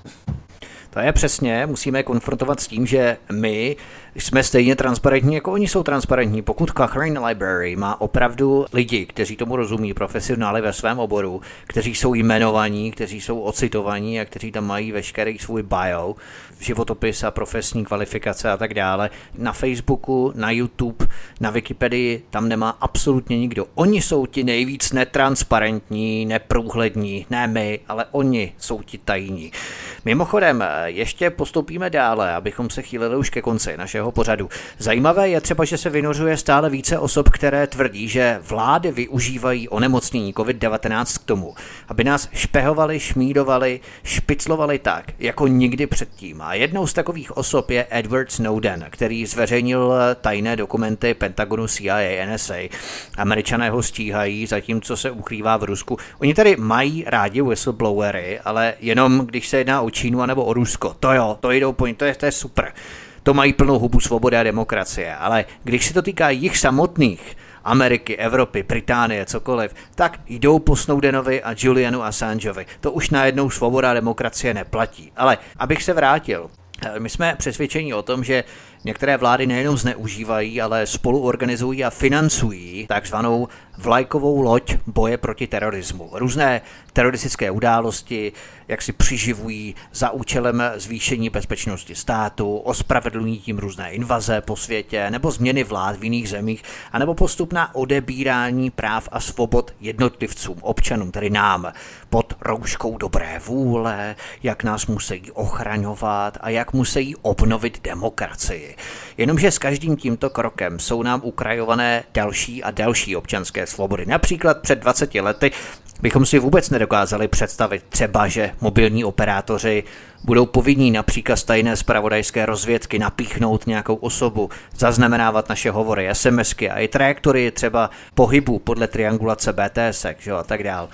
To je přesně, musíme konfrontovat s tím, že my jsme stejně transparentní, jako oni jsou transparentní. Pokud Cochrane Library má opravdu lidi, kteří tomu rozumí, profesionály ve svém oboru, kteří jsou jmenovaní, kteří jsou ocitovaní a kteří tam mají veškerý svůj bio, životopis a profesní kvalifikace a tak dále, na Facebooku, na YouTube, na Wikipedii, tam nemá absolutně nikdo. Oni jsou ti nejvíc netransparentní, neprůhlední, ne my, ale oni jsou ti tajní. Mimochodem, ještě postoupíme dále, abychom se chýlili už ke konci našeho pořadu. Zajímavé je třeba, že se vynořuje stále více osob, které tvrdí, že vlády využívají onemocnění covid devatenáct k tomu, aby nás špehovali, šmídovali, špiclovali tak, jako nikdy předtím. A jednou z takových osob je Edward Snowden, který zveřejnil tajné dokumenty Pentagonu, C I A, N S A. Američané ho stíhají, zatímco se ukrývá v Rusku. Oni tady mají rádi whistleblowery, ale jenom když se jedná o Čínu anebo o Rusko. To jo, to jdou po ní, to je, to je super. To mají plnou hubu svobody a demokracie, ale když se to týká jich samotných, Ameriky, Evropy, Británie, cokoliv, tak jdou po Snowdenovi a Julianu Assangeovi. To už najednou svoboda a demokracie neplatí. Ale abych se vrátil, my jsme přesvědčeni o tom, že některé vlády nejenom zneužívají, ale spoluorganizují a financují takzvanou vlajkovou loď boje proti terorismu. Různé teroristické události, jak si přiživují za účelem zvýšení bezpečnosti státu, ospravedlňují tím různé invaze po světě, nebo změny vlád v jiných zemích, anebo postupná odebírání práv a svobod jednotlivcům, občanům, tedy nám, pod rouškou dobré vůle, jak nás musí ochraňovat a jak musí obnovit demokracii. Jenomže s každým tímto krokem jsou nám ukrajované další a další občanské svobody. Například před dvaceti lety bychom si vůbec nedokázali představit třeba, že mobilní operátoři budou povinní například z tajné zpravodajské rozvědky napíchnout nějakou osobu, zaznamenávat naše hovory, SMSky a i trajektorii třeba pohybu podle triangulace bé té esek, že jo, a tak dál.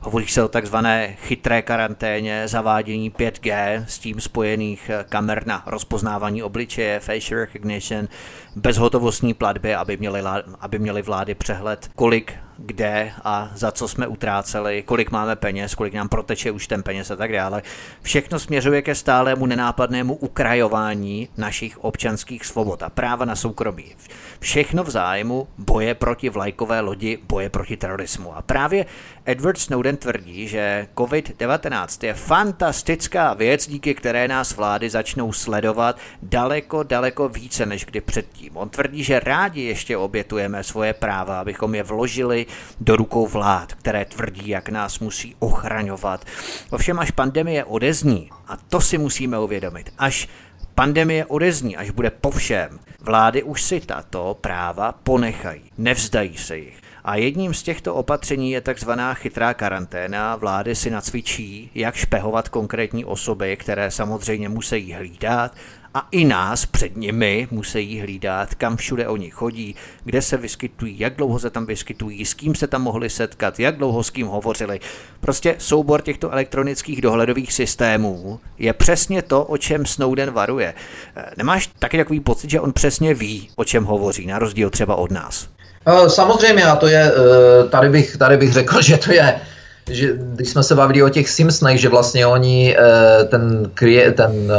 Hovoří se o takzvané chytré karanténě, zavádění pět gé, s tím spojených kamer na rozpoznávání obličeje, facial recognition, bezhotovostní platby, aby měly, aby měly vlády přehled, kolik kde a za co jsme utráceli, kolik máme peněz, kolik nám proteče už ten peněz a tak dále. Všechno směřuje ke stálému nenápadnému ukrajování našich občanských svobod a práva na soukromí. Všechno v zájmu boje proti vlajkové lodi, boje proti terorismu. A právě Edward Snowden tvrdí, že covid devatenáct je fantastická věc, díky které nás vlády začnou sledovat daleko, daleko více než kdy předtím. On tvrdí, že rádi ještě obětujeme svoje práva, abychom je vložili do rukou vlád, které tvrdí, jak nás musí ochraňovat. Ovšem až pandemie odezní, a to si musíme uvědomit, až pandemie odezní, až bude po všem, vlády už si tato práva ponechají, nevzdají se jich. A jedním z těchto opatření je takzvaná chytrá karanténa. Vlády si nacvičí, jak špehovat konkrétní osoby, které samozřejmě musí hlídat, a i nás před nimi musí hlídat, kam všude oni chodí, kde se vyskytují, jak dlouho se tam vyskytují, s kým se tam mohli setkat, jak dlouho s kým hovořili. Prostě soubor těchto elektronických dohledových systémů je přesně to, o čem Snowden varuje. Nemáš taky takový pocit, že on přesně ví, o čem hovoří, na rozdíl třeba od nás? Samozřejmě, a to je, tady bych, tady bych řekl, že to je, že když jsme se bavili o těch Simpsonech, že vlastně oni, ten, ten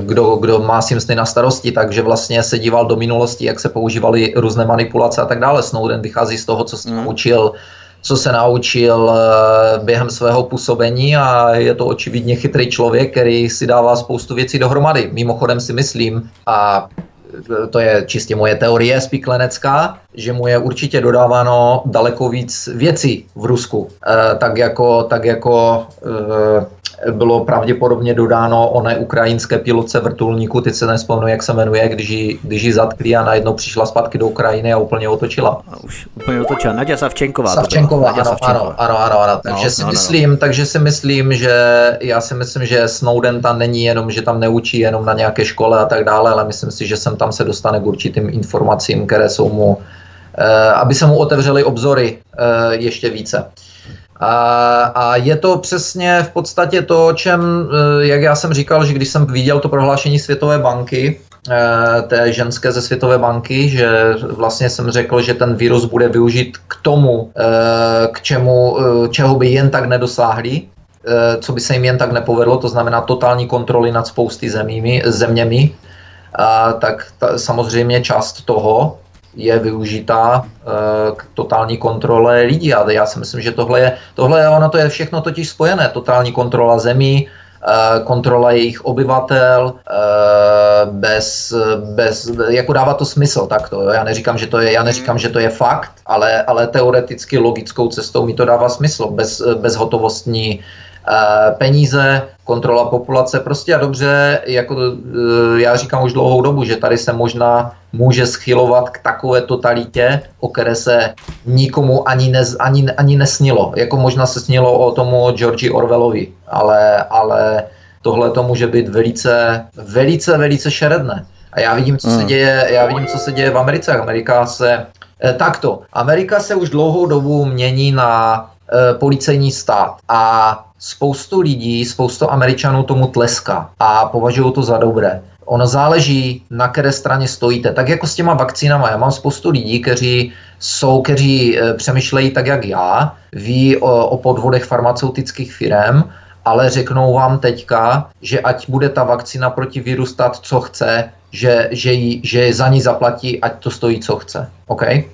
kdo, kdo má Simpsony na starosti, takže vlastně se díval do minulosti, jak se používaly různé manipulace a tak dále. Snowden vychází z toho, co se naučil, co se naučil během svého působení, a je to očividně chytrý člověk, který si dává spoustu věcí dohromady. Mimochodem si myslím, a to je čistě moje teorie spiklenecká, že mu je určitě dodáváno daleko víc věcí v Rusku. E, tak jako, tak jako e, bylo pravděpodobně dodáno oné ukrajinské pilotce vrtulníku, teď se nespomenu, jak se jmenuje, když ji, když ji zatkli a najednou přišla zpátky do Ukrajiny a úplně otočila. A už úplně otočila. Naďa Savčenková. Savčenková, ano, Savčenková. Ano, ano, ano, ano. Takže, no, si no, myslím, no. takže si myslím, že já si myslím, že Snowden tam není jenom, že tam neučí jenom na nějaké škole a tak dále, ale myslím si, že jsem tam se dostane k určitým informacím, které jsou mu, eh, aby se mu otevřely obzory eh, ještě více. A, a je to přesně v podstatě to, o čem, eh, jak já jsem říkal, že když jsem viděl to prohlášení Světové banky, eh, té ženské ze Světové banky, že vlastně jsem řekl, že ten virus bude využit k tomu, eh, k čemu, eh, čeho by jen tak nedosáhli, eh, co by se jim jen tak nepovedlo, to znamená totální kontroly nad spousty zemími, zeměmi, a tak ta, samozřejmě část toho je využitá e, k totální kontrole lidí. A já si myslím, že tohle je, tohle je, ono to je všechno totiž spojené. Totální kontrola zemí, e, kontrola jejich obyvatel, e, bez, bez, jako dává to smysl takto. Jo? Já neříkám, že to je, já neříkám, že to je fakt, ale, ale teoreticky logickou cestou mi to dává smysl. Bez, bezhotovostní peníze, kontrola populace, prostě a dobře, jako já říkám už dlouhou dobu, že tady se možná může schylovat k takové totalitě, o které se nikomu ani, ne, ani, ani nesnilo. Jako možná se snilo o tomu Georgi Orwellovi, ale, ale tohle to může být velice, velice, velice šeredné. A já vidím, co hmm. se děje, já vidím, co se děje v Americe. Amerika se, eh, takto, Amerika se už dlouhou dobu mění na eh, policejní stát a spoustu lidí, spoustu Američanů tomu tleská a považují to za dobré. Ono záleží, na které straně stojíte. Tak jako s těma vakcínama. Já mám spoustu lidí, kteří jsou, kteří e, přemýšlejí tak, jak já, ví o, o podvodech farmaceutických firem, ale řeknou vám teďka, že ať bude ta vakcína proti viru stát, co chce, že, že, jí, že za ní zaplatí, ať to stojí, co chce. Okay?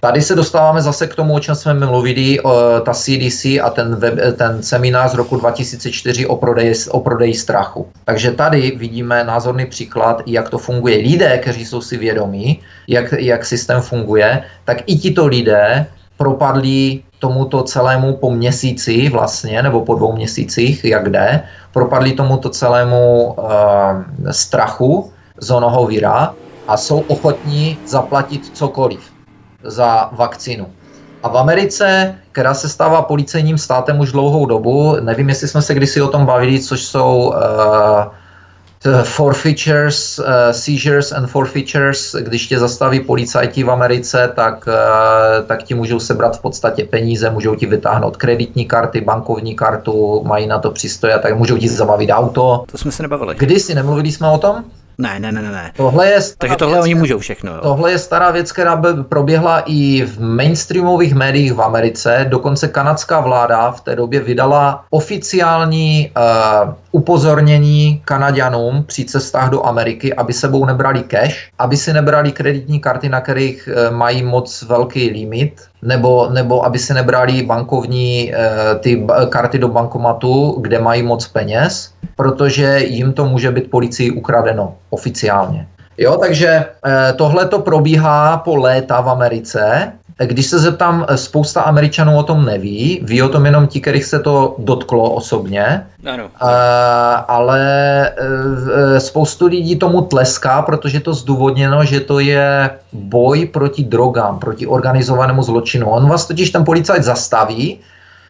Tady se dostáváme zase k tomu, o čem jsme mluvili, ta C D C a ten, web, ten seminář z roku dva tisíce čtyři o prodeji, o prodeji strachu. Takže tady vidíme názorný příklad, jak to funguje. Lidé, kteří jsou si vědomí, jak, jak systém funguje, tak i tito lidé propadli tomuto celému po měsíci vlastně, nebo po dvou měsících, jak jde, propadli tomuto celému uh, strachu z onoho vira a jsou ochotní zaplatit cokoliv za vakcínu. A v Americe, která se stává policejním státem už dlouhou dobu, nevím, jestli jsme se kdysi o tom bavili, což jsou uh, forfeitures, uh, seizures and forfeitures, když tě zastaví policajti v Americe, tak, uh, tak ti můžou sebrat v podstatě peníze, můžou ti vytáhnout kreditní karty, bankovní kartu, mají na to přístroje, tak můžou ti zabavit auto. To jsme se nebavili. Kdysi, nemluvili jsme o tom? Ne, ne, ne, ne. Tohle je Takže tohle věc, oni můžou všechno. Jo. Tohle je stará věc, která proběhla i v mainstreamových médiích v Americe. Dokonce kanadská vláda v té době vydala oficiální uh, upozornění Kanaďanům při cestách do Ameriky, aby sebou nebrali cash, aby si nebrali kreditní karty, na kterých uh, mají moc velký limit, nebo, nebo aby si nebrali bankovní uh, ty b- karty do bankomatu, kde mají moc peněz, protože jim to může být policii ukradeno oficiálně. Jo, takže eh, tohle to probíhá po léta v Americe. Když se zeptám, spousta Američanů o tom neví, ví o tom jenom ti, kterých se to dotklo osobně, ano. Eh, ale eh, spoustu lidí tomu tleská, protože to zdůvodněno, že to je boj proti drogám, proti organizovanému zločinu. On vás totiž ten policajt zastaví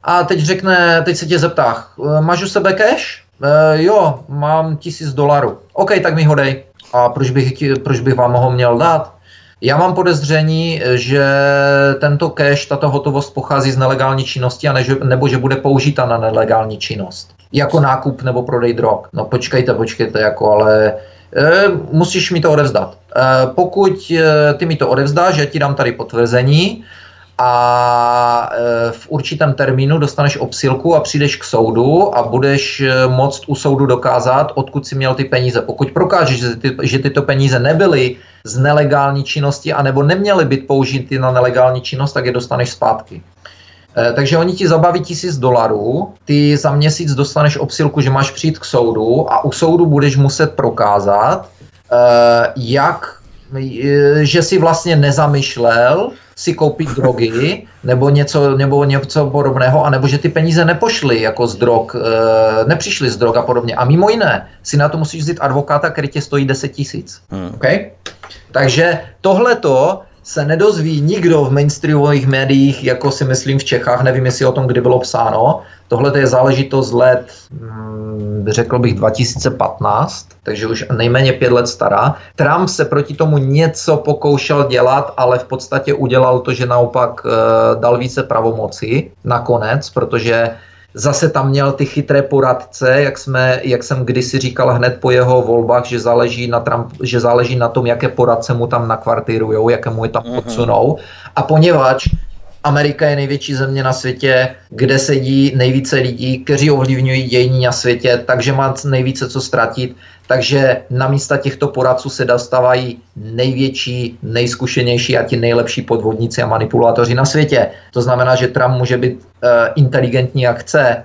a teď řekne, teď se tě zeptá, máš u sebe cash? Uh, jo, mám tisíc dolarů. OK, tak mi ho dej. A proč bych, proč bych vám ho měl dát? Já mám podezření, že tento cash, tato hotovost pochází z nelegální činnosti a než, nebo že bude použita na nelegální činnost. Jako nákup nebo prodej drog. No počkejte, počkejte, jako, ale uh, musíš mi to odevzdat. Uh, pokud uh, ty mi to odevzdáš, já ti dám tady potvrzení, a v určitém termínu dostaneš obsílku a přijdeš k soudu a budeš moct u soudu dokázat, odkud jsi měl ty peníze. Pokud prokážeš, že, ty, že tyto peníze nebyly z nelegální činnosti anebo neměly být použity na nelegální činnost, tak je dostaneš zpátky. Takže oni ti zabaví tisíc dolarů, ty za měsíc dostaneš obsílku, že máš přijít k soudu a u soudu budeš muset prokázat, jak, že si vlastně nezamýšlel si koupit drogy nebo něco, nebo něco podobného, anebo že ty peníze nepošly jako z drog, e, nepřišly z drog a podobně. A mimo jiné, si na to musíš vzít advokáta, který tě stojí deset tisíc. Hmm. Okay? Takže tohleto se nedozví nikdo v mainstreamových médiích, jako si myslím v Čechách, nevím, jestli o tom kdy bylo psáno. Tohleto je záležitost let, hmm, řekl bych dva tisíce patnáct, takže už nejméně pět let stará. Trump se proti tomu něco pokoušel dělat, ale v podstatě udělal to, že naopak e, dal více pravomoci nakonec, protože zase tam měl ty chytré poradce, jak, jsme, jak jsem kdysi říkal hned po jeho volbách, že záleží na, Trump, že záleží na tom, jaké poradce mu tam nakvartirujou, jaké mu je tam podsunou. A poněvadž Amerika je největší země na světě, kde sedí nejvíce lidí, kteří ovlivňují dějiny na světě, takže má nejvíce co ztratit. Takže na místa těchto poradců se dostávají největší, nejzkušenější a ti nejlepší podvodníci a manipulátoři na světě. To znamená, že Trump může být uh, inteligentní, jak chce,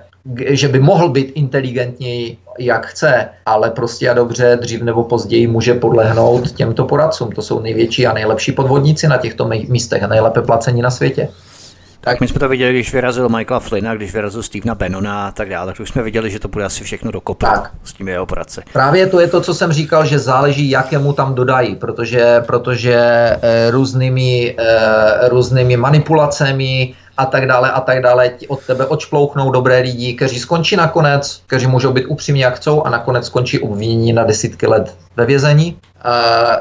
že by mohl být inteligentní, jak chce, ale prostě a dobře dřív nebo později může podlehnout těmto poradcům. To jsou největší a nejlepší podvodníci na těchto místech a nejlépe placení na světě. Tak my jsme to viděli, když vyrazil Michaela Flynna, když vyrazil Stevena Bannona a tak dále, tak už jsme viděli, že to bude asi všechno dokopat s tím jeho operace. Právě to je to, co jsem říkal, že záleží, jakému tam dodají, protože, protože e, různými, e, různými manipulacemi a tak dále a tak dále od tebe odšplouchnou dobré lidi, kteří skončí nakonec, kteří můžou být upřímní jak chcou a nakonec skončí obvinění na desítky let ve vězení e,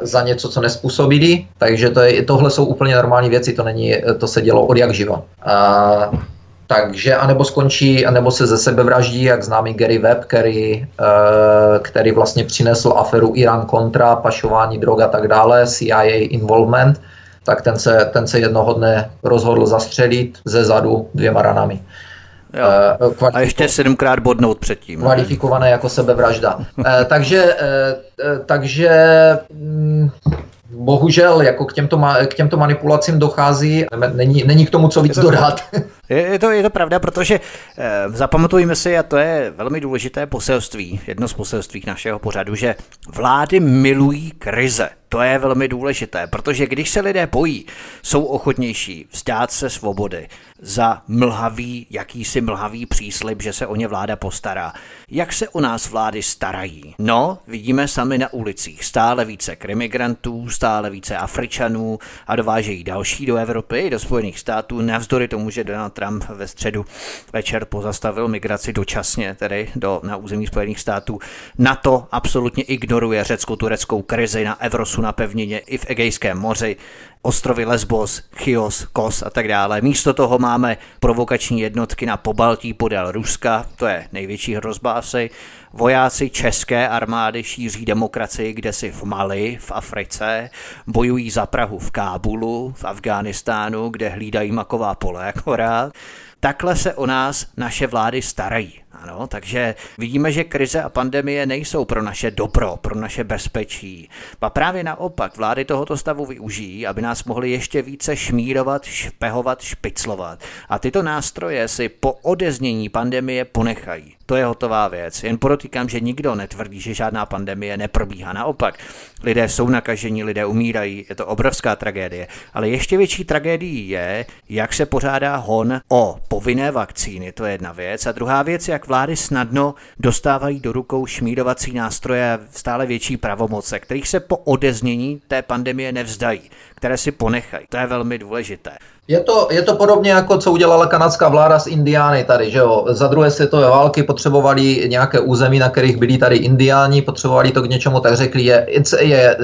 za něco, co nespůsobili. Takže to je, tohle jsou úplně normální věci, to není, to se dělo od jak živa. E, takže anebo skončí, anebo se ze sebe vraždí, jak známý Gary Webb, který, e, který vlastně přinesl aferu Irán kontra, pašování drog a tak dále, C I A involvement, tak ten se, ten se jednoho dne rozhodl zastřelit ze zadu dvěma ranami. Uh, a ještě sedmkrát bodnout předtím. Kvalifikované jako sebevražda. uh, takže uh, takže um, bohužel jako k těmto, ma- k těmto manipulacím dochází, není, není k tomu co víc dodat. Je to, je to pravda, protože e, zapamatujeme si, a to je velmi důležité poselství, jedno z poselství našeho pořadu, že vlády milují krize. To je velmi důležité, protože když se lidé bojí, jsou ochotnější vzdát se svobody za mlhavý, jakýsi mlhavý příslib, že se o ně vláda postará. Jak se o nás vlády starají? No, vidíme sami na ulicích stále více imigrantů, stále více Afričanů a dovážejí další do Evropy, do Spojených států, navzdory tomu, že Donald Trump ve středu večer pozastavil migraci dočasně, tedy do, na území Spojených států. NATO absolutně ignoruje řecko-tureckou krizi na Evrosu na pevnině i v Egejském moři. ostrovy Lesbos, Chios, Kos a tak dále. Místo toho máme provokační jednotky na Pobaltí podél Ruska, to je největší hrozba asi. Vojáci české armády šíří demokracii kdesi v Mali, v Africe, bojují za Prahu v Kábulu, v Afghánistánu, kde hlídají maková pole akorát. Takhle se o nás naše vlády starají. Ano, takže vidíme, že krize a pandemie nejsou pro naše dobro, pro naše bezpečí. A právě naopak vlády tohoto stavu využijí, aby nás mohly ještě více šmírovat, špehovat, špiclovat. A tyto nástroje si po odeznění pandemie ponechají. To je hotová věc. Jen podotýkám, že nikdo netvrdí, že žádná pandemie neprobíhá. Naopak, lidé jsou nakaženi, lidé umírají, je to obrovská tragédie. Ale ještě větší tragédií je, jak se pořádá hon o povinné vakcíny, to je jedna věc. A druhá věc, jak vlády snadno dostávají do rukou šmírovací nástroje stále větší pravomoce, kterých se po odeznění té pandemie nevzdají, které si ponechají. To je velmi důležité. Je to, je to podobně jako co udělala kanadská vláda s Indiány tady, že jo. Za druhé světové války potřebovali nějaké území, na kterých byli tady Indiáni, potřebovali to k něčemu, tak řekli, je, je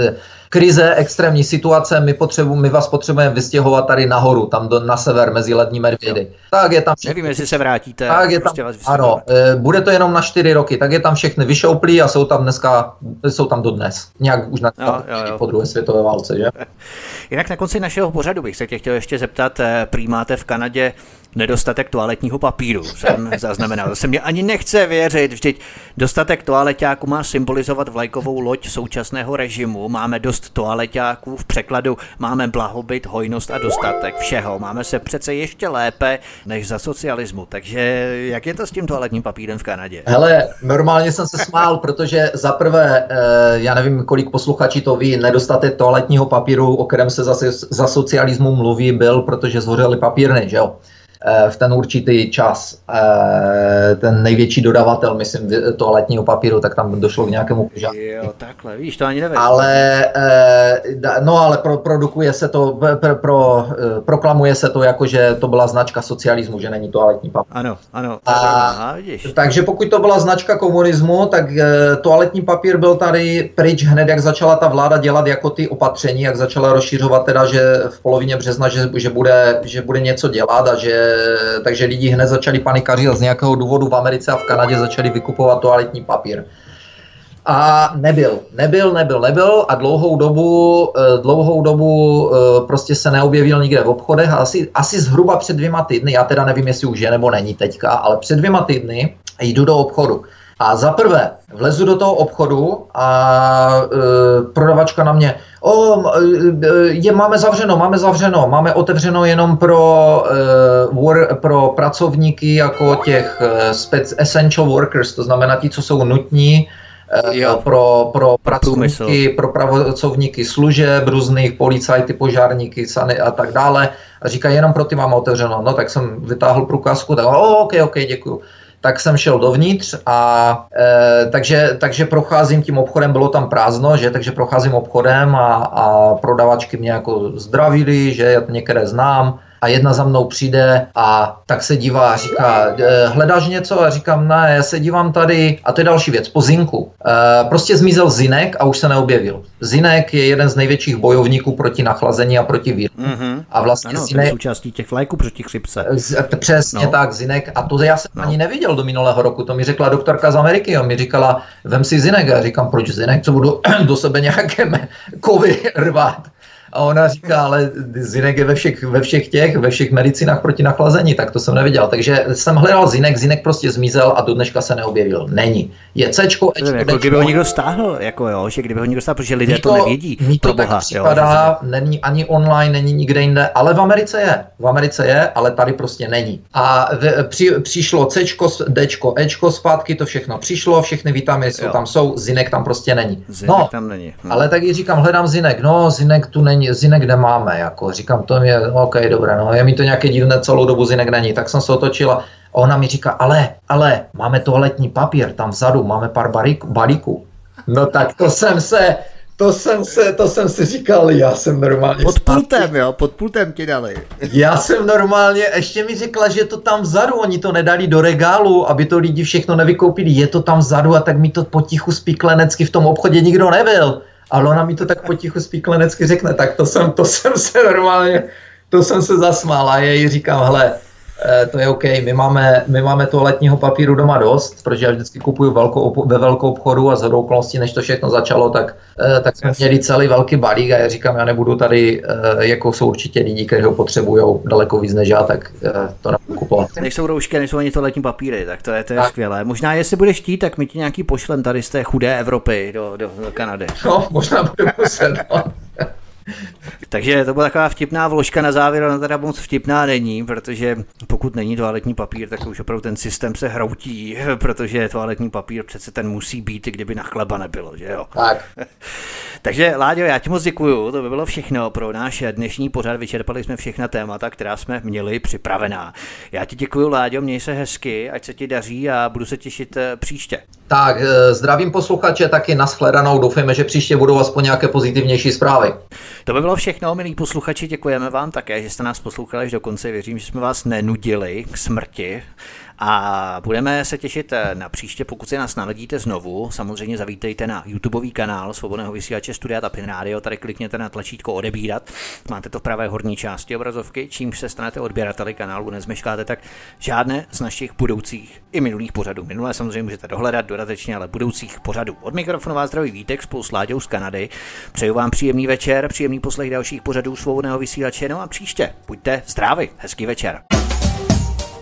krize, extrémní situace, my, potřebu, my vás potřebujeme vystěhovat tady nahoru, tam do, na sever mezi lední medvědy. Tak je tam. Nevím, jestli se vrátíte. Tak je tam, prostě ano, bude to jenom na čtyři roky, tak je tam všechny vyšouplí a jsou tam dneska, jsou tam dodnes. Nějak už na jo, tam, jo, jo. Po druhé světové válce, že? Jinak na konci našeho pořadu bych se tě chtěl ještě zeptat, prý máte v Kanadě nedostatek toaletního papíru, jsem zaznamenal. To se mě ani nechce věřit, vždyť dostatek toaleťáků má symbolizovat vlajkovou loď současného režimu. Máme dost toaleťáků, v překladu máme blahobyt, hojnost a dostatek všeho. Máme se přece ještě lépe než za socialismu, takže jak je to s tím toaletním papírem v Kanadě? Hele, normálně jsem se smál, protože za prvé, já nevím, kolik posluchačí to ví, nedostatek toaletního papíru, o kterém se za, za socialismu mluví, byl, protože zhořely papírny, že jo? V ten určitý čas ten největší dodavatel, myslím, toaletního papíru, tak tam došlo k nějakému požáru. Jo, takhle, víš, to ani nevím. Ale, no ale pro, produkuje se to, pro, pro, proklamuje se to jako, že to byla značka socialismu, že není toaletní papír. Ano, ano. A, a, vidíš. Takže pokud to byla značka komunismu, tak toaletní papír byl tady pryč hned, jak začala ta vláda dělat jako ty opatření, jak začala rozšiřovat teda, že v polovině března, že, že, bude, že bude něco dělat a že takže lidi hned začali panikařit a z nějakého důvodu v Americe a v Kanadě začali vykupovat toaletní papír. A nebyl, nebyl, nebyl, nebyl a dlouhou dobu, dlouhou dobu prostě se neobjevil nikde v obchodech. Asi, asi zhruba před dvěma týdny, já teda nevím, jestli už je nebo není teďka, ale před dvěma týdny jdu do obchodu. A za prvé vlezu do toho obchodu a e, prodavačka na mě, o, je, máme zavřeno, máme zavřeno, máme otevřeno jenom pro, e, work, pro pracovníky jako těch spec, essential workers, to znamená ti, co jsou nutní e, pro, pro pracovníky, pro pracovníky služeb, různých policajty, požárníky sany a tak dále. A říkají, jenom pro ty máme otevřeno. No tak jsem vytáhl průkazku, tak o, ok, ok, děkuju. Tak jsem šel dovnitř a e, takže, takže procházím tím obchodem, bylo tam prázdno, že, takže procházím obchodem a, a prodavačky mě jako zdravili, že já některé znám a jedna za mnou přijde a tak se dívá a říká, e, hledáš něco? A říkám, ne, já se dívám tady a to je další věc, po zinku. E, prostě zmizel zinek a už se neobjevil. Zinek je jeden z největších bojovníků proti nachlazení a proti víru. Mm-hmm. A vlastně ano, zinek... součástí těch vlajků proti chřipce. Přesně no. Tak, zinek. A to já jsem no. ani neviděl do minulého roku, to mi řekla doktorka z Ameriky, jo. Mi říkala, vem si zinek. A říkám, proč zinek, co budu do sebe nějaké kovy rvat. A ona říká, ale zinek je ve všech, ve všech těch, ve všech medicinách proti nachlazení, tak to jsem neviděl. Takže jsem hledal zinek, zinek prostě zmizel a do dneška se neobjevil. Není. Je Cčko, Ečko, Dčko. Jako kdyby ho někdo stáhl, jako jo, že kdyby ho někdo stáhl, protože lidé mí to, to nevědí. Mí to tak připadá, není ani online, není nikde jinde, ale v Americe je. V Americe je, ale tady prostě není. A v, při, přišlo Cčko, Dčko, Ečko zpátky, to všechno přišlo, všechny vitaminy jsou tam jsou, zinek tam prostě není. Zinek no, tam není. Hm. Ale taky říkám, hledám zinek, no zinek tu není. Zinek nemáme, jako říkám, to je ok, dobré, no je mi to nějaké divné, celou dobu zinek není, tak jsem se otočila. Ona mi říká, ale, ale, máme toaletní papír, tam vzadu máme pár balíků. No tak to jsem se, to jsem se, to jsem si říkal, já jsem normálně... Pod pultem, jo, pod pultem ti dali. Já jsem normálně, ještě mi řekla, že to tam vzadu, oni to nedali do regálu, aby to lidi všechno nevykoupili, je to tam vzadu a tak mi to potichu spiklenecky v tom obchodě nikdo nebyl. Ale ona mi to tak potichu spíklenecky řekne, tak to jsem, to jsem se normálně, to jsem se zasmál a jej říkám, hele, to je OK, my máme, my máme toaletního papíru doma dost, protože já vždycky kupuju velkou, ve velkou obchodu a shodou okolností, než to všechno začalo, tak, tak jsme měli celý velký balík a já říkám, já nebudu tady, jako jsou určitě lidi, kteří ho potřebujou daleko víc než já, tak to nebudu kupovat. Nejsou roušky, nejsou ani toaletní papíry, tak to je, to je skvělé. Možná jestli budeš chtít, tak my ti nějaký pošlem tady z té chudé Evropy do, do, do Kanady. No, možná budu muset, no. Takže to byla taková vtipná vložka na závěr, ona teda moc vtipná není, protože pokud není toaletní papír, tak už opravdu ten systém se hroutí, protože toaletní papír přece ten musí být, i kdyby na chleba nebylo, že jo? Tak. Takže Láďo, já ti moc děkuju, to by bylo všechno pro náš dnešní pořad, vyčerpali jsme všechna témata, která jsme měli připravená. Já ti děkuju, Láďo, měj se hezky, ať se ti daří a budu se těšit příště. Tak, zdravím posluchače, taky nashledanou, doufejme, že příště budou aspoň nějaké pozitivnější zprávy. To by bylo všechno, milí posluchači, děkujeme vám také, že jste nás poslouchali až do konce, věřím, že jsme vás nenudili k smrti. A budeme se těšit na příště, pokud se nás naladíte znovu. Samozřejmě zavítejte na YouTubeový kanál Svobodného vysílače Studia Tapin Radio. Tady klikněte na tlačítko odebírat. Máte to v pravé horní části obrazovky, čímž se stanete odběrateli kanálu, nezmeškáte tak žádné z našich budoucích i minulých pořadů. Minulé samozřejmě můžete dohledat dodatečně, ale budoucích pořadů. Od mikrofonu vás zdraví Vítek spolu s Láďou z Kanady. Přeju vám příjemný večer, příjemný poslech dalších pořadů Svobodného vysílače. No a příště buďte zdraví. Hezký večer.